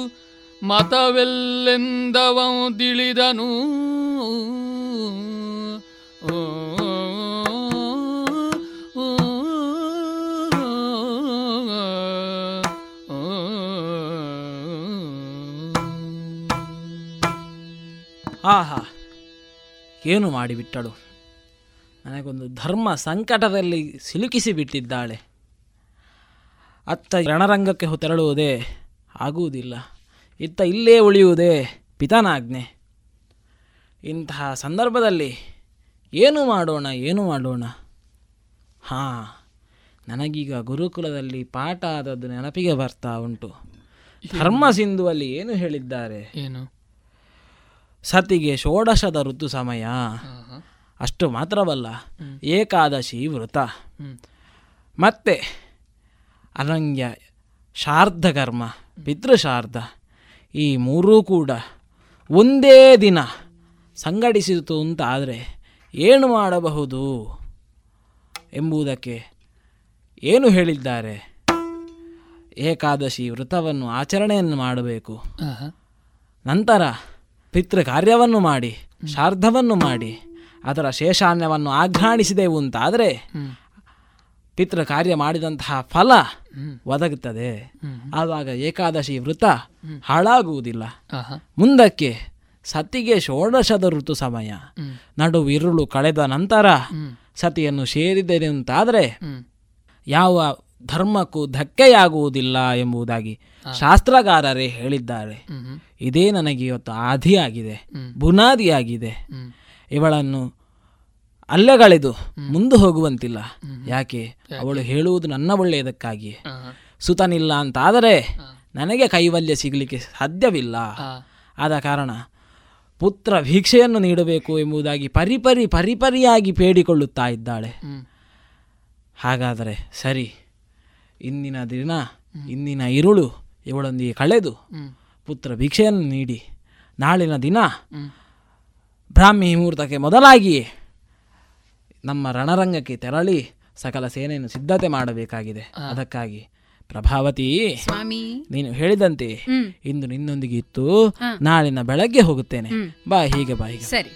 ಮತವೆಲ್ಲೆಂದವ ತಿಳಿದನು. ಓ ಆಹಾ, ಏನು ಮಾಡಿಬಿಟ್ಟಳು, ನನಗೊಂದು ಧರ್ಮ ಸಂಕಟದಲ್ಲಿ ಸಿಲುಕಿಸಿ ಬಿಟ್ಟಿದ್ದಾಳೆ. ಅತ್ತ ರಣರಂಗಕ್ಕೆ ತೆರಳುವುದೇ ಆಗುವುದಿಲ್ಲ, ಇತ್ತ ಇಲ್ಲೇ ಉಳಿಯುವುದೇ ಪಿತಾನಾಜ್ಞೆ. ಇಂತಹ ಸಂದರ್ಭದಲ್ಲಿ ಏನು ಮಾಡೋಣ ಏನು ಮಾಡೋಣ? ಹಾಂ, ನನಗೀಗ ಗುರುಕುಲದಲ್ಲಿ ಪಾಠ ಆದದ್ದು ನೆನಪಿಗೆ ಬರ್ತಾ ಉಂಟು. ಧರ್ಮ ಸಿಂಧುವಲ್ಲಿ ಏನು ಹೇಳಿದ್ದಾರೆ? ಏನು? ಸತಿಗೆ ಷೋಡಶದ ಋತು ಸಮಯ. ಅಷ್ಟು ಮಾತ್ರವಲ್ಲ, ಏಕಾದಶಿ ವ್ರತ, ಮತ್ತೆ ಅನಂಗ್ಯ ಶಾರ್ಧಕರ್ಮ, ಪಿತೃಶಾರ್ಧ, ಈ ಮೂರೂ ಕೂಡ ಒಂದೇ ದಿನ ಸಂಘಟಿಸಿತು ಅಂತಾದರೆ ಏನು ಮಾಡಬಹುದು ಎಂಬುದಕ್ಕೆ ಏನು ಹೇಳಿದ್ದಾರೆ? ಏಕಾದಶಿ ವ್ರತವನ್ನು ಆಚರಣೆಯನ್ನು ಮಾಡಬೇಕು, ನಂತರ ಪಿತೃ ಕಾರ್ಯವನ್ನು ಮಾಡಿ, ಶಾರ್ಧವನ್ನು ಮಾಡಿ, ಅದರ ಶೇಷಾನ್ಯವನ್ನು ಆಘ್ರಾಣಿಸಿದೆವು ಅಂತಾದರೆ ಪಿತೃ ಕಾರ್ಯ ಮಾಡಿದಂತಹ ಫಲ ಒದಗುತ್ತದೆ. ಆವಾಗ ಏಕಾದಶಿ ವ್ರತ ಹಾಳಾಗುವುದಿಲ್ಲ. ಮುಂದಕ್ಕೆ ಸತಿಗೆ ಷೋಡಶದ ಋತು ಸಮಯ, ನಡುವಿರುಳು ಕಳೆದ ನಂತರ ಸತಿಯನ್ನು ಸೇರಿದ್ದೇನೆ ಅಂತಾದರೆ ಯಾವ ಧರ್ಮಕ್ಕೂ ಧಕ್ಕೆಯಾಗುವುದಿಲ್ಲ ಎಂಬುದಾಗಿ ಶಾಸ್ತ್ರಕಾರರೇ ಹೇಳಿದ್ದಾರೆ. ಇದೇ ನನಗೆ ಇವತ್ತು ಆದಿಯಾಗಿದೆ, ಬುನಾದಿಯಾಗಿದೆ. ಇವಳನ್ನು ಅಲ್ಲಗಳೆದು ಮುಂದೆ ಹೋಗುವಂತಿಲ್ಲ. ಯಾಕೆ? ಅವಳು ಹೇಳುವುದು ನನ್ನ ಒಳ್ಳೆಯದಕ್ಕಾಗಿ. ಸುತನಿಲ್ಲ ಅಂತಾದರೆ ನನಗೆ ಕೈವಲ್ಯ ಸಿಗಲಿಕ್ಕೆ ಸಾಧ್ಯವಿಲ್ಲ. ಆದ ಕಾರಣ ಪುತ್ರ ಭಿಕ್ಷೆಯನ್ನು ನೀಡಬೇಕು ಎಂಬುದಾಗಿ ಪರಿಪರಿ ಪರಿಪರಿಯಾಗಿ ಬೇಡಿಕೊಳ್ಳುತ್ತಾ ಇದ್ದಾಳೆ. ಹಾಗಾದರೆ ಸರಿ, ಇಂದಿನ ದಿನ, ಇಂದಿನ ಇರುಳು ಇವಳೊಂದಿಗೆ ಕಳೆದು ಪುತ್ರ ಭಿಕ್ಷೆಯನ್ನು ನೀಡಿ, ನಾಳಿನ ದಿನ ಬ್ರಾಹ್ಮಿ ಮುಹೂರ್ತಕ್ಕೆ ಮೊದಲಾಗಿಯೇ ನಮ್ಮ ರಣರಂಗಕ್ಕೆ ತೆರಳಿ ಸಕಲ ಸೇನೆಯನ್ನು ಸಿದ್ಧತೆ ಮಾಡಬೇಕಾಗಿದೆ. ಅದಕ್ಕಾಗಿ ಪ್ರಭಾವತಿ, ನೀನು ಹೇಳಿದಂತೆ ಇಂದು ನಿನ್ನೊಂದಿಗೆ ಇತ್ತು, ನಾಳಿನ ಬೆಳಗ್ಗೆ ಹೋಗುತ್ತೇನೆ, ಬಾ ಹೀಗೆ ಬಾ ಹೀಗೆ. ಸರಿ.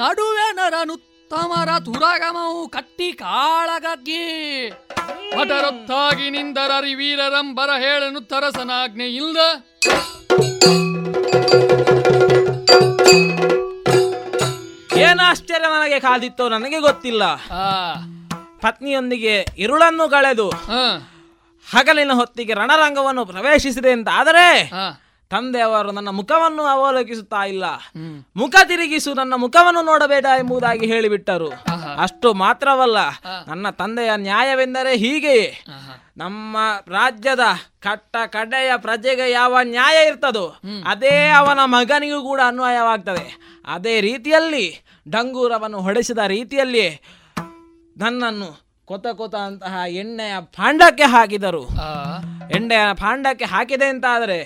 ನಡುವೆ ನರನು ತಮರ ದುರಾಗಮವು ಕಟ್ಟಿ ಕಾಳಗಕ್ಕೆ ಅದರೊತ್ತಾಗಿ ನಿಂದರರಿ ವೀರರಂಬರ ಹೇಳನು ತರಸನಾಜ್ಞೆ ಇಲ್ದ ಏನ ಆಶ್ಚರ್ಯ ನನಗೆ ಕಾದಿತ್ತೋ ನನಗೆ ಗೊತ್ತಿಲ್ಲ. ಪತ್ನಿಯೊಂದಿಗೆ ಇರುಳನ್ನು ಕಳೆದು ಹಗಲಿನ ಹೊತ್ತಿಗೆ ರಣರಂಗವನ್ನು ಪ್ರವೇಶಿಸಿದೆ ಅಂತ ಆದರೆ ತಂದೆಯವರು ನನ್ನ ಮುಖವನ್ನು ಅವಲೋಕಿಸುತ್ತಾ ಇಲ್ಲ, ಮುಖ ತಿರುಗಿಸು, ನನ್ನ ಮುಖವನ್ನು ನೋಡಬೇಡ ಎಂಬುದಾಗಿ ಹೇಳಿಬಿಟ್ಟರು. ಅಷ್ಟು ಮಾತ್ರವಲ್ಲ, ನನ್ನ ತಂದೆಯ ನ್ಯಾಯವೆಂದರೆ ಹೀಗೆಯೇ. ನಮ್ಮ ರಾಜ್ಯದ ಕಟ್ಟ ಕಡೆಯ ಪ್ರಜೆಗೆ ಯಾವ ನ್ಯಾಯ ಇರ್ತದೋ ಅದೇ ಅವನ ಮಗನಿಗೂ ಕೂಡ ಅನ್ವಯವಾಗ್ತದೆ. ಅದೇ ರೀತಿಯಲ್ಲಿ ಡಂಗೂರವನ್ನು ಹೊಡೆಸಿದ ರೀತಿಯಲ್ಲಿ ನನ್ನನ್ನು ಕೊತ ಕೊತ ಅಂತಹ ಎಣ್ಣೆಯ ಪಾಂಡಕ್ಕೆ ಹಾಕಿದರು. ಎಣ್ಣೆಯ ಪಾಂಡಕ್ಕೆ ಹಾಕಿದೆ ಅಂತ ಆದರೆ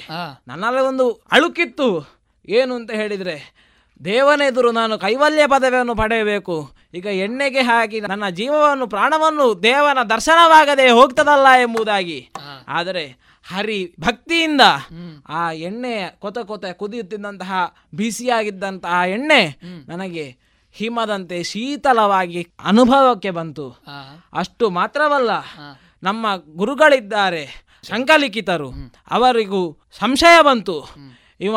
ನನ್ನಲ್ಲಿ ಒಂದು ಅಳುಕಿತ್ತು. ಏನು ಅಂತ ಹೇಳಿದರೆ, ದೇವನೆದುರು ನಾನು ಕೈವಲ್ಯ ಪದವಿಯನ್ನು ಪಡೆಯಬೇಕು, ಈಗ ಎಣ್ಣೆಗೆ ಹಾಕಿ ನನ್ನ ಜೀವವನ್ನು ಪ್ರಾಣವನ್ನು ದೇವನ ದರ್ಶನವಾಗದೆ ಹೋಗ್ತದಲ್ಲ ಎಂಬುದಾಗಿ. ಆದರೆ ಹರಿ ಭಕ್ತಿಯಿಂದ ಆ ಎಣ್ಣೆ ಕೊತ ಕೊತ ಕುದಿಯುತ್ತಿದ್ದಂತಹ ಬಿಸಿಯಾಗಿದ್ದಂತಹ ಎಣ್ಣೆ ನನಗೆ ಹಿಮದಂತೆ ಶೀತಲವಾಗಿ ಅನುಭವಕ್ಕೆ ಬಂತು. ಅಷ್ಟು ಮಾತ್ರವಲ್ಲ, ನಮ್ಮ ಗುರುಗಳಿದ್ದಾರೆ ಶಂಕಲಿಖಿತರು, ಅವರಿಗೂ ಸಂಶಯ ಬಂತು, ಇವ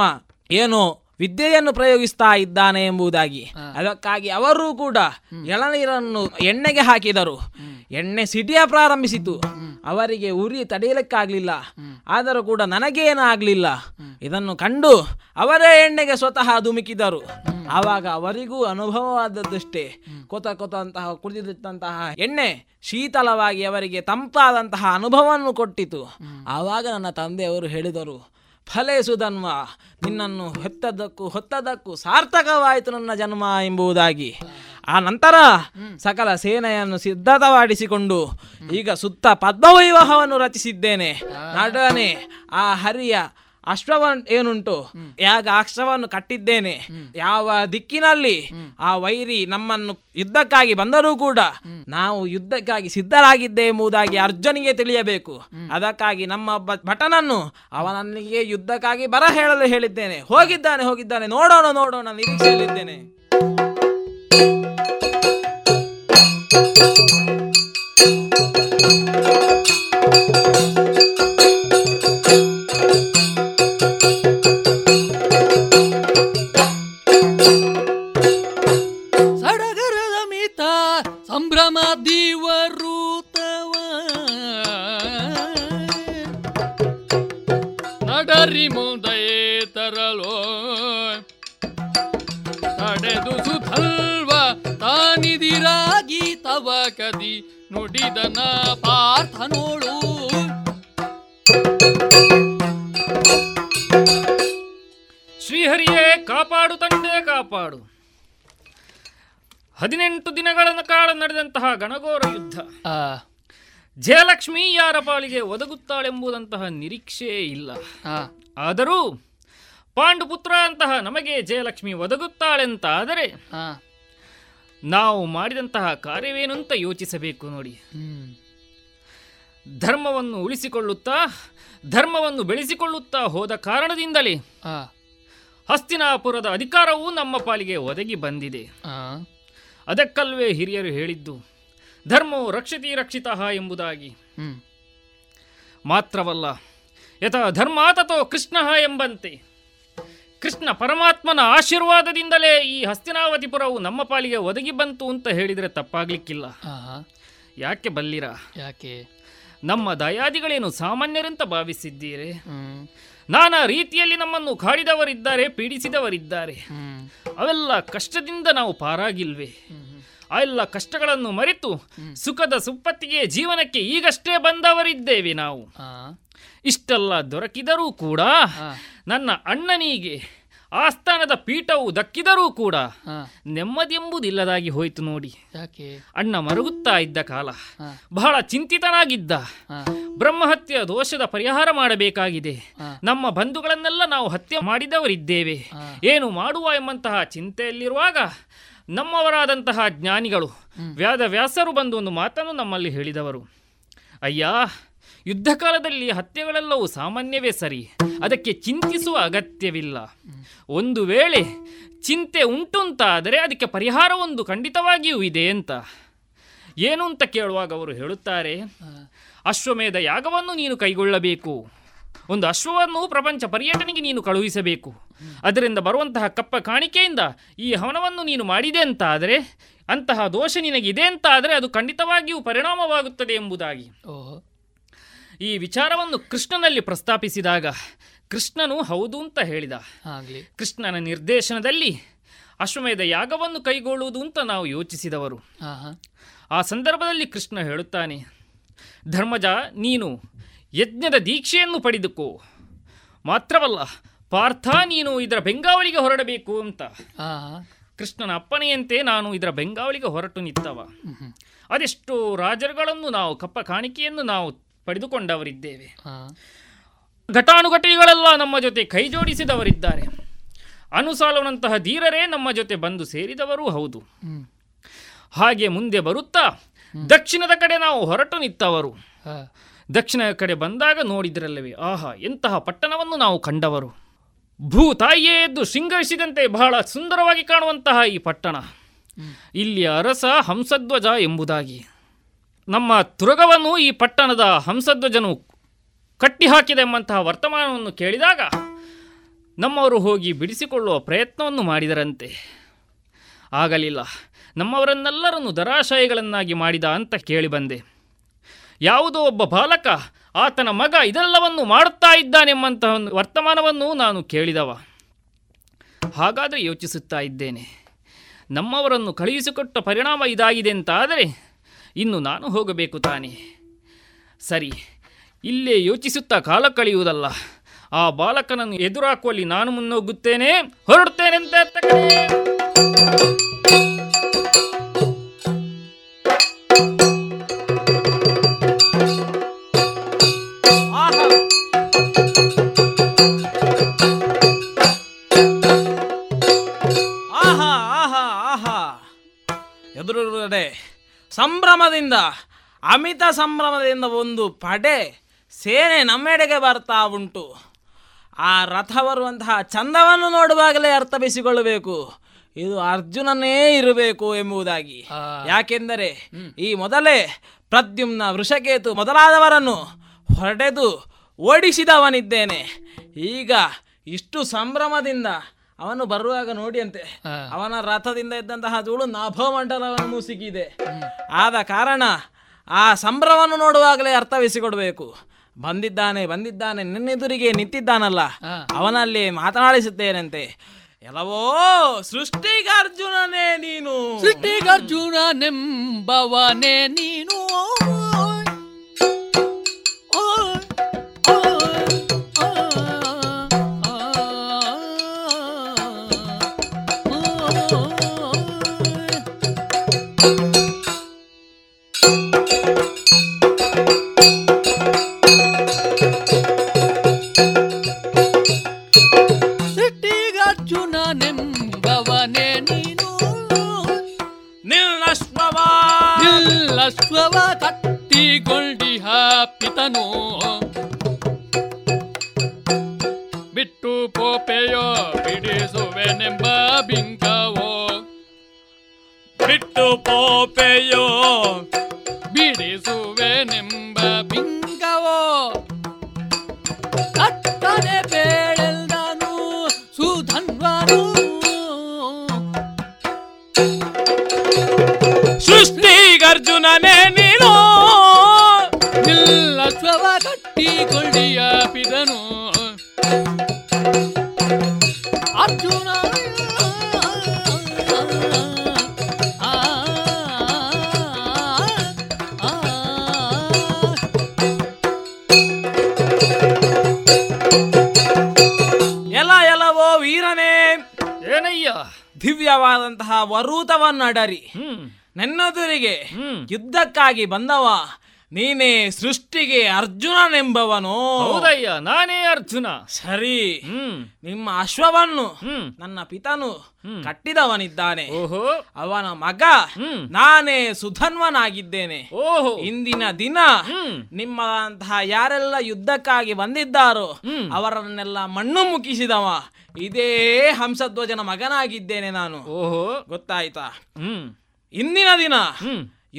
ಏನೋ ವಿದ್ಯೆಯನ್ನು ಪ್ರಯೋಗಿಸ್ತಾ ಇದ್ದಾನೆ ಎಂಬುದಾಗಿ. ಅದಕ್ಕಾಗಿ ಅವರೂ ಕೂಡ ಎಳನೀರನ್ನು ಎಣ್ಣೆಗೆ ಹಾಕಿದರು. ಎಣ್ಣೆ ಸಿಟಿಯ ಪ್ರಾರಂಭಿಸಿತು, ಅವರಿಗೆ ಉರಿ ತಡೆಯಲಿಕ್ಕಾಗಲಿಲ್ಲ. ಆದರೂ ಕೂಡ ನನಗೇನು ಆಗಲಿಲ್ಲ. ಇದನ್ನು ಕಂಡು ಅವರೇ ಎಣ್ಣೆಗೆ ಸ್ವತಃ ಧುಮುಕಿದರು. ಆವಾಗ ಅವರಿಗೂ ಅನುಭವವಾದದ್ದಷ್ಟೇ. ಕೊತ ಕೊತಂತಹ ಕುಡಿದಿದ್ದಂತಹ ಎಣ್ಣೆ ಶೀತಲವಾಗಿ ಅವರಿಗೆ ತಂಪಾದಂತಹ ಅನುಭವವನ್ನು ಕೊಟ್ಟಿತು. ಆವಾಗ ನನ್ನ ತಂದೆಯವರು ಹೇಳಿದರು, ಫಲೇ ಸುಧನ್ವ, ನಿನ್ನನ್ನು ಹೊತ್ತದಕ್ಕೂ ಹೊತ್ತದಕ್ಕೂ ಸಾರ್ಥಕವಾಯಿತು ನನ್ನ ಜನ್ಮ ಎಂಬುದಾಗಿ. ಆ ನಂತರ ಸಕಲ ಸೇನೆಯನ್ನು ಸಿದ್ಧತವಾಡಿಸಿಕೊಂಡು ಈಗ ಸುತ್ತ ಪದ್ಮವೈವಹವನ್ನು ರಚಿಸಿದ್ದೇನೆ. ನಡನೆ ಆ ಹರಿಯ ಅಶ್ವವನ್ ಏನುಂಟು, ಯಾಗ ಅಶ್ವವನ್ನು ಕಟ್ಟಿದ್ದೇನೆ. ಯಾವ ದಿಕ್ಕಿನಲ್ಲಿ ಆ ವೈರಿ ನಮ್ಮನ್ನು ಯುದ್ಧಕ್ಕಾಗಿ ಬಂದರೂ ಕೂಡ ನಾವು ಯುದ್ಧಕ್ಕಾಗಿ ಸಿದ್ಧರಾಗಿದ್ದೆ ಎಂಬುದಾಗಿ ಅರ್ಜುನಿಗೆ ತಿಳಿಯಬೇಕು. ಅದಕ್ಕಾಗಿ ನಮ್ಮ ಭಟನನ್ನು ಅವನನ್ನಿಗೆ ಯುದ್ಧಕ್ಕಾಗಿ ಬರ ಹೇಳಲು ಹೇಳಿದ್ದೇನೆ. ಹೋಗಿದ್ದಾನೆ ಹೋಗಿದ್ದಾನೆ ನೋಡೋಣ ನೋಡೋಣ ನಿರೀಕ್ಷೆಯಲ್ಲಿದ್ದೇನೆ. ಅವಕದಿ ನುಡಿದನ ಪಾರ್ಥನೋಳು. ಶ್ರೀಹರಿಯೇ ಕಾಪಾಡು, ತಂದೆ ಕಾಪಾಡು. ಹದಿನೆಂಟು ದಿನಗಳ ಕಾಲ ನಡೆದಂತಹ ಗಣಗೋರ ಯುದ್ಧ ಜಯಲಕ್ಷ್ಮಿ ಯಾರ ಪಾಲಿಗೆ ಒದಗುತ್ತಾಳೆಂಬುದಂತಹ ನಿರೀಕ್ಷೆ ಇಲ್ಲ. ಆದರೂ ಪಾಂಡುಪುತ್ರ ಅಂತಹ ನಮಗೆ ಜಯಲಕ್ಷ್ಮಿ ಒದಗುತ್ತಾಳೆಂತಾದರೆ ನಾವು ಮಾಡಿದಂತಹ ಕಾರ್ಯವೇನಂತ ಯೋಚಿಸಬೇಕು ನೋಡಿ. ಧರ್ಮವನ್ನು ಉಳಿಸಿಕೊಳ್ಳುತ್ತಾ ಧರ್ಮವನ್ನು ಬೆಳೆಸಿಕೊಳ್ಳುತ್ತಾ ಹೋದ ಕಾರಣದಿಂದಲೇ ಹಸ್ತಿನಾಪುರದ ಅಧಿಕಾರವೂ ನಮ್ಮ ಪಾಲಿಗೆ ಒದಗಿ ಬಂದಿದೆ. ಅದಕ್ಕಲ್ವೇ ಹಿರಿಯರು ಹೇಳಿದ್ದು ಧರ್ಮವು ರಕ್ಷತಿ ರಕ್ಷಿತಃ ಎಂಬುದಾಗಿ. ಮಾತ್ರವಲ್ಲ, ಯಥಾ ಧರ್ಮ ತಥೋ ಕೃಷ್ಣಃ ಎಂಬಂತೆ ಕೃಷ್ಣ ಪರಮಾತ್ಮನ ಆಶೀರ್ವಾದದಿಂದಲೇ ಈ ಹಸ್ತಿನಾವತಿಪುರವು ನಮ್ಮ ಪಾಲಿಗೆ ಒದಗಿ ಬಂತು ಅಂತ ಹೇಳಿದರೆ ತಪ್ಪಾಗ್ಲಿಕ್ಕಿಲ್ಲ. ಯಾಕೆ ಬಲ್ಲಿರ? ಯಾಕೆ ನಮ್ಮ ದಯಾದಿಗಳೇನು ಸಾಮಾನ್ಯರಂತ ಭಾವಿಸಿದ್ದೀರಿ? ನಾನಾ ರೀತಿಯಲ್ಲಿ ನಮ್ಮನ್ನು ಕಾಡಿದವರಿದ್ದಾರೆ, ಪೀಡಿಸಿದವರಿದ್ದಾರೆ. ಅವೆಲ್ಲ ಕಷ್ಟದಿಂದ ನಾವು ಪಾರಾಗಿಲ್ವೇ? ಆ ಎಲ್ಲ ಕಷ್ಟಗಳನ್ನು ಮರೆತು ಸುಖದ ಸುಪ್ಪತ್ತಿಗೆ ಜೀವನಕ್ಕೆ ಈಗಷ್ಟೇ ಬಂದವರಿದ್ದೇವೆ ನಾವು. ಇಷ್ಟೆಲ್ಲ ದೊರಕಿದರೂ ಕೂಡ, ನನ್ನ ಅಣ್ಣನಿಗೆ ಆಸ್ಥಾನದ ಪೀಠವು ದಕ್ಕಿದರೂ ಕೂಡ ನೆಮ್ಮದಿಯೆಂಬುದಿಲ್ಲದಾಗಿ ಹೋಯಿತು ನೋಡಿ. ಅಣ್ಣ ಮರುಗುತ್ತಾ ಇದ್ದ ಕಾಲ ಬಹಳ ಚಿಂತಿತನಾಗಿದ್ದ. ಬ್ರಹ್ಮಹತ್ಯೆ ದೋಷದ ಪರಿಹಾರ ಮಾಡಬೇಕಾಗಿದೆ, ನಮ್ಮ ಬಂಧುಗಳನ್ನೆಲ್ಲ ನಾವು ಹತ್ಯೆ ಮಾಡಿದವರಿದ್ದೇವೆ, ಏನು ಮಾಡುವ ಎಂಬಂತಹ ಚಿಂತೆಯಲ್ಲಿರುವಾಗ ನಮ್ಮವರಾದಂತಹ ಜ್ಞಾನಿಗಳು ವ್ಯಾದ ವ್ಯಾಸರು ಬಂದು ಒಂದು ಮಾತನ್ನು ನಮ್ಮಲ್ಲಿ ಹೇಳಿದವರು. ಅಯ್ಯ, ಯುದ್ಧ ಕಾಲದಲ್ಲಿ ಹತ್ಯೆಗಳೆಲ್ಲವೂ ಸಾಮಾನ್ಯವೇ ಸರಿ, ಅದಕ್ಕೆ ಚಿಂತಿಸುವ ಅಗತ್ಯವಿಲ್ಲ. ಒಂದು ವೇಳೆ ಚಿಂತೆ ಉಂಟುಂತಾದರೆ ಅದಕ್ಕೆ ಪರಿಹಾರವೊಂದು ಖಂಡಿತವಾಗಿಯೂ ಇದೆ ಅಂತ. ಏನು ಅಂತ ಕೇಳುವಾಗ ಅವರು ಹೇಳುತ್ತಾರೆ, ಅಶ್ವಮೇಧ ಯಾಗವನ್ನು ನೀನು ಕೈಗೊಳ್ಳಬೇಕು, ಒಂದು ಅಶ್ವವನ್ನು ಪ್ರಪಂಚ ಪರ್ಯಟನೆಗೆ ನೀನು ಕಳುಹಿಸಬೇಕು, ಅದರಿಂದ ಬರುವಂತಹ ಕಪ್ಪ ಕಾಣಿಕೆಯಿಂದ ಈ ಹವನವನ್ನು ನೀನು ಮಾಡಿದೆ ಅಂತ ಆದರೆ, ಅಂತಹ ದೋಷ ನಿನಗಿದೆ ಅಂತ ಆದರೆ ಅದು ಖಂಡಿತವಾಗಿಯೂ ಪರಿಣಾಮವಾಗುತ್ತದೆ ಎಂಬುದಾಗಿ ಈ ವಿಚಾರವನ್ನು ಕೃಷ್ಣನಲ್ಲಿ ಪ್ರಸ್ತಾಪಿಸಿದಾಗ ಕೃಷ್ಣನು ಹೌದು ಅಂತ ಹೇಳಿದ. ಕೃಷ್ಣನ ನಿರ್ದೇಶನದಲ್ಲಿ ಅಶ್ವಮೇಧ ಯಾಗವನ್ನು ಕೈಗೊಳ್ಳುವುದು ಅಂತ ನಾವು ಯೋಚಿಸಿದವರು. ಆ ಸಂದರ್ಭದಲ್ಲಿ ಕೃಷ್ಣ ಹೇಳುತ್ತಾನೆ, ಧರ್ಮಜ, ನೀನು ಯಜ್ಞದ ದೀಕ್ಷೆಯನ್ನು ಪಡೆದುಕೋ, ಮಾತ್ರವಲ್ಲ ಪಾರ್ಥ ನೀನು ಇದರ ಬೆಂಗಾವಳಿಗೆ ಹೊರಡಬೇಕು ಅಂತ. ಕೃಷ್ಣನ ಅಪ್ಪನೆಯಂತೆ ನಾನು ಇದರ ಬೆಂಗಾವಳಿಗೆ ಹೊರಟು ನಿಂತವ. ಅದೆಷ್ಟೋ ರಾಜರುಗಳನ್ನು ನಾವು ಕಪ್ಪ ಕಾಣಿಕೆಯನ್ನು ನಾವು ಪಡೆದುಕೊಂಡವರಿದ್ದೇವೆ, ಘಟಾನುಘಟಿಗಳೆಲ್ಲ ನಮ್ಮ ಜೊತೆ ಕೈ ಜೋಡಿಸಿದವರಿದ್ದಾರೆ, ಅನುಸಾಲವನಂತಹ ಧೀರರೇ ನಮ್ಮ ಜೊತೆ ಬಂದು ಸೇರಿದವರೂ ಹೌದು. ಹಾಗೆ ಮುಂದೆ ಬರುತ್ತಾ ದಕ್ಷಿಣದ ಕಡೆ ನಾವು ಹೊರಟು ನಿಂತವರು. ದಕ್ಷಿಣ ಕಡೆ ಬಂದಾಗ ನೋಡಿದ್ರಲ್ಲವೇ, ಆಹಾ, ಎಂತಹ ಪಟ್ಟಣವನ್ನು ನಾವು ಕಂಡವರು. ಭೂ ತಾಯಿಯೇ ಎದ್ದು ಶೃಂಗರಿಸಿದಂತೆ ಬಹಳ ಸುಂದರವಾಗಿ ಕಾಣುವಂತಹ ಈ ಪಟ್ಟಣ. ಇಲ್ಲಿಯ ಅರಸ ಹಂಸಧ್ವಜ ಎಂಬುದಾಗಿ. ನಮ್ಮ ತುರಗವನ್ನು ಈ ಪಟ್ಟಣದ ಹಂಸಧ್ವಜನು ಕಟ್ಟಿಹಾಕಿದೆ ಎಂಬಂತಹ ವರ್ತಮಾನವನ್ನು ಕೇಳಿದಾಗ ನಮ್ಮವರು ಹೋಗಿ ಬಿಡಿಸಿಕೊಳ್ಳುವ ಪ್ರಯತ್ನವನ್ನು ಮಾಡಿದರಂತೆ. ಆಗಲಿಲ್ಲ, ನಮ್ಮವರನ್ನೆಲ್ಲರನ್ನು ಧರಾಶಯಗಳನ್ನಾಗಿ ಮಾಡಿದ ಅಂತ ಕೇಳಿಬಂದೆ. ಯಾವುದೋ ಒಬ್ಬ ಬಾಲಕ ಆತನ ಮಗ ಇದೆಲ್ಲವನ್ನು ಮಾಡುತ್ತಾ ಇದ್ದಾನೆಂಬಂತಹ ವರ್ತಮಾನವನ್ನು ನಾನು ಕೇಳಿದವ. ಹಾಗಾದರೆ ಯೋಚಿಸುತ್ತಾ ಇದ್ದೇನೆ, ನಮ್ಮವರನ್ನು ಕಳುಹಿಸಿಕೊಟ್ಟ ಪರಿಣಾಮ ಇದಾಗಿದೆ ಅಂತ ಆದರೆ ಇನ್ನು ನಾನು ಹೋಗಬೇಕು ತಾನೆ. ಸರಿ, ಇಲ್ಲೇ ಯೋಚಿಸುತ್ತಾ ಕಾಲ ಕಳೆಯುವುದಲ್ಲ, ಆ ಬಾಲಕನನ್ನು ಎದುರಾಕುವಲ್ಲಿ ನಾನು ಮುನ್ನೋಗುತ್ತೇನೆ, ಹೊರಡುತ್ತೇನೆಂತೆ. ಆಹಾ ಆಹಾ ಆಹಾ, ಎದುರುಗಡೆ ಸಂಭ್ರಮದಿಂದ, ಅಮಿತ ಸಂಭ್ರಮದಿಂದ ಒಂದು ಪಡೆ ಸೇನೆ ನಮ್ಮೆಡೆಗೆ ಬರ್ತಾ ಉಂಟು. ಆ ರಥ ಬರುವಂತಹ ಚಂದವನ್ನು ನೋಡುವಾಗಲೇ ಅರ್ಥೈಸಿಕೊಳ್ಳಬೇಕು, ಇದು ಅರ್ಜುನನೇ ಇರಬೇಕು ಎಂಬುದಾಗಿ. ಯಾಕೆಂದರೆ ಈ ಮೊದಲೇ ಪ್ರದ್ಯುಮ್ನ, ವೃಷಕೇತು ಮೊದಲಾದವರನ್ನು ಹೊಡೆದು ಓಡಿಸಿದವನಿದ್ದೇನೆ. ಈಗ ಇಷ್ಟು ಸಂಭ್ರಮದಿಂದ ಅವನು ಬರುವಾಗ ನೋಡಿಯಂತೆ ಅವನ ರಥದಿಂದ ಇದ್ದಂತಹ ಧೂಳು ನಾಭಮಂಡಲವನ್ನು ಮುಸುಕಿದೆ. ಆದ ಕಾರಣ ಆ ಸಂಭ್ರಮವನ್ನು ನೋಡುವಾಗಲೇ ಅರ್ಥವಿಸಿಕೊಡಬೇಕು. ಬಂದಿದ್ದಾನೆ ಬಂದಿದ್ದಾನೆ ನಿನ್ನೆದುರಿಗೆ ನಿಂತಿದ್ದಾನಲ್ಲ, ಅವನಲ್ಲಿ ಮಾತನಾಡಿಸುತ್ತೇನಂತೆ. ಎಲ್ಲವೋ ಸೃಷ್ಟಿಗಾರ್ಜುನನೇ ನೀನು, ಸೃಷ್ಟಿಗಾರ್ಜುನನೆಂಬವನೇ ನೀನು. ಬಿಟ್ಟು ಪೋಪೆಯೋ ಬಿಡಿಸುವೆನೆಂಬ ಬಿಂಕವೋ, ಬಿಟ್ಟು ಪೋಪೆಯೋ ಬಿಡಿಸುವೆನೆಂಬ ಬಿಂಕವೋ, ಕಟ್ಟನೆ ಬೇಳೆಲ್ದಾನು ಸುಧನ್ವನು. ಸೃಷ್ಟಿಗರ್ಜುನನೇ ನೀನು, ನಿಲ್ಲ ಸ್ವವ ಕಟ್ಟಿ ಕೊಂಡಿಯ ಪಿದನು. ದಿವ್ಯವಾದಂತಹ ವರೂತವನ್ನಡರಿ ನನ್ನದುರಿಗೆ ಯುದ್ಧಕ್ಕಾಗಿ ಬಂದವ ನೀನೇ, ಸೃಷ್ಟಿಗೆ ಅರ್ಜುನನೆಂಬವನು. ಹೌದಯ್ಯ, ನಾನೇ ಅರ್ಜುನ. ಸರಿ, ನಿಮ್ಮ ಅಶ್ವವನ್ನು ನನ್ನ ಪಿತನು ಕಟ್ಟಿದವನಿದ್ದಾನೆ, ಅವನ ಮಗ ನಾನೇ ಸುಧನ್ವನಾಗಿದ್ದೇನೆ. ಇಂದಿನ ದಿನ ನಿಮ್ಮಂತಹ ಯಾರೆಲ್ಲ ಯುದ್ಧಕ್ಕಾಗಿ ಬಂದಿದ್ದಾರೋ ಅವರನ್ನೆಲ್ಲ ಮಣ್ಣು ಮುಗಿಸಿದವ ಇದೇ ಹಂಸಧ್ವಜನ ಮಗನಾಗಿದ್ದೇನೆ ನಾನು. ಗೊತ್ತಾಯ್ತಾ? ಇಂದಿನ ದಿನ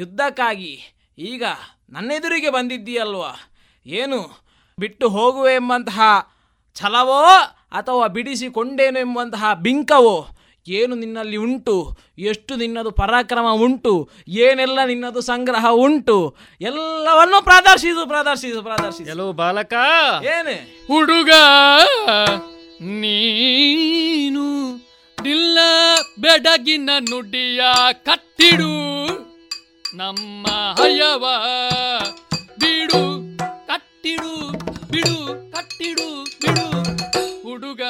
ಯುದ್ಧಕ್ಕಾಗಿ ಈಗ ನನ್ನೆದುರಿಗೆ ಬಂದಿದ್ದೀಯಲ್ವಾ, ಏನು ಬಿಟ್ಟು ಹೋಗುವೆ ಎಂಬಂತಹ ಛಲವೋ ಅಥವಾ ಬಿಡಿಸಿಕೊಂಡೇನು ಎಂಬಂತಹ ಬಿಂಕವೋ ಏನು ನಿನ್ನಲ್ಲಿ ಉಂಟು, ಎಷ್ಟು ನಿನ್ನದು ಪರಾಕ್ರಮ ಉಂಟು, ಏನೆಲ್ಲ ನಿನ್ನದು ಸಂಗ್ರಹ ಉಂಟು, ಎಲ್ಲವನ್ನೂ ಪ್ರದರ್ಶಿಸು ಪ್ರದರ್ಶಿಸು ಪ್ರದರ್ಶಿಸು. ಎಲ್ಲೋ ಬಾಲಕ, ಏನೇ ಹುಡುಗ ನೀನು, ದಿಲ್ಲ ಬೆಡಗಿನ ನುಡಿಯ ಕಟ್ಟಿಡು, ನಮ್ಮ ಹಯವ ಬಿಡು ಕಟ್ಟಿಡು ಬಿಡು ಕಟ್ಟಿಡು ಬಿಡು ಹುಡುಗ.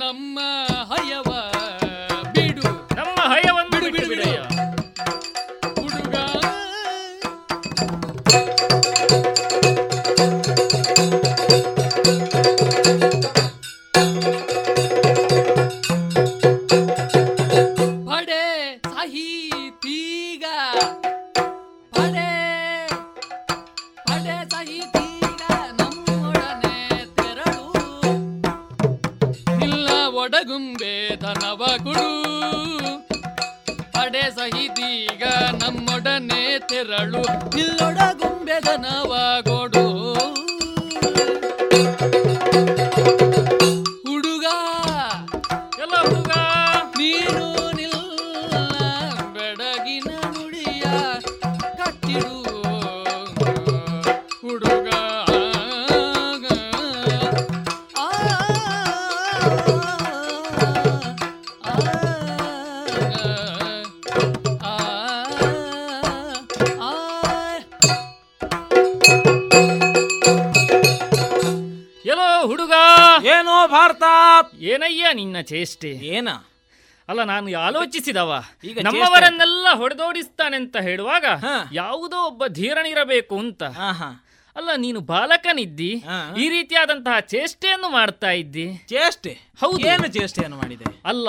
ನಮ್ಮ ಹಯವ ಬಿಡು, ನಮ್ಮ ಹಯವನ್ನು ಬಿಡು ಬಿಡು ಬಿಡಯ್ಯ ಹುಡುಗ. ಪಡೆ ಸಾಹಿತೀಗ ಪಡೆ ಪಡೆ ಸಾಹಿತಿ ಒಡಗುಂಬೇತನವ ಗುಡು, ಪಡೆ ಸಹಿತೀಗ ನಮ್ಮೊಡನೆ ತೆರಳು, ನಿಲ್ಲೊಡಗುಂಬೆದನವ ಗೊಡು ಹುಡುಗ. ಎಲ್ಲ ಹುಡುಗ ನೀನು, ನಿಲ್ಲ ಬೆಡಗಿನ ನುಡಿಯ ಕಟ್ಟಿಡು ಹುಡುಗ. ಏನಯ್ಯ ನಿನ್ನ ಚೇಷ್ಟೆ? ಏನ ಅಲ್ಲ, ನಾನು ಆಲೋಚಿಸಿದವ, ನಮ್ಮವರನ್ನೆಲ್ಲ ಹೊಡೆದೋಡಿಸ್ತಾನೆ ಅಂತ ಹೇಳುವಾಗ ಯಾವುದೋ ಒಬ್ಬ ಧೀರನಿರಬೇಕು ಅಂತ. ಅಲ್ಲ, ನೀನು ಬಾಲಕನಿದ್ದಿ, ಈ ರೀತಿಯಾದಂತಹ ಚೇಷ್ಟೆಯನ್ನು ಮಾಡ್ತಾ ಇದ್ದಿ. ಚೇಷ್ಟೆ? ಹೌದು. ಏನು ಚೇಷ್ಟೆಯನ್ನು ಮಾಡಿದೆ? ಅಲ್ಲ,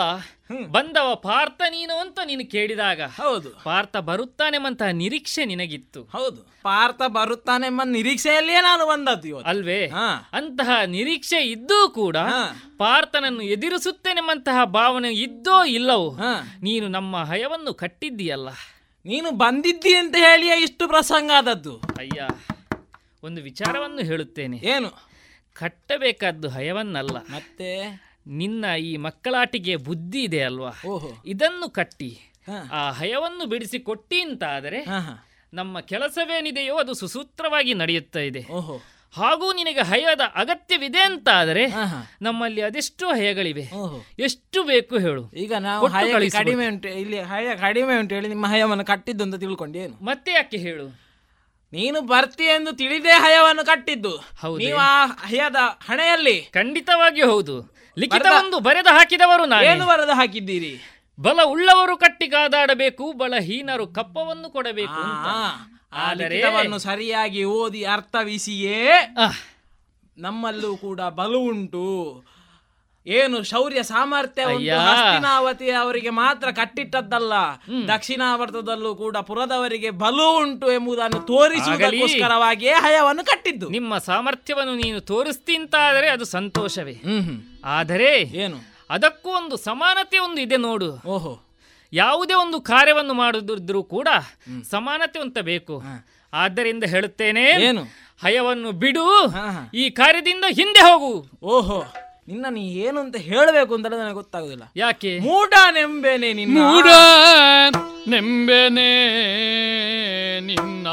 ಬಂದವ ಪಾರ್ಥ ನೀನು ಅಂತ ನೀನು ಕೇಳಿದಾಗ, ಹೌದು ಪಾರ್ಥ ಬರುತ್ತಾನೆಂಬಂತಹ ನಿರೀಕ್ಷೆ ನಿನಗಿತ್ತು. ಹೌದು, ಪಾರ್ಥ ಬರುತ್ತಾನೆಂಬ ನಿರೀಕ್ಷೆಯಲ್ಲೇ ನಾನು ಬಂದದ್ದು ಅಲ್ವೇ. ಅಂತಹ ನಿರೀಕ್ಷೆ ಇದ್ದೂ ಕೂಡ ಪಾರ್ಥನನ್ನು ಎದುರಿಸುತ್ತೇನೆಂಬಂತಹ ಭಾವನೆ ಇದ್ದೋ ಇಲ್ಲವೋ, ನೀನು ನಮ್ಮ ಹಯವನ್ನು ಕಟ್ಟಿದ್ದೀಯಲ್ಲ. ನೀನು ಬಂದಿದ್ದಿ ಅಂತ ಹೇಳಿಯ ಇಷ್ಟು ಪ್ರಸಂಗ ಆದದ್ದು. ಅಯ್ಯ, ಒಂದು ವಿಚಾರವನ್ನು ಹೇಳುತ್ತೇನೆ. ಏನು? ಕಟ್ಟಬೇಕಾದ್ದು ಹಯವನ್ನಲ್ಲ, ಮತ್ತೆ ನಿನ್ನ ಈ ಮಕ್ಕಳಾಟಿಗೆ ಬುದ್ಧಿ ಇದೆ ಅಲ್ವಾ, ಇದನ್ನು ಕಟ್ಟಿ ಆ ಹಯವನ್ನು ಬಿಡಿಸಿಕೊಟ್ಟಿ ಅಂತಾದರೆ ನಮ್ಮ ಕೆಲಸವೇನಿದೆಯೋ ಅದು ಸುಸೂತ್ರವಾಗಿ ನಡೆಯುತ್ತಾ ಇದೆ. ಹಾಗೂ ನಿನಗೆ ಹಯದ ಅಗತ್ಯವಿದೆ ಅಂತಾದರೆ ನಮ್ಮಲ್ಲಿ ಅದೆಷ್ಟೋ ಹಯಗಳಿವೆ, ಎಷ್ಟು ಬೇಕು ಹೇಳು. ಈಗ ನಾವು ಹಯ ಕಡಿಮೆ ಉಂಟು, ಇಲ್ಲಿ ಹಯ ಕಡಿಮೆ ಉಂಟು ಹೇಳಿ ನಿಮ್ಮ ಹಯವನ್ನು ಕಟ್ಟಿದ್ದು ಅಂತ ತಿಳ್ಕೊಂಡೇನು? ಮತ್ತೆ ಯಾಕೆ ಹೇಳು? ನೀನು ಬರ್ತಿ ಎಂದು ತಿಳಿದೇ ಹಯವನ್ನು ಕಟ್ಟಿದ್ದು. ನೀವು ಆ ಹಯದ ಹಣೆಯಲ್ಲಿ ಖಂಡಿತವಾಗಿಯೂ ಹೌದು ಲಿಖಿತ ಒಂದು ಬರೆದು ಹಾಕಿದವರು. ಏನು ಬರೆದು ಹಾಕಿದ್ದೀರಿ? ಬಲ ಉಳ್ಳವರು ಕಟ್ಟಿಗಾದಾಡಬೇಕು, ಬಲಹೀನರು ಕಪ್ಪವನ್ನು ಕೊಡಬೇಕು. ಆದರೆ ಸರಿಯಾಗಿ ಓದಿ ಅರ್ಥವಿಸಿಯೇ. ನಮ್ಮಲ್ಲೂ ಕೂಡ ಬಲು ಉಂಟು, ಏನು ಶೌರ್ಯ ಸಾಮರ್ಥ್ಯ ಉಂಟು. ಹಸ್ತಿನಾವತಿ ಅವರಿಗೆ ಮಾತ್ರ ಕಟ್ಟಿಟ್ಟದ್ದಲ್ಲ, ದಕ್ಷಿಣಾವರ್ತದಲ್ಲೂ ಕೂಡ ಪುರದವರಿಗೆ ಬಲು ಉಂಟು ಎಂಬುದನ್ನು ತೋರಿಸುವುದಕ್ಕೋಸ್ಕರವಾಗಿಯೇ ಹಯವನ್ನು ಕಟ್ಟಿದ್ದು. ನಿಮ್ಮ ಸಾಮರ್ಥ್ಯವನ್ನು ನೀನು ತೋರಿಸ್ತಿ ಅಂತಾದರೆ ಅದು ಸಂತೋಷವೇ. ಆದರೆ ಏನು, ಅದಕ್ಕೂ ಒಂದು ಸಮಾನತೆ ಒಂದು ಇದೆ ನೋಡು. ಓಹೋ, ಯಾವುದೇ ಒಂದು ಕಾರ್ಯವನ್ನು ಮಾಡುದಿದ್ರೂ ಕೂಡ ಸಮಾನತೆ ಅಂತ ಬೇಕು. ಆದ್ದರಿಂದ ಹೇಳುತ್ತೇನೆ, ಏನು, ಹಯವನ್ನು ಬಿಡು, ಈ ಕಾರ್ಯದಿಂದ ಹಿಂದೆ ಹೋಗು. ಓಹೋ, ನಿನ್ನ ನೀ ಏನು ಅಂತ ಹೇಳಬೇಕು ಅಂತ ನನಗೆ ಗೊತ್ತಾಗುದಿಲ್ಲ. ಯಾಕೆ? ಮೂಢ ನೆಂಬೆನೆ ನಿನ್ನ, ಮೂಢ ನೆಂಬೆನೆ ನಿನ್ನ.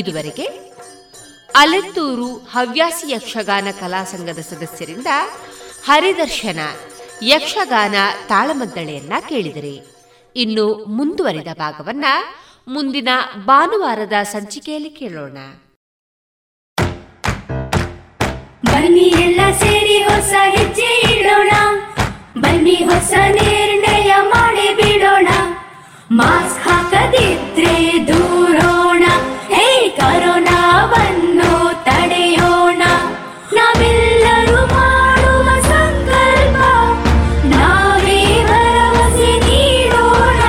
ಇದುವರೆಗೆ ಅಲೆತ್ತೂರು ಹವ್ಯಾಸಿ ಯಕ್ಷಗಾನ ಕಲಾಸಂಘದ ಸದಸ್ಯರಿಂದ ಹರಿದರ್ಶನ ಯಕ್ಷಗಾನ ತಾಳಮದ್ದಳೆಯನ್ನ ಕೇಳಿದರೆ. ಇನ್ನು ಮುಂದುವರಿದ ಭಾಗವನ್ನ ಮುಂದಿನ ಭಾನುವಾರದ ಸಂಚಿಕೆಯಲ್ಲಿ ಕೇಳೋಣ. ಬನ್ನಿ ಎಲ್ಲ ಸೇರಿ ಹೊಸ ಹೆಜ್ಜೆ ಇಡೋಣ, ಬನ್ನಿ ಹೊಸ ನಿರ್ಣಯ ಮಾಡಿ ಬಿಡೋಣ. ಮಾಸ್ಕ್ ಹಾಕದಿದ್ರೆ ದೂರೋಣ, ಹೇ ಕರೋನಾವನ್ನು ತಡೆಯೋಣ. ನಾವೆಲ್ಲರೂ ಮಾಡುವ ಸಂಕಲ್ಪ ನಾವೇ ಭರವಸೆ ನೀಡೋಣ.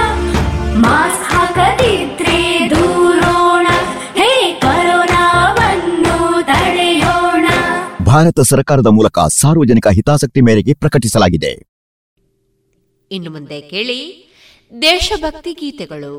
ಮಾಸ್ಕ್ ಹಾಕದಿದ್ರೆ ದೂರೋಣ, ಹೇ ಕರೋನಾವನ್ನು ತಡೆಯೋಣ. ಭಾರತ ಸರ್ಕಾರದ ಮೂಲಕ ಸಾರ್ವಜನಿಕ ಹಿತಾಸಕ್ತಿ ಮೇರೆಗೆ ಪ್ರಕಟಿಸಲಾಗಿದೆ. ಇನ್ನು ಮುಂದೆ ಕೇಳಿ ದೇಶಭಕ್ತಿ ಗೀತೆಗಳು.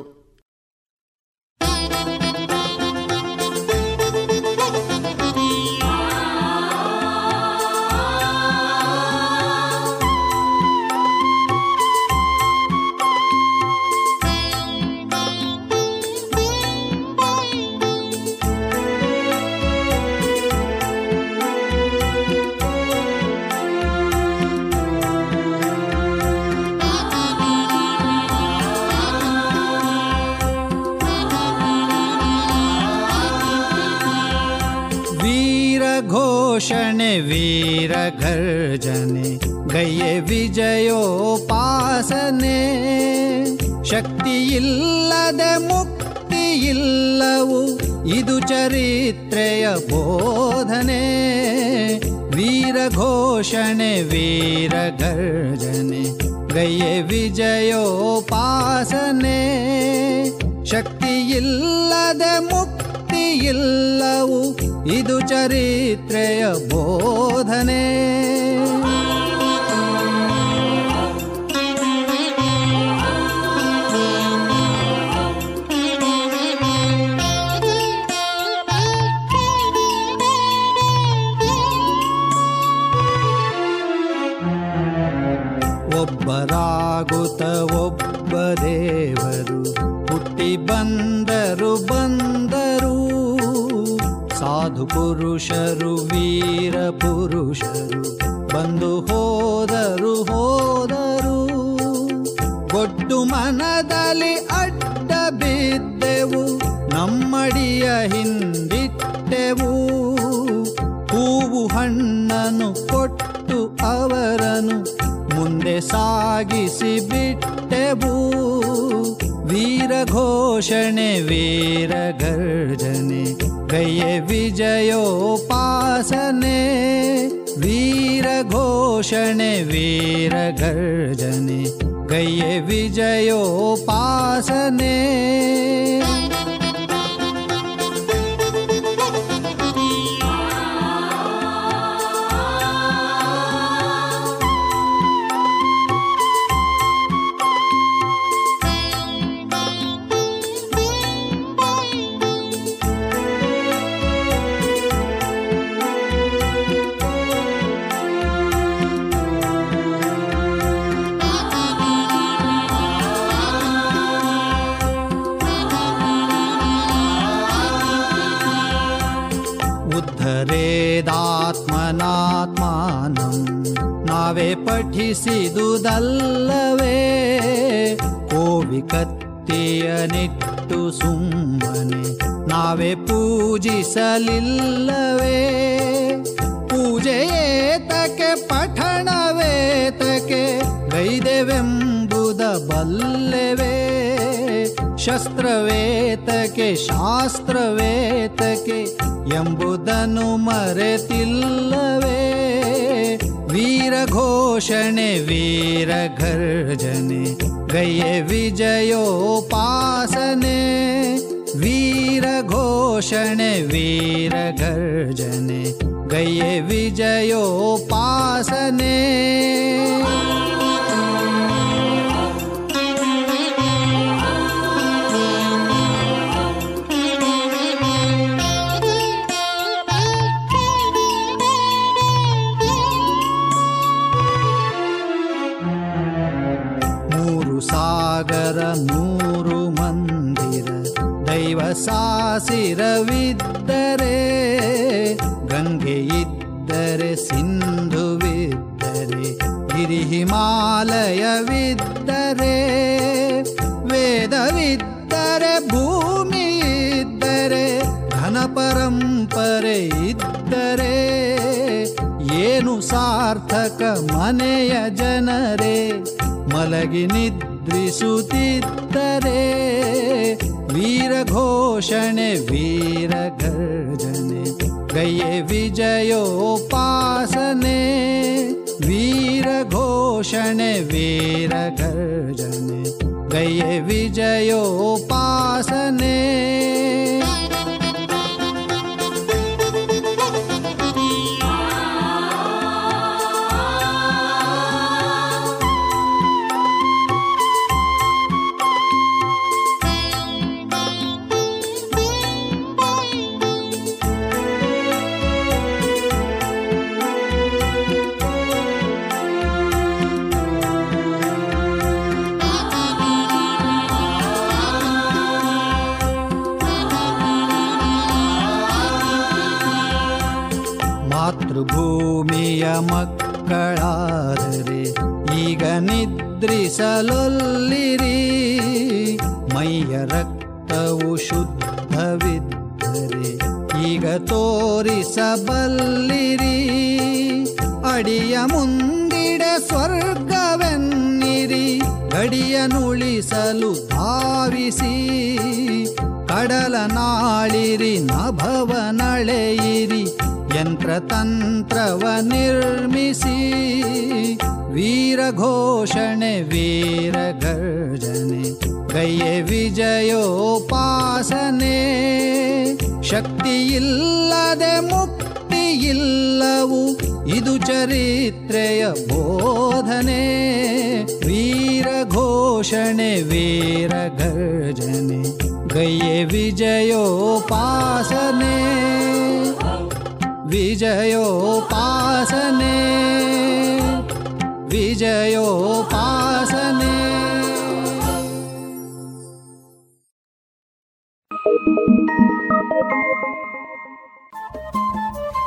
ಘೋಷಣೆ ವೀರ ಗರ್ಜನೆ ಗೈಯೆ ವಿಜಯೋಪಾಸನೆ. ಶಕ್ತಿಯಿಲ್ಲದೆ ಮುಕ್ತಿಯಿಲ್ಲವು ಇದು ಚರಿತ್ರೆಯ ಬೋಧನೆ. ವೀರ ಘೋಷಣೆ ವೀರ ಗರ್ಜನೆ ಗೈಯೆ ವಿಜಯೋಪಾಸನೆ. ಶಕ್ತಿಯಿಲ್ಲದೆ ಮುಕ್ತಿಯಿಲ್ಲವು ಇದು ಚರಿತ್ರೆಯ ಬೋಧನೆ. ಒಬ್ಬರಾಗುತ್ತ ಒಬ್ಬ ದೇವರು ಹುಟ್ಟಿ ಬಂದರು ಬಂದರು. ಸಾಧು ಪುರುಷರು ವೀರ ಪುರುಷರು ಬಂದು ಹೋದರು ಹೋದರು. ಗೊಡ್ಡು ಮನದಲ್ಲಿ ಅಡ್ಡ ಬಿದ್ದೆವು, ನಮ್ಮಡಿಯ ಹಿಂದಿಟ್ಟೆವು. ಹೂವು ಹಣ್ಣನ್ನು ಕೊಟ್ಟು ಅವರನ್ನು ಮುಂದೆ ಸಾಗಿಸಿ ಬಿಟ್ಟೆವು. ವೀರ ಘೋಷಣೆ ವೀರ ಗರ್ಜನೆ ध्याने गए विजयोपासने वीर घोषणे वीर गर्जने गए विजयोपासने ದಾತ್ಮನಾತ್ಮಾನಂ ನಾವೇ ಪಠಿಸಿದುದಲ್ಲವೇ ಕೋವಿ ಕತ್ತಿಯ ನಿಟ್ಟು ಸುಮ್ಮನೆ ನಾವೇ ಪೂಜಿಸಲಿಲ್ಲವೇ ಪೂಜೆಯೇತಕ್ಕೆ ಪಠಣವೇತಕ್ಕೆ ಗೈದೆವೆಂಬುದ ಬಲ್ಲೆವೇ ಶಸ್ತ್ರವೇತಕ್ಕೆ ಶಾಸ್ತ್ರವೇತಕ್ಕೆ ಎಂಬುದನ್ನು ಮರೆತಿಲ್ಲವೇ ವೀರ ಘೋಷಣೆ ವೀರ ಘರ್ಜನೆ ಗೈಯೆ ವಿಜಯೋಪಾಸನೆ ವೀರ ಘೋಷಣೆ ವೀರ ಘರ್ಜನೆ ಗೈಯೆ ವಿಜಯೋಪಾಸನೆ ಮೂರು ಮಂದಿರ ದೈವ ಸಾಸಿರವಿದ್ದರೆ ಗಂಗೆ ಇದ್ದರೆ ಸಿಂಧುವಿದ್ದರೆ ಗಿರಿ ಹಿಮಾಲಯವಿದ್ದರೆ ವೇದವಿದ್ದರೆ ಭೂಮಿ ಇದ್ದರೆ ಘನ ಪರಂಪರೆ ಇದ್ದರೆ ಏನು ಸಾರ್ಥಕ ಮನೆಯ ಜನರೇ ಮಲಗಿ ನಿದ್ರಿಸುತ್ತಿದ್ದರೆ ವೀರ ಘೋಷಣೆ ವೀರ ಘರ್ಜನೆ ಗೈಯೆ ವಿಜಯೋಪಾಸನೆ ವೀರ ಘೋಷಣೆ ವೀರ ಘರ್ಜನೆ ಗೈಯೆ ವಿಜಯೋಪಾಸನೆ ಭೂಮಿಯ ಮಕ್ಕಳಾದರೆ ಈಗ ನಿದ್ರಿಸಲೊಲ್ಲಿರಿ ಮೈಯ ರಕ್ತವು ಶುದ್ಧವಿದ್ದರೆ ಈಗ ತೋರಿಸಬಲ್ಲಿರಿ ಅಡಿಯ ಮುಂದಿಡ ಸ್ವರ್ಗವೆನ್ನಿರಿ ಗಡಿಯ ನುಳಿಸಲು ಧಾವಿಸಿ ಕಡಲ ನಾಳಿರಿ ನಭವ ನಳೆಯಿರಿ ಯಂತ್ರ ತಂತ್ರವ ನಿರ್ಮಿಸಿ ವೀರ ಘೋಷಣೆ ವೀರ ಘರ್ಜನೆ ಗೈಯೆ ವಿಜಯೋಪಾಸನೆ ಶಕ್ತಿಯಿಲ್ಲದೆ ಮುಕ್ತಿಯಿಲ್ಲವು ಇದು ಚರಿತ್ರೆಯ ಬೋಧನೆ ವೀರ ಘೋಷಣೆ ವೀರ ಘರ್ಜನೆ ಗೈಯೆ ವಿಜಯೋಪಾಸನೆ ವಿಜಯೋಪಾಸನೆ ವಿಜಯೋಪಾಸನೆ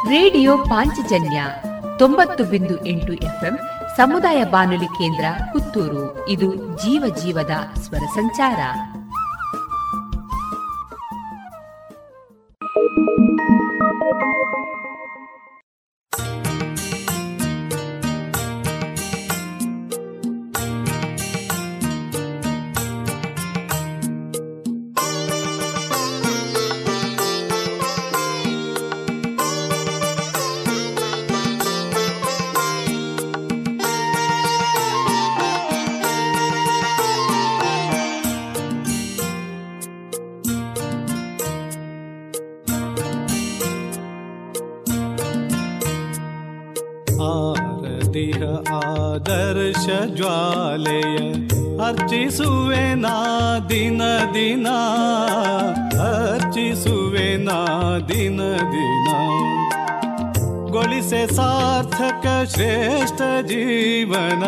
ರೇಡಿಯೋ ಪಾಂಚಜನ್ಯ ತೊಂಬತ್ತು ಬಿಂದು ಎಂಟು ಎಫ್ಎಂ ಸಮುದಾಯ ಬಾನುಲಿ ಕೇಂದ್ರ ಪುತ್ತೂರು. ಇದು ಜೀವ ಜೀವದ ಸ್ವರ ಸಂಚಾರ. ಜ್ಯೋತಿಹ ಆದರ್ಶ ಜ್ವಾಲೆಯ ಅರ್ಚಿಸುವೆ ನಾ ದಿನ ದಿನ, ಅರ್ಚಿಸುವೆ ನಾ ದಿನ ದಿನ. ಗೊಳಿಸೆ ಸಾರ್ಥಕ ಶ್ರೇಷ್ಠ ಜೀವನ,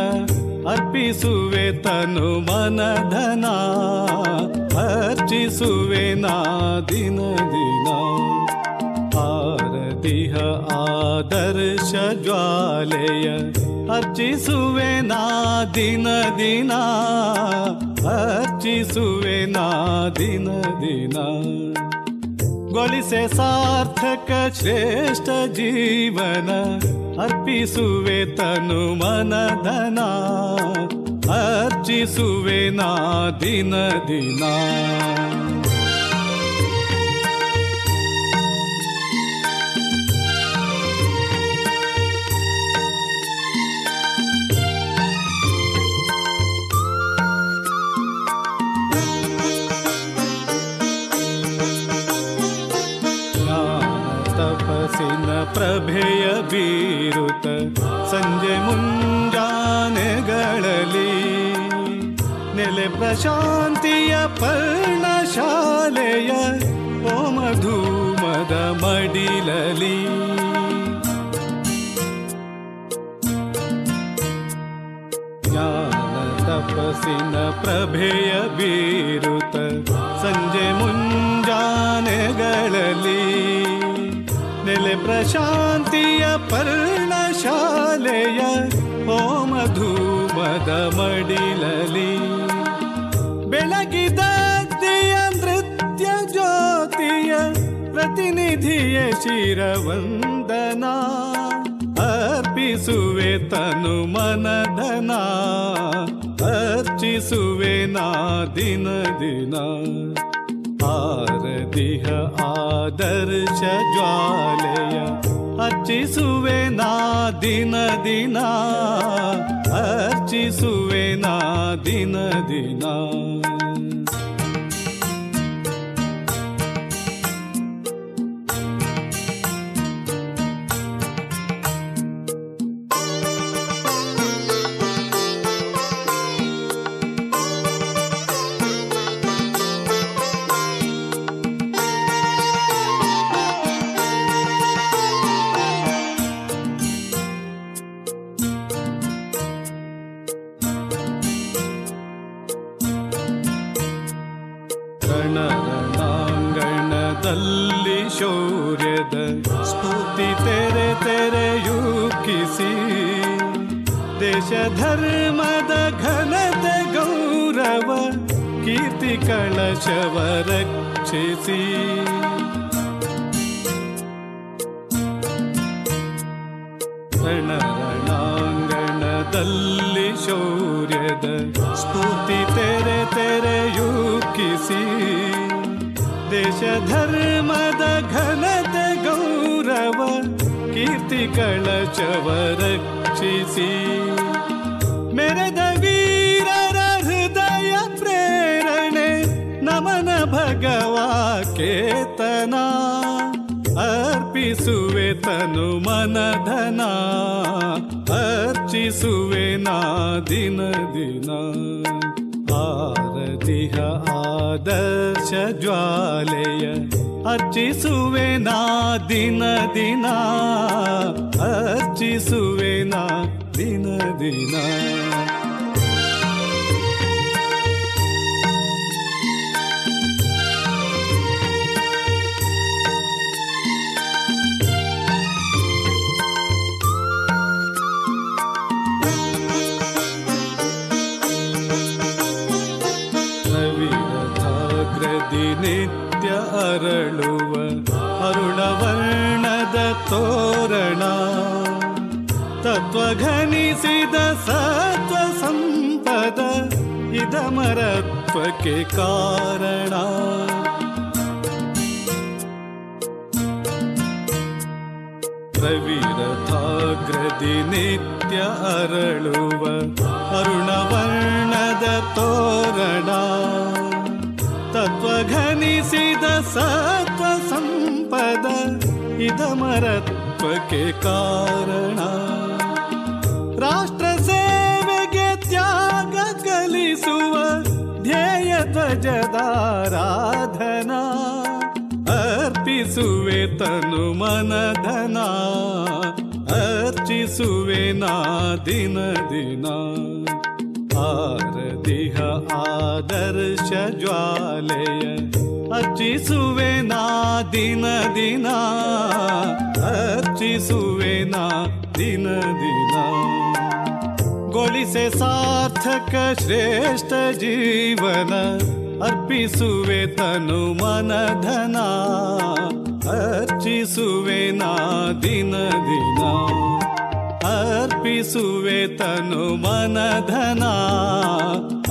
ಅರ್ಪಿಸುವೆ ತನು ಮನಧನ, ಅರ್ಚಿಸುವೆ ನಾ ದಿನ ದಿನ. ಆರತಿಹ ಆದರ್ಶ ಜ್ವಾಲೆಯ ಅರ್ಚಿಸುವೆ ನಾ ದಿನ ದಿನ, ಅರ್ಚಿಸುವೆ ನಾ ದಿನ ದಿನ. ಗೊಳಿಸೆ ಸಾರ್ಥಕ ಶ್ರೇಷ್ಠ ಜೀವನ, ಅರ್ಪಿಸುವೆ ತನು ಮನಧನ, ಅರ್ಚಿಸುವೆ ನಾ ದಿನ ದಿನ. ಪ್ರಭೆಯ ಬೀರುತ ಸಂಜೆ ಮುಂಜಾನೆಗಳಲ್ಲಿ ನೆಲೆ ಪ್ರಶಾಂತಿಯ ಪರ್ಣಶಾಲೆಯ ಓಮಧೂಮದ ಮಡಿಲಲಿ. ಜ್ಞಾನ ತಪಸ್ಸಿನ ಪ್ರಭೆಯ ಬೀರುತ ಸಂಜೆ ಮುಂಜಾನೆಗಳಲ್ಲಿ ನೆಲೆ ಪ್ರಶಾಂತಿಯ ಪರ್ಣಶಾಲೆಯ ಓಮಧೂಮದ ಮಡಿಲಲಿ. ಬೆಳಗಿದಗ್ನಿಯ ನೃತ್ಯ ಜ್ಯೋತಿಯ ಪ್ರತಿನಿಧಿಯ ಶಿರವಂದನ, ಅರ್ಪಿಸುವೆ ತನು ಮನಧನ, ಅರ್ಚಿಸುವೆ ನಾ ದಿನ ದಿನ. ಆರತಿಹ ಆದರ್ಶ ಜ್ವಾಲೆಯ ಅರ್ಚಿಸುವೆ ನಾ ದಿನ ದಿನ, ಅರ್ಚಿಸುವೆ ನಾ ದಿನ ದಿನ. ಧರ್ಮದ ಘನದ ಗೌರವ ಕೀರ್ತಿ ಕಳಶವ ರಕ್ಷಿಸಿ. ರಣರಣಾಂಗಣದಲ್ಲಿ ಶೌರ್ಯದ ಸ್ಫೂರ್ತಿ ತೆರೆ ತೆರೆಯೂಕಿಸಿ, ದೇಶ ಧರ್ಮದ ಘನದ ಗೌರವ ಕೀರ್ತಿ ಕಳಶವ ರಕ್ಷಿಸಿ. ಮೆರೆದ ವೀರರ ಹೃದಯ ಪ್ರೇರಣೆ ನಮನ ಭಗವಾ ಕೇತನ, ಅರ್ಪಿಸುವೆ ತನು ಮನಧನ, ಅರ್ಚಿಸುವೆ ನಾ ದಿನ ದಿನ. ಆರತಿಹ ಆದರ್ಶ ಜ್ವಾಲೆಯ ಅರ್ಚಿಸುವೆ ನಾ ದಿನ ದಿನ, ಅರ್ಚಿಸುವೆ ನಾ ದಿನ ದಿನ. ರವಿರಥಾಗ್ರದಿ ನಿತ್ಯ ಅರಳುವ ಅರುಣವರ್ಣದ ತೋರಣ, ತತ್ವಘನಿಸಿದ ಸತ್ವ ಸಂಪದ ಇದಮರತ್ವಕ್ಕೆ ಕಾರಣ. ರವಿರಥಾಗ್ರದಿ ನಿತ್ಯ ಅರಳುವ ಅರುಣವರ್ಣದ ತೋರಣ, ತತ್ವಘನಿಸಿದ ಸತ್ವ ಸಂಪದ ಇದಮರತ್ವಕ್ಕೆ ಕಾರಣ. ರಾಷ್ಟ್ರ ಸೇವೆಗೆ ತ್ಯಾಗ ಕಲಿಸುವ ಧ್ಯೇಯ ಧ್ವಜದಾರಾಧನಾ ಅರ್ಪಿಸುವೆ ತನು ಮನಧನ ಅರ್ಚಿಸುವೆ ನಾ ದಿನ ದಿನ ಆರದಿಹ ಆದರ್ಶ ಜ್ವಾಲೆಯ ಅರ್ಚಿಸುವೆ ನಾ ದಿನ ದಿನ ಅರ್ಚಿಸುವೆ ನಾ ದಿನ ದಿನ ಗಳಿಸೆ ಸಾರ್ಥಕ ಶ್ರೇಷ್ಠ ಜೀವನ ಅರ್ಪಿಸುವೆ ತನು ಮನಧನ ಅರ್ಚಿಸುವೆ ನಾ ದಿನ ದಿನ ಅರ್ಪಿಸುವೆ ತನು ಮನಧನ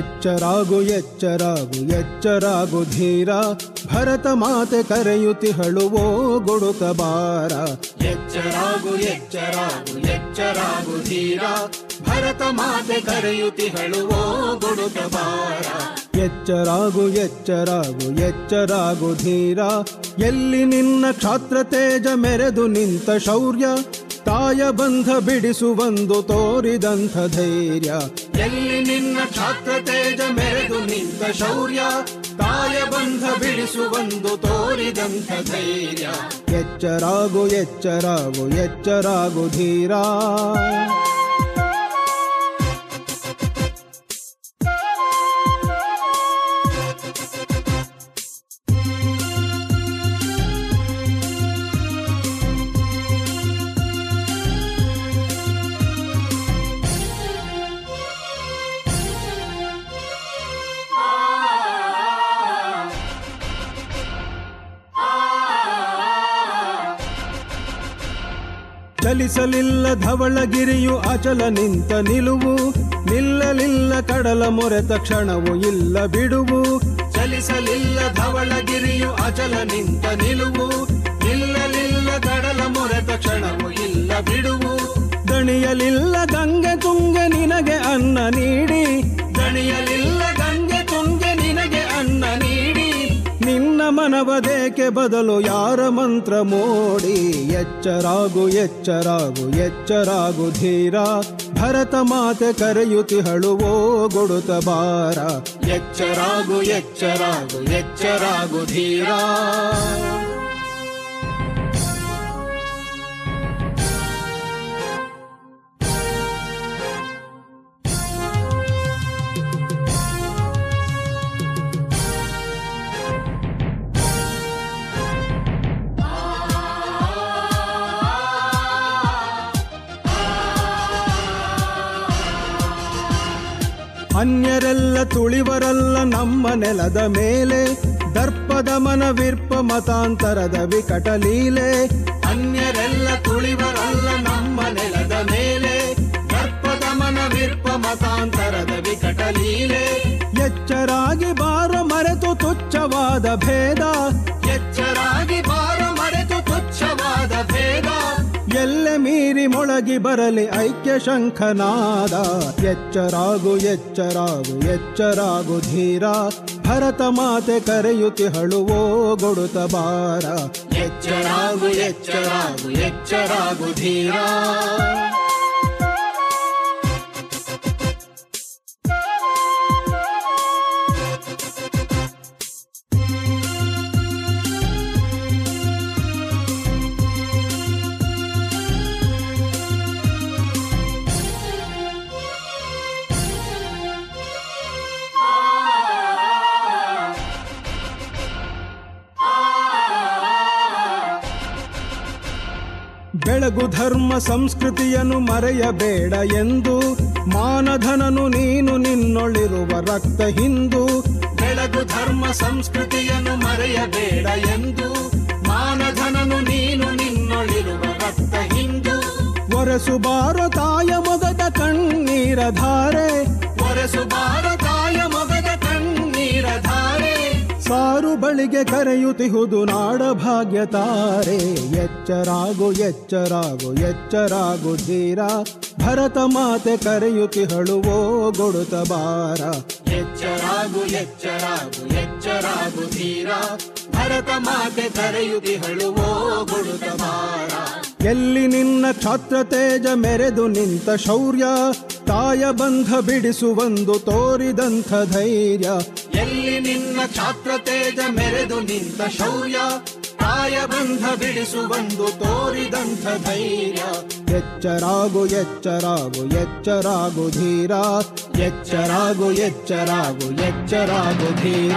ಎಚ್ಚರಾಗು ಎಚ್ಚರಾಗು ಎಚ್ಚರಾಗು ಧೀರ, ಭರತ ಮಾತೆ ಕರೆಯುತ್ತಿಹಳುವೋ ಗುಡುಕಬಾರ. ಎಚ್ಚರಾಗು ಎಚ್ಚರಾಗು ಎಚ್ಚರಾಗು ಧೀರ, ಭರತ ಮಾತೆ ಕರೆಯುತ್ತಿಹಳುವೋ ಗುಡುಕಬಾರ. ಎಚ್ಚರಾಗು ಎಚ್ಚರಾಗು ಎಚ್ಚರಾಗು ಧೀರ, ಎಲ್ಲಿ ನಿನ್ನ ಕ್ಷಾತ್ರ ತೇಜ ಮೆರೆದು ನಿಂತ ಶೌರ್ಯ, ತಾಯ ಬಂಧ ಬಿಡಿಸುವಂದು ತೋರಿದಂಥ ಧೈರ್ಯ. ಎಲ್ಲಿ ನಿನ್ನ ಛಾತ್ರ ತೇಜ ಮೆರೆದು ನಿಂತ ಶೌರ್ಯ, ತಾಯ ಬಂಧ ಬಿಡಿಸುವಂದು ತೋರಿದಂಥ ಧೈರ್ಯ. ಎಚ್ಚರಾಗು ಎಚ್ಚರಾಗು ಎಚ್ಚರಾಗು ಧೀರ. ಚಲಿಸಲಿಲ್ಲ ಧವಳಗಿರಿಯು ಅಚಲ ನಿಂತ ನಿಲುವು, ನಿಲ್ಲಲಿಲ್ಲ ಕಡಲ ಮೊರೆತ ಕ್ಷಣವು ಇಲ್ಲ ಬಿಡುವು. ಚಲಿಸಲಿಲ್ಲ ಧವಳಗಿರಿಯು ಅಚಲ ನಿಂತ ನಿಲುವು, ನಿಲ್ಲಲಿಲ್ಲ ಕಡಲ ಮೊರೆತ ಕ್ಷಣವು ಇಲ್ಲ ಬಿಡುವು. ದಣಿಯಲಿಲ್ಲ ಗಂಗೆ ತುಂಗೆ ನಿನಗೆ ಅನ್ನ ನೀಡಿ, ದಣಿಯಲಿಲ್ಲ ಗಂಗೆ ತುಂಗೆ ನಿನಗೆ ಅನ್ನ ನೀಡಿ, ನಿನ್ನ ಮನವದೇಕೆ ಬದಲು ಯಾರ ಮಂತ್ರ ಮೋಡಿ. ಎಚ್ಚರಾಗು ಎಚ್ಚರಾಗು ಎಚ್ಚರಾಗು ಧೀರ, ಭರತ ಮಾತೆ ಕರೆಯುತ್ತಿಹಳುವೋ ಗುಡುತಬಾರ. ಎಚ್ಚರಾಗು ಎಚ್ಚರಾಗು ಎಚ್ಚರಾಗು ಧೀರ. ಅನ್ಯರೆಲ್ಲ ತುಳಿವರಲ್ಲ ನಮ್ಮ ನೆಲದ ಮೇಲೆ, ದರ್ಪದ ಮನವಿರ್ಪ ಮತಾಂತರದ ವಿಕಟ ಲೀಲೆ. ಅನ್ಯರೆಲ್ಲ ತುಳಿವರಲ್ಲ ನಮ್ಮ ನೆಲದ ಮೇಲೆ, ದರ್ಪದ ಮನವಿರ್ಪ ಮತಾಂತರದ ವಿಕಟ ಲೀಲೆ. ಎಚ್ಚರಾಗಿ ಬಾರ ಮರೆತು ತುಚ್ಛವಾದ ಭೇದ, ಎಚ್ಚರಾಗಿ ಬಾರ ಮರೆತು ತುಚ್ಛವಾದ ಭೇದ, ಎಲ್ಲೆ ಮೀರಿ ಮೊಳಗಿ ಬರಲಿ ಐಕ್ಯ ಶಂಖನಾದ. ಎಚ್ಚರಾಗು ಎಚ್ಚರಾಗು ಎಚ್ಚರಾಗು ಧೀರ, ಭರತ ಮಾತೆ ಕರೆಯುತ್ತಿಹಳುವೋ ಗುಡುತಬಾರ. ಎಚ್ಚರಾಗು ಎಚ್ಚರಾಗು ಎಚ್ಚರಾಗು ಧೀರ. ಬೆಳಗು ಧರ್ಮ ಸಂಸ್ಕೃತಿಯನ್ನು ಮರೆಯಬೇಡ ಎಂದು, ಮಾನಧನನು ನೀನು ನಿನ್ನೊಳಿರುವ ರಕ್ತ ಹಿಂದೂ. ಬೆಳಗು ಧರ್ಮ ಸಂಸ್ಕೃತಿಯನ್ನು ಮರೆಯಬೇಡ ಎಂದು, ಮಾನಧನನು ನೀನು ನಿನ್ನೊಳಿರುವ ರಕ್ತ ಹಿಂದೂ. ಒರೆಸು ಭಾರತಾಯ ಮೊಗದ ಕಣ್ಣೀರ ಧಾರೆ, ಒರೆಸು ಭಾರತಾಯ ಮೊಗದ ಕಣ್ಣೀರ ಧಾರೆ. ಸಾರು ಬಳಿಗೆ ಕರೆಯುತ್ತಿಹುದು ನಾಡ ಭಾಗ್ಯ ತಾರೆ. ಎಚ್ಚರಾಗು ಎಚ್ಚರಾಗು ಎಚ್ಚರಾಗು ಧೀರ, ಭರತ ಮಾತೆ ಕರೆಯುತ್ತಿಹಳುವೋ ಗೊಡುತ ಬಾರ. ಎಚ್ಚರಾಗು ಎಚ್ಚರಾಗು ಎಚ್ಚರಾಗು ಧೀರ, ಭರತ ಮಾತೆ ಕರೆಯುತ್ತಿಹಳುವೋ ಗೊಡುತ ಬಾರ. ಎಲ್ಲಿ ನಿನ್ನ ಛಾತ್ರ ತೇಜ ಮೆರೆದು ನಿಂತ ಶೌರ್ಯ, ತಾಯ ಬಂಧ ಬಿಡಿಸುವಂದು ತೋರಿದಂಥ ಧೈರ್ಯ. ಎಲ್ಲಿ ನಿನ್ನ ಛಾತ್ರ ತೇಜ ಮೆರೆದು ನಿಂತ ಶೌರ್ಯ, ತಾಯ ಬಂಧ ಬಿಡಿಸುವಂದು ತೋರಿದಂಥ ಧೈರ್ಯ. ಎಚ್ಚರಾಗು ಎಚ್ಚರಾಗು ಎಚ್ಚರಾಗು ಧೀರ, ಎಚ್ಚರಾಗು ಎಚ್ಚರಾಗು ಎಚ್ಚರಾಗು ಧೀರ.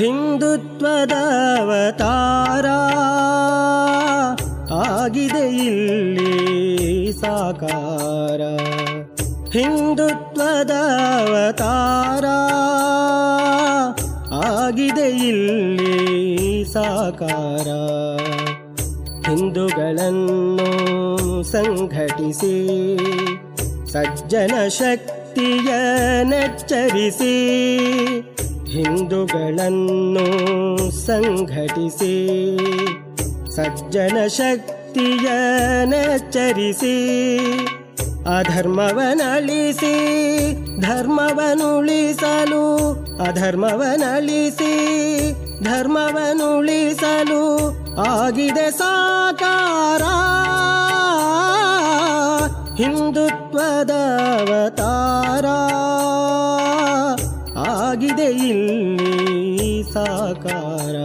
ಹಿಂದುತ್ವದವತಾರಾ ಆಗಿದೆ ಇಲ್ಲಿ ಸಾಕಾರ. ಹಿಂದುತ್ವದವತಾರಾ ಆಗಿದೆ ಇಲ್ಲಿ ಸಾಕಾರ. ಹಿಂದೂಗಳನ್ನು ಸಂಘಟಿಸಿ, ಸಜ್ಜನ ಶಕ್ತಿಯ ನೆಚ್ಚರಿಸಿ. ಹಿಂದೂಗಳನ್ನು ಸಂಘಟಿಸಿ, ಸಜ್ಜನ ಶಕ್ತಿಯ ನೆಚ್ಚರಿಸಿ. ಅಧರ್ಮವನಳಿಸಿ ಧರ್ಮವನುಳಿಸಲು, ಅಧರ್ಮವನಳಿಸಿ ಧರ್ಮವನುಳಿಸಲು ಆಗಿದೆ ಸಾಕಾರ. ಹಿಂದುತ್ವದ ಅವತಾರ ಆಗಿದೆ ಇಲ್ಲಿ ಸಾಕಾರ.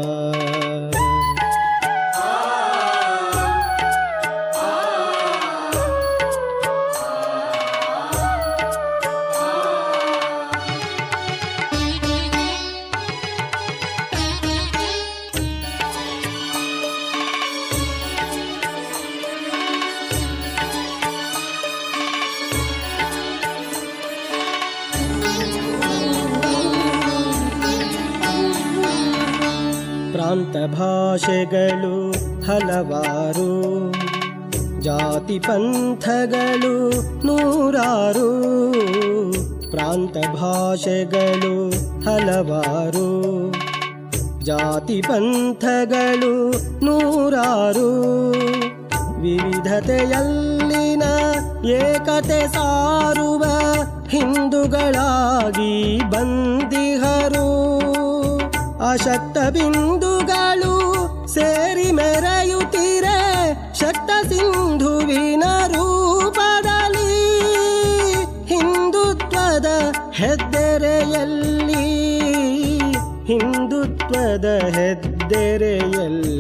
ಪ್ರಾಂತ ಭಾಷೆಗಳು ಹಲವಾರು, ಜಾತಿ ಪಂಥಗಳು ನೂರಾರು. ಪ್ರಾಂತ ಭಾಷೆಗಳು ಹಲವಾರು, ಜಾತಿ ಪಂಥಗಳು ನೂರಾರು. ವಿವಿಧತೆಯಲ್ಲಿನ ಏಕತೆ ಸಾರುವ ಹಿಂದೂಗಳಾಗಿ ಬಂದಿಹರು. ಅಶಕ್ತ ಬಿಂದುಗಳು ಸೇರಿ ಮೆರೆಯುತ್ತಿರೆ ಶಕ್ತ ಸಿಂಧುವಿನ ರೂಪದಲ್ಲಿ. ಹಿಂದುತ್ವದ ಹೆದ್ದೆರೆಯಲ್ಲಿ, ಹಿಂದುತ್ವದ ಹೆದ್ದೆರೆಯಲ್ಲಿ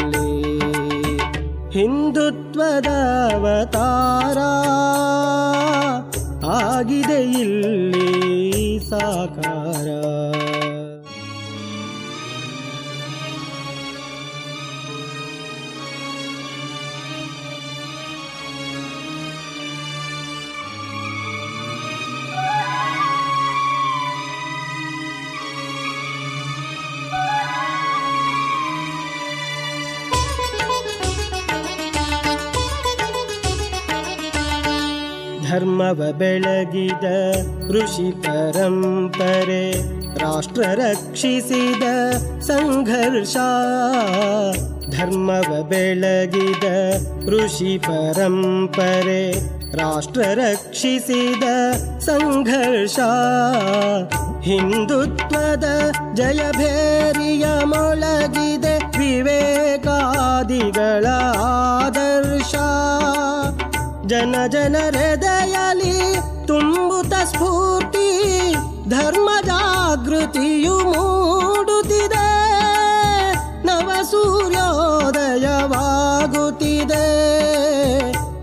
ಹಿಂದುತ್ವದ ಅವತಾರ ಆಗಿದೆ ಇಲ್ಲಿ ಸಾಕಾರ. ಧರ್ಮವ ಬೆಳಗಿದ ಋಷಿ ಪರಂಪರೆ, ರಾಷ್ಟ್ರ ರಕ್ಷಿಸಿದ ಸಂಘರ್ಷ, ಧರ್ಮವ ಬೆಳಗಿದ ಋಷಿ ಪರಂಪರೆ. ರಾಷ್ಟ್ರ ರಕ್ಷಿಸಿದ ಸಂಘರ್ಷ, ಹಿಂದುತ್ವದ ಜಯಭೇರಿಯ ಮೊಳಗಿದೆ ವಿವೇಕಾದಿಗಳ ಆದರ್ಶ. ಜನ ಜನಹೃದಯಲಿ ತುಂಬುತ ಸ್ಫೂರ್ತಿ, ಧರ್ಮ ಜಾಗೃತಿಯು ಮೂಡುತ್ತಿದೆ, ನವಸೂರ್ಯೋದಯವಾಗುತ್ತಿದೆ,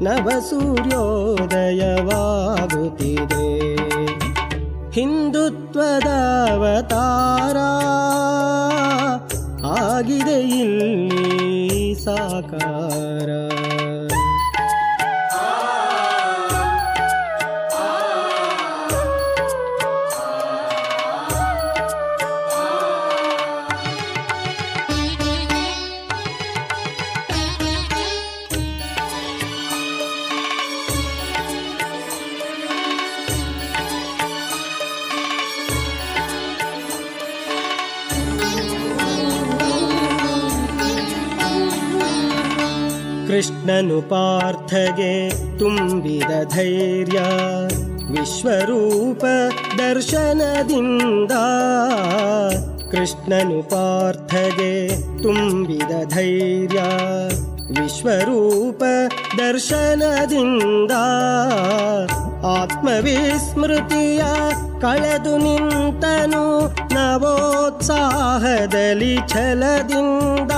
ನವಸೂರ್ಯೋದಯವಾಗುತ್ತಿದೆ. ಹಿಂದುತ್ವದ ಅವತಾರ ಆಗಿದೆ ಇಲ್ಲಿ ಸಾಕಾರ. ಕೃಷ್ಣನು ಪಾರ್ಥಗೆ ತುಂಬಿದ ಧೈರ್ಯ, ವಿಶ್ವರೂಪ ದರ್ಶನದಿಂದ. ಕೃಷ್ಣನು ಪಾರ್ಥಗೆ ತುಂಬಿದ ಧೈರ್ಯ, ವಿಶ್ವರೂಪ ದರ್ಶನದಿಂದ. ಆತ್ಮವಿಸ್ಮೃತಿಯ ಕಳೆದು ನಿಂತನು ನವೋತ್ಸಾಹದಲ್ಲಿ ಛಲದಿಂದ.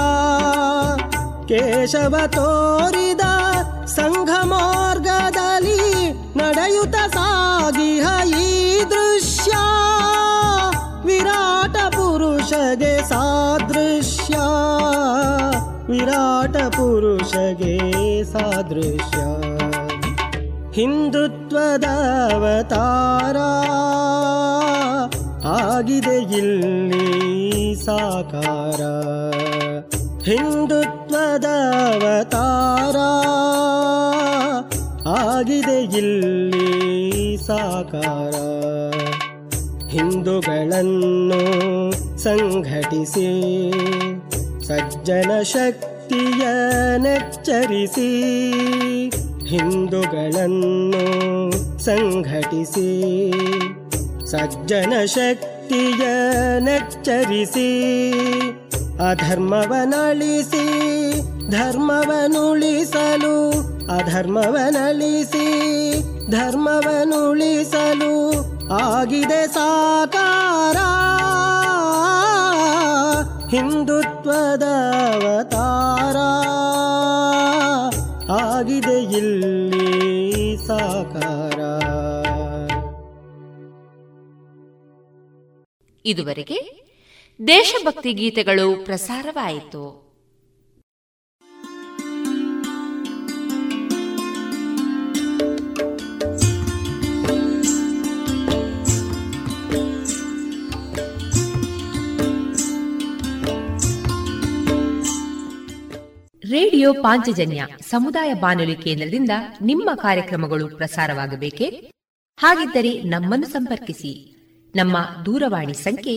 ಕೇಶವ ತೋರಿದ ಸಂಘ ಮಾರ್ಗದಲ್ಲಿ ನಡೆಯುತ್ತ ಸಾಗಿಹ ಈ ದೃಶ್ಯ, ವಿರಾಟ ಪುರುಷಗೆ ಸಾದೃಶ್ಯ, ವಿರಾಟ ಪುರುಷಗೆ ಸಾದೃಶ್ಯ. ಹಿಂದುತ್ವದ ಅವತಾರ ಆಗಿದೆ ಇಲ್ಲಿ ಸಾಕಾರ. ಹಿಂದುತ್ವದ ಅವತಾರ ಆಗಿದೆ ಇಲ್ಲಿ ಸಾಕಾರ. ಹಿಂದೂಗಳನ್ನು ಸಂಘಟಿಸಿ, ಸಜ್ಜನ ಶಕ್ತಿಯ ನೆಚ್ಚರಿಸಿ. ಹಿಂದೂಗಳನ್ನು ಸಂಘಟಿಸಿ, ಸಜ್ಜನ ಶಕ್ತಿಯ ನೆಚ್ಚರಿಸಿ. ಅಧರ್ಮವನಳಿಸಿ ಧರ್ಮವನುಳಿಸಲು, ಅಧರ್ಮವನಳಿಸಿ ಧರ್ಮವನುಳಿಸಲು ಆಗಿದೆ ಸಾಕಾರ. ಹಿಂದುತ್ವದ ಅವತಾರ ಆಗಿದೆ ಇಲ್ಲಿ ಸಾಕಾರ. ಇದುವರೆಗೆ ದೇಶಭಕ್ತಿ ಗೀತೆಗಳು ಪ್ರಸಾರವಾಯಿತು. ರೇಡಿಯೋ ಪಾಂಚಜನ್ಯ ಸಮುದಾಯ ಬಾನುಲಿ ಕೇಂದ್ರದಿಂದ ನಿಮ್ಮ ಕಾರ್ಯಕ್ರಮಗಳು ಪ್ರಸಾರವಾಗಬೇಕೇ? ಹಾಗಿದ್ದರೆ ನಮ್ಮನ್ನು ಸಂಪರ್ಕಿಸಿ. ನಮ್ಮ ದೂರವಾಣಿ ಸಂಖ್ಯೆ